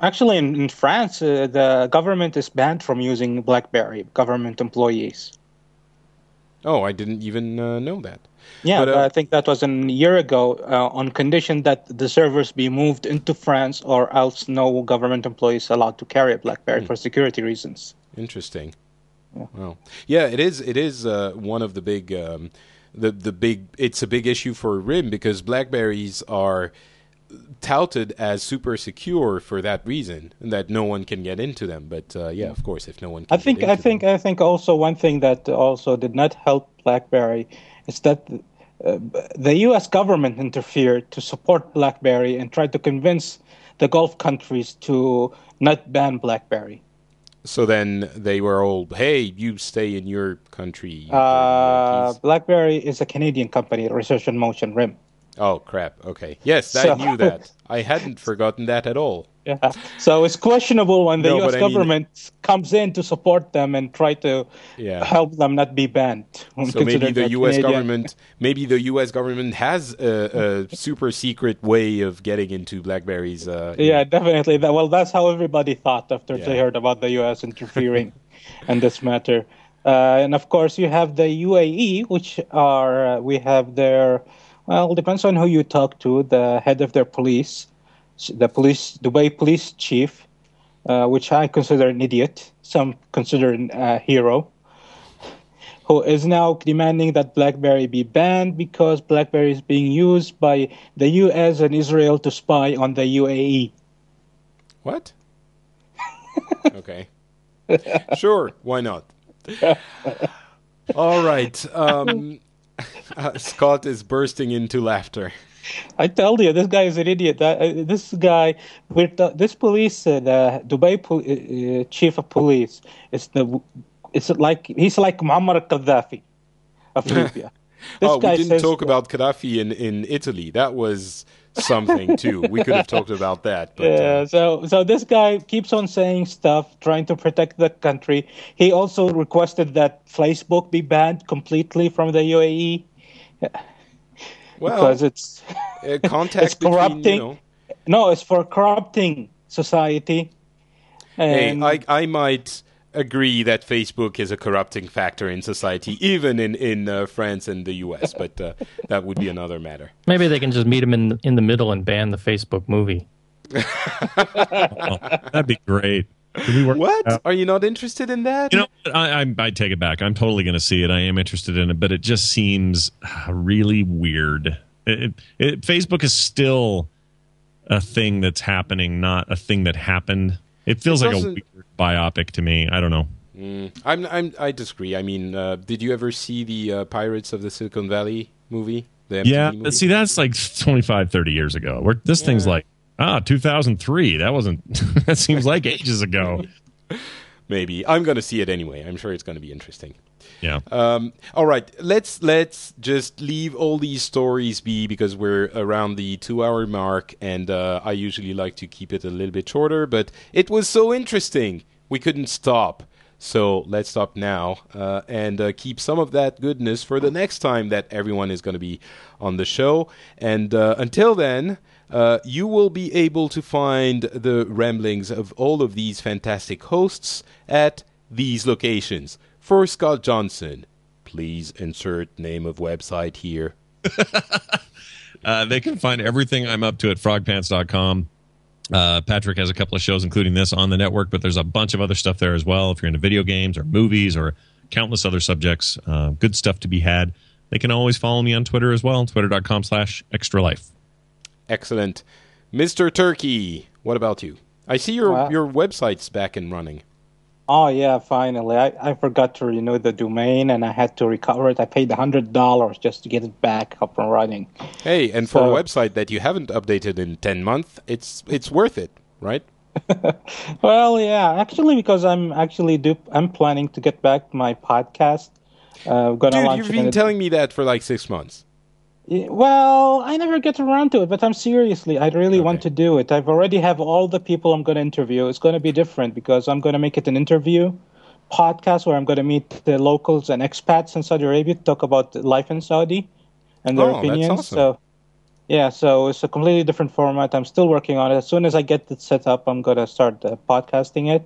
Actually, in, in France, uh, the government is banned from using BlackBerry. Government employees. Oh, I didn't even uh, know that. Yeah, but, uh, but I think that was a year ago uh, on condition that the servers be moved into France or else no government employees allowed to carry a BlackBerry hmm. for security reasons. Interesting. Yeah, wow. Yeah, it is It is uh, one of the big, um, the, the big, it's a big issue for R I M because BlackBerries are touted as super secure for that reason, that no one can get into them. But uh, yeah, of course, if no one can I think, get into I think, them. I think also one thing that also did not help BlackBerry is that uh, the U S government interfered to support BlackBerry and tried to convince the Gulf countries to not ban BlackBerry. So then they were all, hey, you stay in your country. Uh, BlackBerry is a Canadian company, Research in Motion, R I M. Oh, crap. Okay. Yes, I so, knew that. I hadn't forgotten that at all. Yeah. So it's questionable when the no, U S government I mean, comes in to support them and try to yeah. help them not be banned. So maybe the U S Canadian. government, maybe the U S government has a, a super secret way of getting into BlackBerries. Uh, yeah, know. definitely. Well, that's how everybody thought after yeah. they heard about the U S interfering in this matter. Uh, and of course, you have the U A E, which are uh, we have their. Well, depends on who you talk to. The head of their police, the police Dubai police chief, uh, which I consider an idiot, some consider a hero, who is now demanding that BlackBerry be banned because BlackBerry is being used by the U S and Israel to spy on the U A E. What? Okay. Sure, why not? All right. Um... Uh, Scott is bursting into laughter. I tell you, this guy is an idiot. Uh, this guy, with uh, this police, uh, the Dubai pol- uh, chief of police, it's the, it's like he's like Muammar Gaddafi of Libya. This oh, guy we didn't says, talk about Gaddafi in, in Italy. That was something too. We could have talked about that. But, yeah. Uh, so so this guy keeps on saying stuff, trying to protect the country. He also requested that Facebook be banned completely from the U A E. Well, because it's uh, contact it's corrupting. Between, you know... No, it's for corrupting society. And... Hey, I I might. agree that Facebook is a corrupting factor in society, even in in uh, France and the U S, but uh, that would be another matter. Maybe they can just meet him in in the middle and ban the Facebook movie. Oh, that'd be great. We what? Out? Are you not interested in that? You know, I, I, I take it back. I'm totally going to see it. I am interested in it, but it just seems really weird. It, it, it, Facebook is still a thing that's happening, not a thing that happened. It feels it like a weird biopic to me. I don't know. Mm, I'm, I'm, I disagree. I mean, uh, did you ever see the uh, Pirates of the Silicon Valley movie? The M T V yeah, movie? See, that's like twenty-five, thirty years ago. We're, this yeah. thing's like, ah, two thousand three. That wasn't, that seems like ages ago. Maybe. I'm going to see it anyway. I'm sure it's going to be interesting. Yeah. Um, all right. Let's let's just leave all these stories be because we're around the two-hour mark, and uh, I usually like to keep it a little bit shorter, but it was so interesting. We couldn't stop. So let's stop now uh, and uh, keep some of that goodness for the next time that everyone is going to be on the show. And uh, until then... Uh, you will be able to find the ramblings of all of these fantastic hosts at these locations. For Scott Johnson, please insert name of website here. uh, they can find everything I'm up to at frog pants dot com. Uh, Patrick has a couple of shows, including this, on the network, but there's a bunch of other stuff there as well. If you're into video games or movies or countless other subjects, uh, good stuff to be had. They can always follow me on Twitter as well, twitter dot com slash extra life. Excellent. Mister Turkey, what about you? I see your, wow. your website's back and running. Oh, yeah, finally. I, I forgot to renew the domain, and I had to recover it. I paid one hundred dollars just to get it back up and running. Hey, and so, for a website that you haven't updated in ten months, it's it's worth it, right? Well, yeah, actually, because I'm actually do, I'm planning to get back my podcast. Uh, gonna Dude, you've been telling me that for like six months. Well, I never get around to it, but I'm seriously, I really okay. want to do it. I've already have all the people I'm going to interview. It's going to be different because I'm going to make it an interview podcast where I'm going to meet the locals and expats in Saudi Arabia to talk about life in Saudi and their oh, opinions. That's awesome. So, yeah, so it's a completely different format. I'm still working on it. As soon as I get it set up, I'm going to start uh, podcasting it.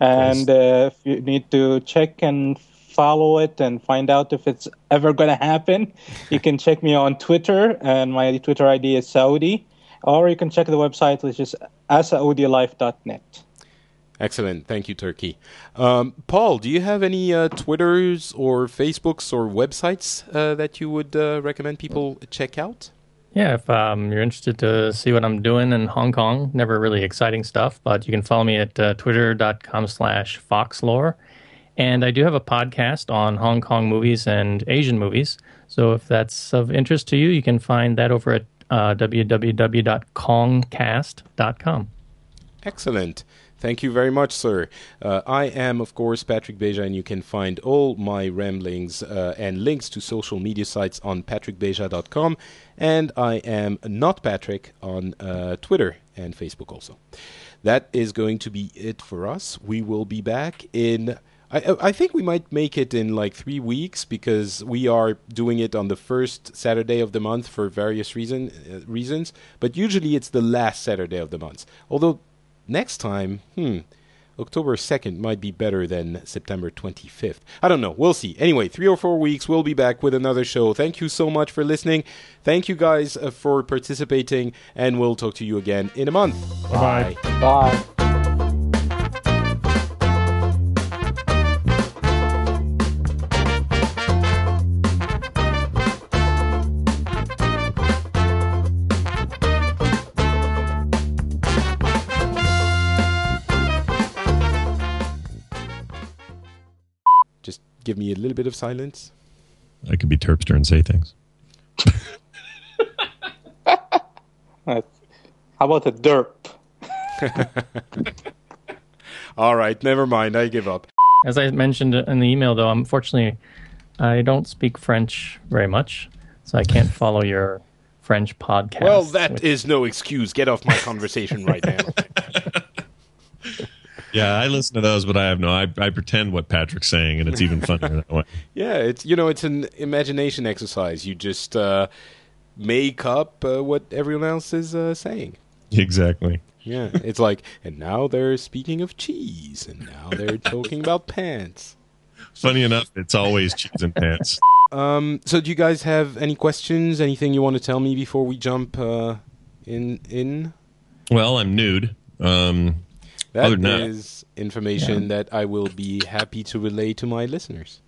And nice. uh, if you need to check and follow it and find out if it's ever going to happen, you can check me on Twitter, and my Twitter I D is Saudi, or you can check the website, which is a saudi life dot net. Excellent. Thank you, Turkey. Um, Paul, do you have any uh, Twitters or Facebooks or websites uh, that you would uh, recommend people check out? Yeah, if um, you're interested to see what I'm doing in Hong Kong, never really exciting stuff, but you can follow me at uh, twitter.com slash foxlore. And I do have a podcast on Hong Kong movies and Asian movies. So if that's of interest to you, you can find that over at uh, w w w dot kongcast dot com. Excellent. Thank you very much, sir. Uh, I am, of course, Patrick Beja, and you can find all my ramblings uh, and links to social media sites on patrick beja dot com. And I am Not Patrick on uh, Twitter and Facebook also. That is going to be it for us. We will be back in... I, I think we might make it in like three weeks because we are doing it on the first Saturday of the month for various reason, uh, reasons. But usually it's the last Saturday of the month. Although next time, hmm, October second might be better than September twenty-fifth. I don't know. We'll see. Anyway, three or four weeks, we'll be back with another show. Thank you so much for listening. Thank you guys uh, for participating. And we'll talk to you again in a month. Bye. Bye. Bye. Give me a little bit of silence. I could be Terpster and say things. How about a derp? All right, never mind. I give up. As I mentioned in the email, though, unfortunately, I don't speak French very much, so I can't follow your French podcast. Well, that which... is no excuse. Get off my conversation right now. Yeah, I listen to those, but I have no. I, I pretend what Patrick's saying, and it's even funnier that way. Yeah, it's you know, it's an imagination exercise. You just uh, make up uh, what everyone else is uh, saying. Exactly. Yeah, it's like, and now they're speaking of cheese, and now they're talking about pants. Funny enough, it's always cheese and pants. Um. So, do you guys have any questions? Anything you want to tell me before we jump uh, in? In. Well, I'm nude. Um. That is information yeah. that I will be happy to relay to my listeners.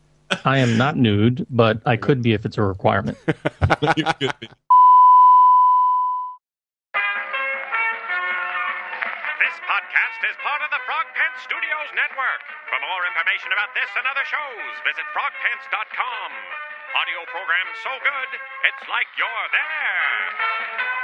I am not nude, but I could be if it's a requirement. You could be. This podcast is part of the Frog Pants Studios Network. For more information about this and other shows, visit frog pants dot com. Audio program so good, it's like you're there.